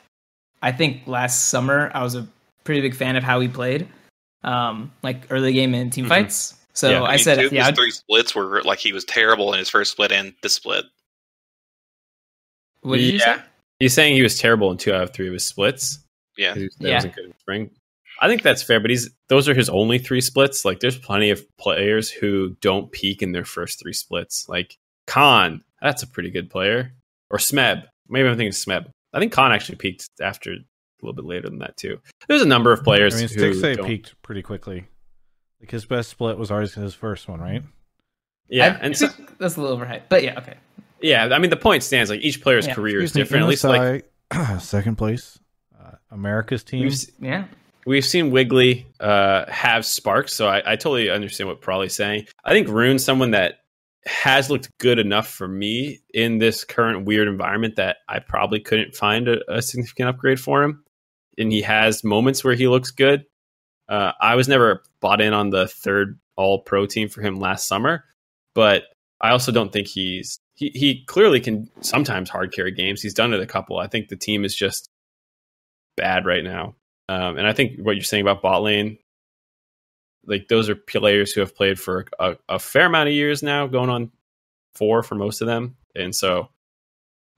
I think last summer I was a pretty big fan of how he played, um, like early game and team mm-hmm. fights. So yeah, I, I mean, said, two, yeah, his three splits were like he was terrible in his first split and this split. What did yeah. you say? He's saying he was terrible in two out of three of his splits. Yeah, that yeah. wasn't good in spring. I think that's fair, but he's those are his only three splits. Like, there's plenty of players who don't peak in their first three splits. Like Khan, that's a pretty good player, or Smeb. Maybe I'm thinking Smeb. I think Khan actually peaked after a little bit later than that too. There's a number of players. I mean, Stixay peaked pretty quickly. Like, his best split was always his first one, right? Yeah, I and so, that's a little overhyped, but yeah, okay. Yeah, I mean, the point stands. Like, each player's yeah. career Excuse is different. Me, at least, like uh, second place, uh, America's team. We've, yeah, we've seen Wiggly uh, have sparks, so I, I totally understand what Prolly's saying. I think Rune's someone that has looked good enough for me in this current weird environment that I probably couldn't find a, a significant upgrade for him. And he has moments where he looks good. Uh, I was never bought in on the third All-Pro team for him last summer, but I also don't think he's. He, he clearly can sometimes hard carry games. He's done it a couple. I think the team is just bad right now. Um, and I think what you're saying about bot lane, like, those are players who have played for a, a fair amount of years now, going on four for most of them. And so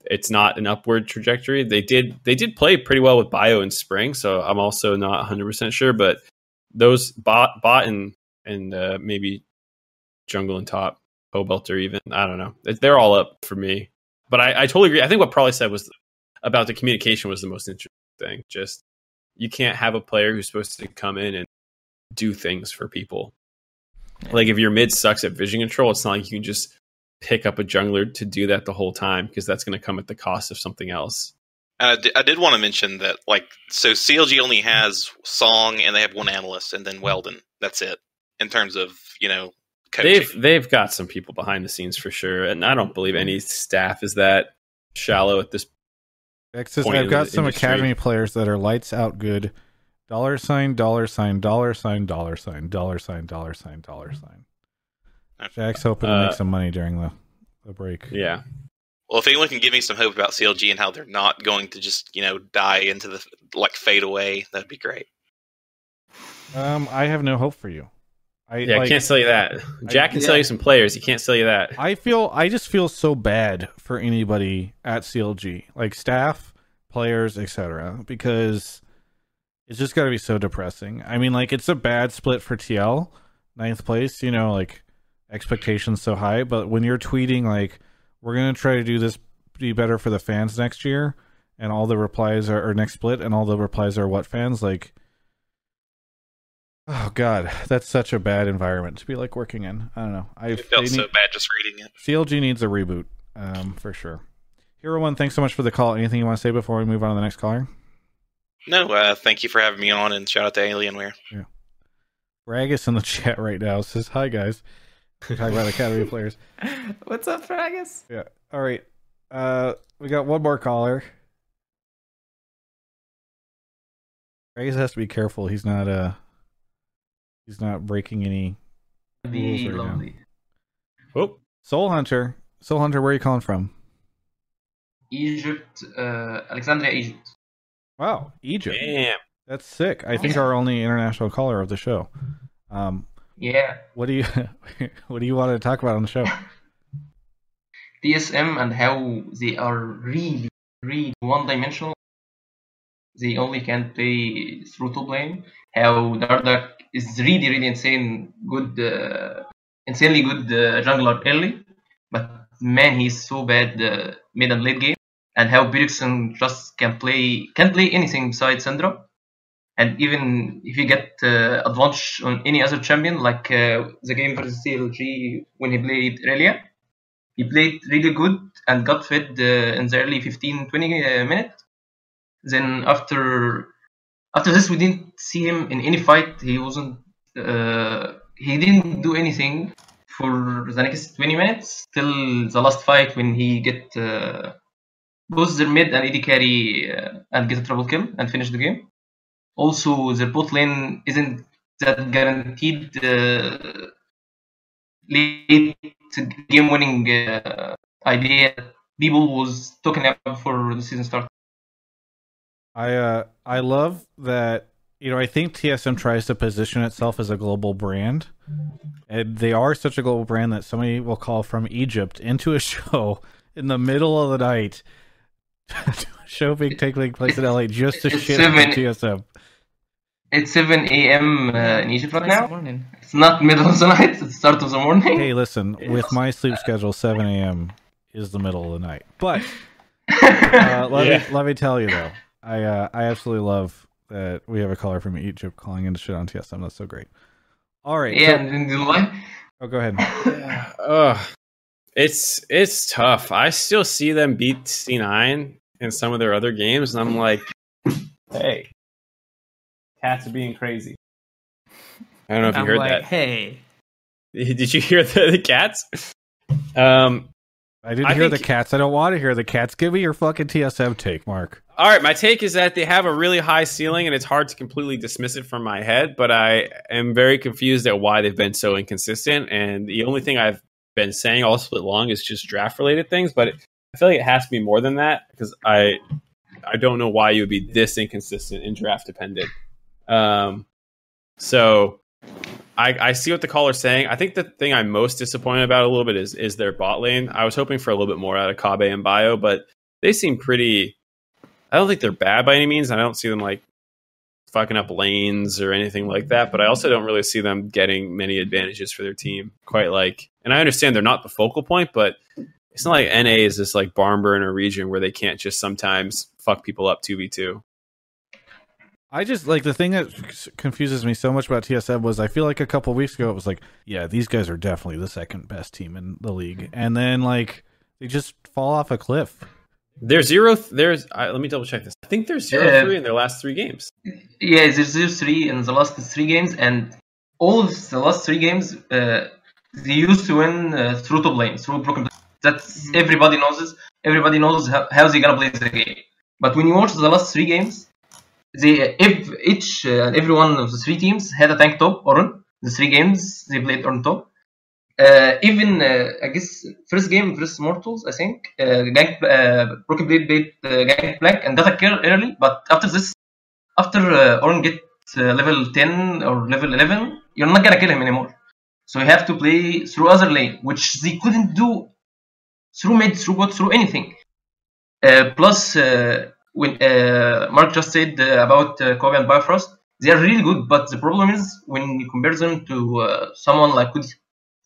it's not an upward trajectory. They did they did play pretty well with Bio in spring, so I'm also not one hundred percent sure. But those bot, bot and, and uh, maybe jungle and top, Hobelter even, I don't know. They're all up for me. But I, I totally agree. I think what Prolly said was about the communication was the most interesting thing. Just, you can't have a player who's supposed to come in and do things for people. Like, if your mid sucks at vision control, it's not like you can just pick up a jungler to do that the whole time, because that's going to come at the cost of something else. Uh, I did want to mention that, like, so C L G only has Song and they have one analyst and then Weldon. That's it in terms of, you know, coaching. They've they've got some people behind the scenes for sure, and I don't believe any staff is that shallow at this Texas, point. I've got some industry. Academy players that are lights out good. Dollar sign, dollar sign, dollar sign, dollar sign, dollar sign, dollar sign, dollar sign. Jack's hoping uh, to make some money during the, the break. Yeah. Well, if anyone can give me some hope about C L G and how they're not going to just, you know, die into the like fade away, that'd be great. Um, I have no hope for you. I, yeah, like, I can't sell you that. Jack I, can yeah. sell you some players. He can't sell you that. I feel, I just feel so bad for anybody at C L G, like staff, players, et cetera, because it's just got to be so depressing. I mean, like, it's a bad split for T L, ninth place. You know, like, expectations so high, but when you're tweeting like, "We're gonna try to do this, be better for the fans next year," and all the replies are or next split, and all the replies are "What fans?" Like, oh God, that's such a bad environment to be like working in. I don't know. I it felt so need, bad just reading it. C L G needs a reboot, um, for sure. Hero One, thanks so much for the call. Anything you want to say before we move on to the next caller? No, uh, thank you for having me on, and shout out to Alienware. Yeah, Ragus in the chat right now says, "Hi guys." We're talking about Academy players. What's up, Ragus? Yeah. All right. Uh, we got one more caller. Ragus has to be careful. He's not a. Uh, He's not breaking any rules right lonely. now. Oh, Soul Hunter, Soul Hunter, where are you calling from? Egypt, uh, Alexandria, Egypt. Wow, Egypt. Damn, that's sick. I think yeah. our only international caller of the show. Um, yeah. What do you What do you want to talk about on the show? T S M and how they are really, really one-dimensional. they only can play through to lane. How Dardak is really, really insane, good, uh, insanely good uh, jungler early, but man, he's so bad uh, mid and late game. And how Bjergsen just can play, can play anything besides Syndra. And even if you get uh, advantage on any other champion, like uh, the game versus C L G when he played Irelia, he played really good and got fed uh, in the early fifteen to twenty uh, minutes. Then after after this, we didn't see him in any fight. He wasn't. Uh, he didn't do anything for the next twenty minutes till the last fight when he get uh, both their mid and A D carry uh, and get a triple kill and finish the game. Also, their bot lane isn't that guaranteed uh, late game winning uh, idea people was talking about for the season start. I uh, I love that, you know, I think T S M tries to position itself as a global brand, and they are such a global brand that somebody will call from Egypt into a show in the middle of the night. Show being taking place in L A just to shit on T S M. It's seven A M uh, in Egypt right now. Morning. It's not middle of the night. It's the start of the morning. Hey, listen. It's... with my sleep schedule, seven A M is the middle of the night. But uh, let yeah. me let me tell you though, I uh, I absolutely love that we have a caller from Egypt calling in to shit on T S M. That's so great. All right. Yeah. So... and the line... oh, go ahead. Yeah. Ugh. It's it's tough. I still see them beat C nine in some of their other games, and I'm like, hey, cats are being crazy. I don't know if I'm you heard like, that. Hey, did you hear the, the cats? Um, I didn't I hear think... the cats. I don't want to hear the cats. Give me your fucking T S M take, Mark. All right, my take is that they have a really high ceiling, and it's hard to completely dismiss it from my head. But I am very confused at why they've been so inconsistent, and the only thing I've been saying all split long is just draft related things, but it, I feel like it has to be more than that because I I don't know why you would be this inconsistent and draft dependent. Um, so I I see what the caller's saying. I think the thing I'm most disappointed about a little bit is is their bot lane. I was hoping for a little bit more out of Kobbe and Bio, but they seem pretty. I don't think they're bad by any means. I don't see them like fucking up lanes or anything like that, but I also don't really see them getting many advantages for their team quite like, and I understand they're not the focal point, but it's not like N A is this like barn burner region where they can't just sometimes fuck people up two v two. I just like the thing that confuses me so much about T S M was I feel like a couple of weeks ago it was like, yeah, these guys are definitely the second best team in the league, and then like they just fall off a cliff. They're zero. Th- there's. Uh, let me double check this. I think they're zero uh, three in their last three games. Yeah, they're zero three in the last three games, and all of the last three games, uh, they used to win uh, through top lane, through Broken Blade. That's everybody knows this. Everybody knows how, how they're gonna play the game. But when you watch the last three games, they if each and uh, every one of the three teams had a tank top Ornn. The three games they played Ornn top. Uh, even, uh, I guess, first game versus Immortals, I think, uh, Gang, uh, Broken Blade beat uh, Gangplank and got a kill early, but after this, after uh, Ornn gets uh, level ten or level eleven, you're not gonna kill him anymore. So you have to play through other lane, which they couldn't do through mid, through bot, through anything. Uh, plus, uh, when uh, Mark just said uh, about uh, Kobbe and Bifrost, they are really good, but the problem is, when you compare them to uh, someone like Kudis,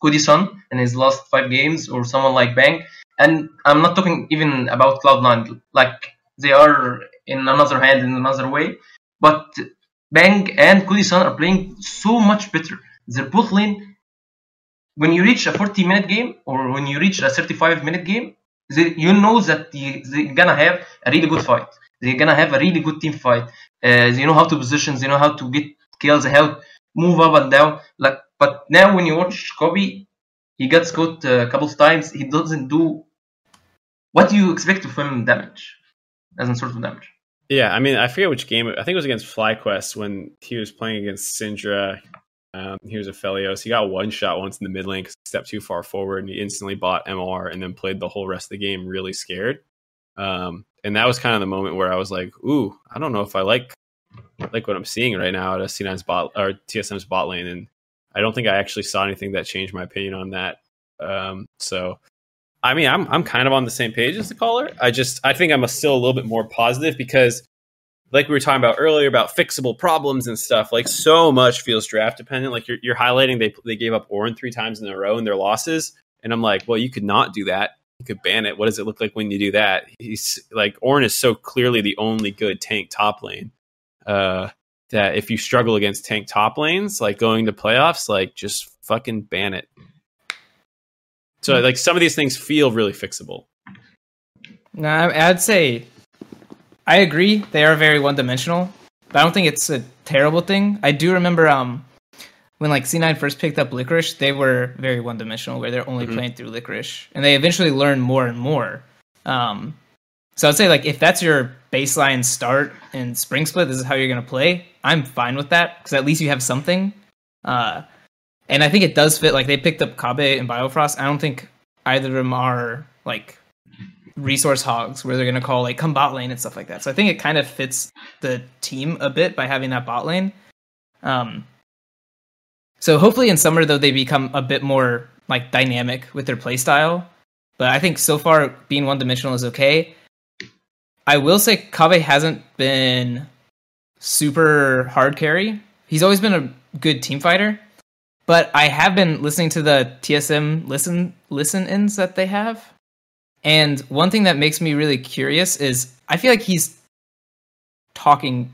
Kudison in his last five games, or someone like Bang, and I'm not talking even about Cloud nine, like they are in another hand in another way, but Bang and Kudison are playing so much better. They're both lane, when you reach a forty minute game, or when you reach a thirty-five minute game, they, you know that they, they're gonna have a really good fight, they're gonna have a really good team fight, uh, they know how to position, they know how to get kills, how move up and down, like. But now when you watch Kobbe, he gets caught a couple of times. He doesn't do what you expect of him damage, as in sort of damage. Yeah, I mean, I forget which game. I think it was against FlyQuest when he was playing against Syndra. Um, he was a Felios. He got one shot once in the mid lane because he stepped too far forward, and he instantly bought M R and then played the whole rest of the game really scared. Um, and that was kind of the moment where I was like, ooh, I don't know if I like like what I'm seeing right now at a C nine's bot or T S M's bot lane. And I don't think I actually saw anything that changed my opinion on that. Um, so, I mean, I'm I'm kind of on the same page as the caller. I just I think I'm a still a little bit more positive because like we were talking about earlier about fixable problems and stuff, like so much feels draft dependent. Like you're, you're highlighting they they gave up Orin three times in a row in their losses. And I'm like, well, you could not do that. You could ban it. What does it look like when you do that? He's like, Orin is so clearly the only good tank top lane uh, that if you struggle against tank top lanes, like going to playoffs, like just fucking ban it. So like some of these things feel really fixable. No, I'd say I agree. They are very one-dimensional, but I don't think it's a terrible thing. I do remember um, when like C nine first picked up Licorice, they were very one-dimensional, where they're only mm-hmm. playing through Licorice, and they eventually learn more and more. Um, so I'd say like if that's your baseline start in Spring Split, this is how you're going to play, I'm fine with that, because at least you have something. Uh, and I think it does fit. Like they picked up Kobbe and Biofrost. I don't think either of them are like resource hogs where they're going to call like come bot lane and stuff like that. So I think it kind of fits the team a bit by having that bot lane. Um, so hopefully in summer though, they become a bit more like dynamic with their play style. But I think so far being one dimensional is okay. I will say Kobbe hasn't been super hard carry. He's always been a good team fighter, but I have been listening to the T S M listen, listen ins that they have. And one thing that makes me really curious is I feel like he's talking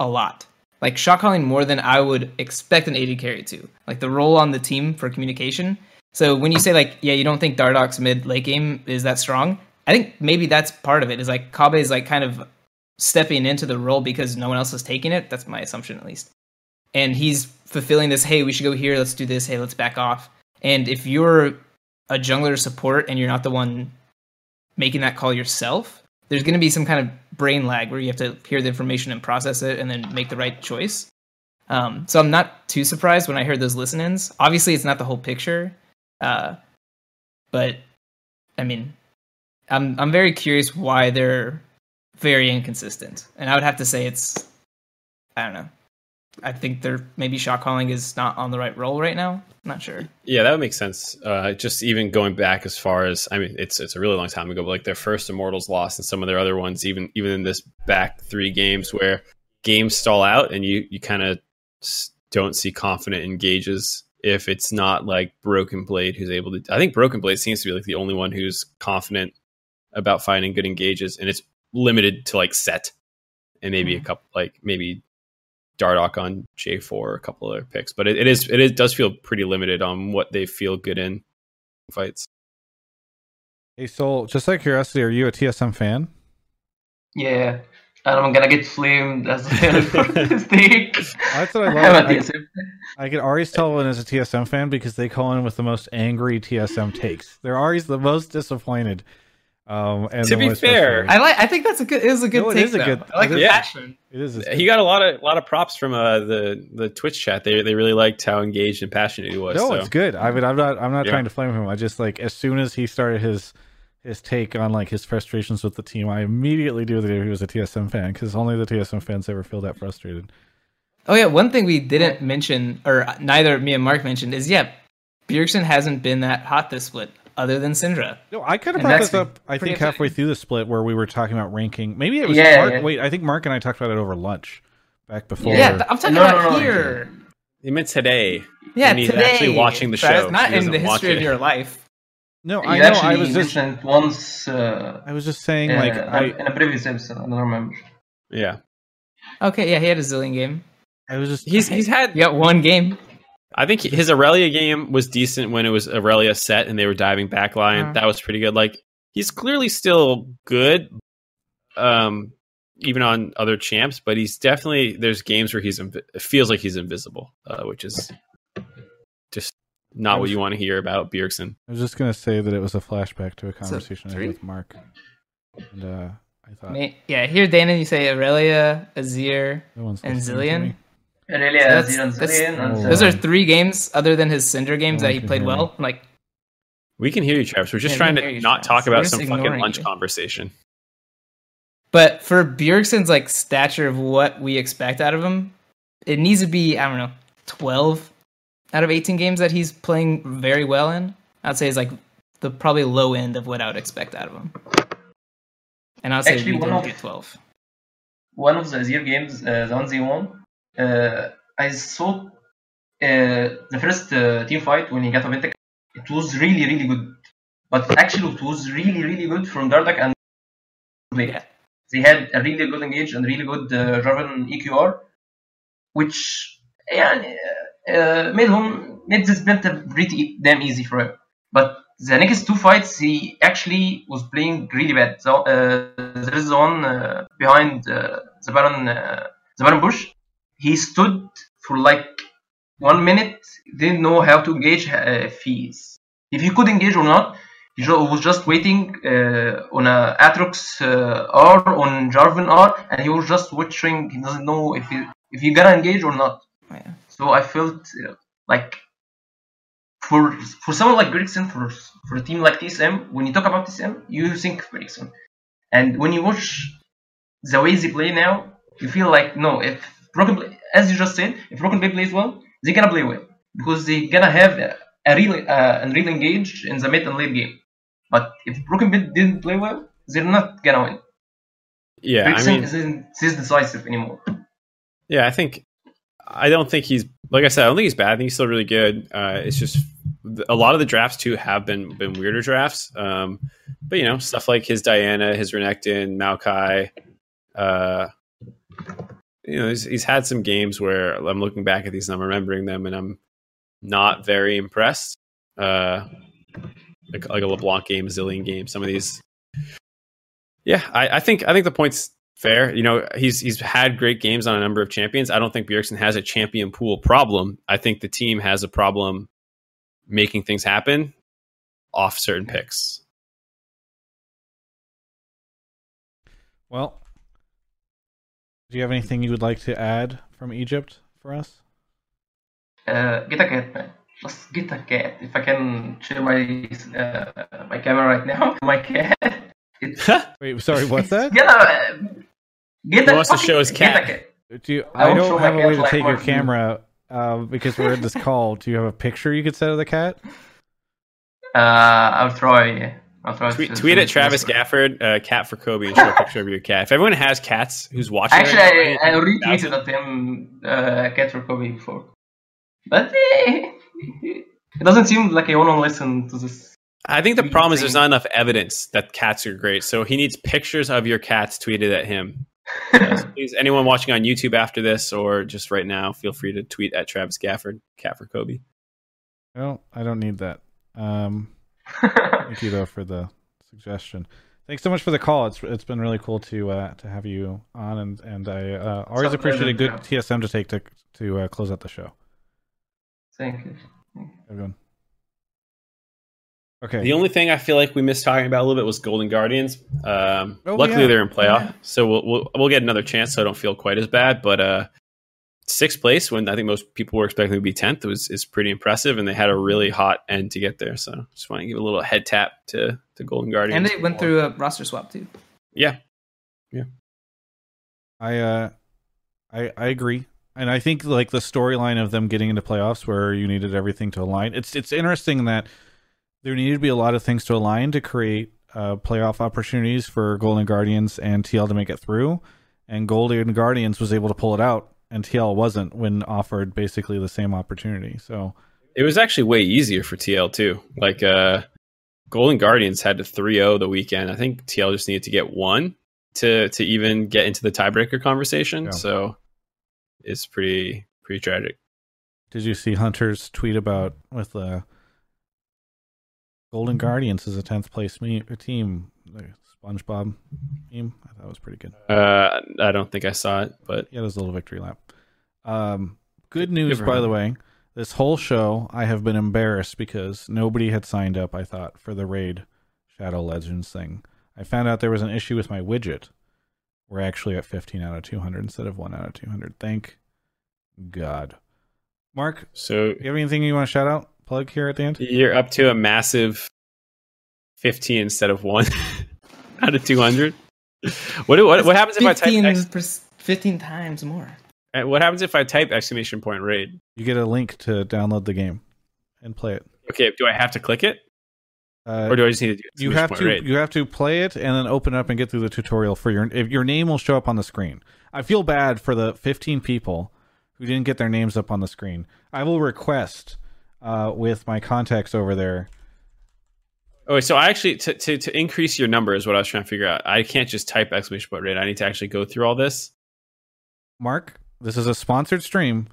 a lot. Like, shot calling more than I would expect an A D carry to. Like, the role on the team for communication. So when you say, like, yeah, you don't think Dardoc's mid-late game is that strong, I think maybe that's part of it. Is, like, Kobbe is, like, kind of stepping into the role because no one else is taking it. That's my assumption, at least. And he's fulfilling this, hey, we should go here, let's do this, hey, let's back off. And if you're a jungler support and you're not the one making that call yourself, there's going to be some kind of brain lag where you have to hear the information and process it and then make the right choice. Um, so I'm not too surprised when I heard those listen-ins. Obviously, it's not the whole picture, uh, but I mean, I'm I'm very curious why they're very inconsistent. And I would have to say it's, I don't know. I think they're maybe shot calling is not on the right roll right now. I'm not sure. Yeah, that would make sense. Uh, just even going back as far as, I mean, it's it's a really long time ago, but like their first Immortals loss and some of their other ones, even even in this back three games where games stall out and you, you kind of don't see confident engages if it's not like Broken Blade who's able to, I think Broken Blade seems to be like the only one who's confident about finding good engages, and it's limited to like Set and maybe mm-hmm. a couple, like maybe Dardock on J four, or a couple other picks, but it, it is it is, does feel pretty limited on what they feel good in fights. Hey, Sol, just out of curiosity, are you a T S M fan? Yeah, and I'm gonna get slammed. That's the mistake. That's what I love. I, I can always tell when it's a T S M fan because they call in with the most angry T S M takes. They're always the most disappointed. Um, and to be fair, I like. I think that's a good. It was a good. No, it take, is a though. Good. I like the passion. It is. He good. got a lot of lot of props from uh, the the Twitch chat. They they really liked how engaged and passionate he was. No, so. It's good. I mean, I'm not. I'm not yeah. trying to flame him. I just like as soon as he started his his take on like his frustrations with the team, I immediately knew that he was a T S M fan because only the T S M fans ever feel that frustrated. Oh yeah, one thing we didn't mention, or neither me and Mark mentioned, is yeah, Bjergsen hasn't been that hot this split. Other than Syndra. No, I kind of brought this up, I think, exciting. halfway through the split where we were talking about ranking. Maybe it was yeah, Mark. Yeah. Wait, I think Mark and I talked about it over lunch back before. Yeah, th- I'm talking no, about no, here. He meant today. Yeah, and he's today. actually watching the so show. It's not in the history of your life. No, I you know. I was just once. Uh, I was just saying, uh, like, uh, I, in a previous episode, I don't remember. Yeah. Okay. Yeah, he had a zillion game. I was just. He's he's had. Yeah, one game. I think his Irelia game was decent when it was Irelia Set and they were diving backline. Uh-huh. That was pretty good. Like he's clearly still good, um, even on other champs. But he's definitely there's games where he's inv- it feels like he's invisible, uh, which is just not what you want to hear about Bjergsen. I was just gonna say that it was a flashback to a conversation so, I had with Mark. And uh, I thought, yeah, I hear Danon, you say Irelia, Azir, no and Zillion. Really, so that's, that's, that's, oh, those are three games other than his Cinder games that he played well. Like, we can hear you, Travis. We're just yeah, trying to you, not Travis. talk about some fucking lunch you. conversation. But for Bjergsen's like stature of what we expect out of him, it needs to be I don't know twelve out of eighteen games that he's playing very well in. I'd say is like the probably low end of what I would expect out of him. And I'd say Actually, we don't get twelve. one of the Azir games, uh, the one they won, uh, I saw uh, the first uh, team fight when he got a Pentakill. It was really, really good. But actually, it was really, really good from Dardak and Blade. They had a really good engage and really good uh, Raven E Q R, which yeah, uh, made him made this Penta pretty damn easy for him. But the next two fights, he actually was playing really bad. So uh, there is one uh, behind uh, the Baron, uh, the Baron Bush. He stood for like one minute, didn't know how to engage uh, if he's if he could engage or not. He was just waiting uh, on a Aatrox uh, R, on Jarvan R, and he was just watching. He doesn't know if he if he gonna engage or not. Yeah. So I felt uh, like. For for someone like Bjergsen, for for a team like T S M, when you talk about T S M, you think of Bjergsen. And when you watch the way they play now, you feel like, no, if Broken Blade, as you just said, if Broken Blade plays well, they're gonna play well. Because they're gonna have a, a real uh, and real engage in the mid and late game. But if Broken Blade didn't play well, they're not gonna win. Yeah, Bjergsen I mean... isn't this decisive anymore. Yeah, I think... I don't think he's... Like I said, I don't think he's bad. I think he's still really good. Uh, it's just... A lot of the drafts, too, have been been weirder drafts. Um, but, you know, stuff like his Diana, his Renekton, Maokai. Uh, you know, he's, he's had some games where I'm looking back at these and I'm remembering them and I'm not very impressed. Uh, like, like a LeBlanc game, a zillion game. Some of these... Yeah, I, I think I think the point's fair. You know, he's he's had great games on a number of champions. I don't think Bjergsen has a champion pool problem. I think the team has a problem making things happen off certain picks. Well, do you have anything you would like to add from Egypt for us? Uh, get a cat, man. Just get a cat. If I can share my uh, my camera right now, my cat. Wait, sorry, what's that? Get a, get he wants to show his cat. Do you, I, I don't have a way to like take your camera uh, because we're in this call. Do you have a picture you could set of the cat? Uh, I'll try. I'll try. Tweet, to, tweet to, at to, Travis Gafford, uh, cat for Kobbe, and show a picture of your cat. If everyone has cats who's watching, actually, right I, now, I, I retweeted at him uh, cat for Kobbe before, but eh, it doesn't seem like I want to listen to this. I think the problem is there's not enough evidence that cats are great. So he needs pictures of your cats tweeted at him. So please, anyone watching on YouTube after this or just right now, feel free to tweet at Travis Gafford, cat for Kobbe. Well, I don't need that. Um, thank you, though, for the suggestion. Thanks so much for the call. It's It's been really cool to uh, to have you on. And, and I uh, always Something appreciate a good know. T S M to take to, to uh, close out the show. Thank you. Everyone. Okay. The only thing I feel like we missed talking about a little bit was Golden Guardians. Um, oh, luckily, yeah. They're in playoff, yeah. so we'll, we'll we'll get another chance. So I don't feel quite as bad. But uh, sixth place, when I think most people were expecting to be tenth, was is pretty impressive, and they had a really hot end to get there. So just want to give a little head tap to to Golden Guardians. And they went through a roster swap too. Yeah, yeah. I uh, I I agree. And I think like the storyline of them getting into playoffs, where you needed everything to align. It's it's interesting that. There needed to be a lot of things to align to create uh, playoff opportunities for Golden Guardians and T L to make it through. And Golden Guardians was able to pull it out, and T L wasn't when offered basically the same opportunity. So it was actually way easier for T L too. Like uh, Golden Guardians had to three oh the weekend. I think T L just needed to get one to to even get into the tiebreaker conversation. Yeah. So it's pretty pretty tragic. Did you see Hunter's tweet about with the? Uh, Golden Guardians is a tenth place me- team. The SpongeBob team. I thought it was pretty good. Uh, I don't think I saw it, but yeah, there's a little victory lap. Um, good news, by the way. This whole show, I have been embarrassed because nobody had signed up. I thought for the Raid Shadow Legends thing. I found out there was an issue with my widget. We're actually at fifteen out of two hundred instead of one out of two hundred. Thank God. Mark, so you have anything you want to shout out? Plug here at the end? You're up to a massive fifteen instead of one out of two hundred. What what, what happens if I type X- fifteen times more? What happens if I type exclamation point raid? You get a link to download the game and play it. Okay, do I have to click it? Uh, or do I just need to do it? You have to raid? You have to play it and then open it up and get through the tutorial for your if your name will show up on the screen. I feel bad for the fifteen people who didn't get their names up on the screen. I will request uh, with my contacts over there. Oh, so I actually to, to to increase your number is what I was trying to figure out. I can't just type exclamation point raid. I need to actually go through all this. Mark, this is a sponsored stream.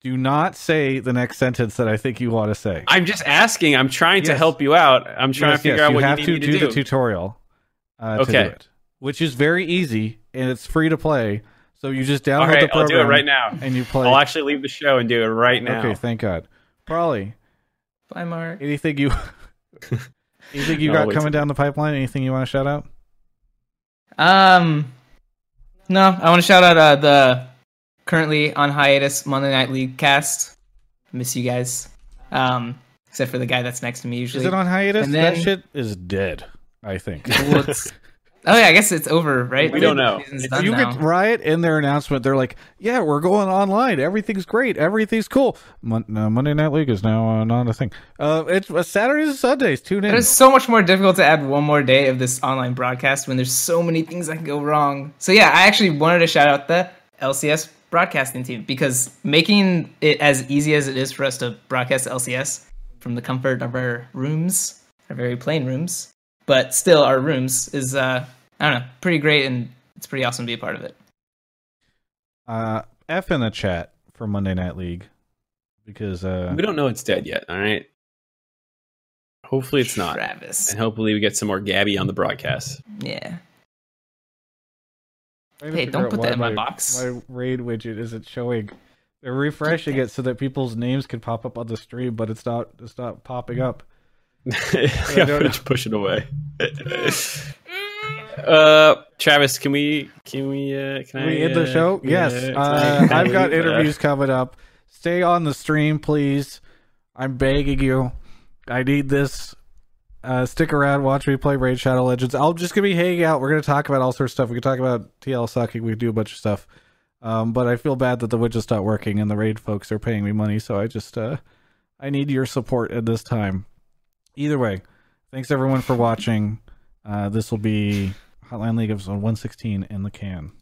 Do not say the next sentence that I think you want to say. I'm just asking. I'm trying yes. to help you out. I'm trying yes, to figure yes. out you what have you need to, me to do. You have to do the tutorial uh, okay. to do it, which is very easy, and it's free to play. So you just download right, the program. I'll do it right now. And you play. I'll actually leave the show and do it right now. Okay, thank God. Probably. Bye, Mark. Anything you, anything you no, got coming down the pipeline? Anything you want to shout out? Um, No, I want to shout out uh, the... currently on hiatus Monday Night League cast. Miss you guys. Um, except for the guy that's next to me usually. Is it on hiatus? And then, that shit is dead, I think. Well, oh yeah, I guess it's over, right? We, we don't know. You could Riot in their announcement, they're like, yeah, we're going online. Everything's great. Everything's cool. Mon- no, Monday Night League is now uh, not a thing. Uh, it's uh, Saturdays and Sundays. Tune in. It is so much more difficult to add one more day of this online broadcast when there's so many things that can go wrong. So yeah, I actually wanted to shout out the L C S broadcasting team, because making it as easy as it is for us to broadcast L C S from the comfort of our rooms, our very plain rooms, but still our rooms, is uh I don't know, pretty great, and it's pretty awesome to be a part of it. Uh, F in the chat for Monday Night League, because uh we don't know it's dead yet. All right, hopefully it's not, Travis, and hopefully we get some more Gabby on the broadcast. Yeah. Hey, don't put that in my, my box. My raid widget isn't showing. They're refreshing it so that people's names can pop up on the stream, but it's not. It's not popping up. Just push it away. uh, Travis, can we? Can we? Uh, can, can I? We end uh, the show? Yes. Uh, uh, I've got interviews coming up. Stay on the stream, please. I'm begging you. I need this. Uh, stick around, watch me play Raid Shadow Legends. I'm just going to be hanging out. We're going to talk about all sorts of stuff. We can talk about T L sucking. We can do a bunch of stuff. Um, but I feel bad that the widget's not working and the Raid folks are paying me money. So I just, uh, I need your support at this time. Either way, thanks everyone for watching. Uh, this will be Hotline League episode one sixteen in the can.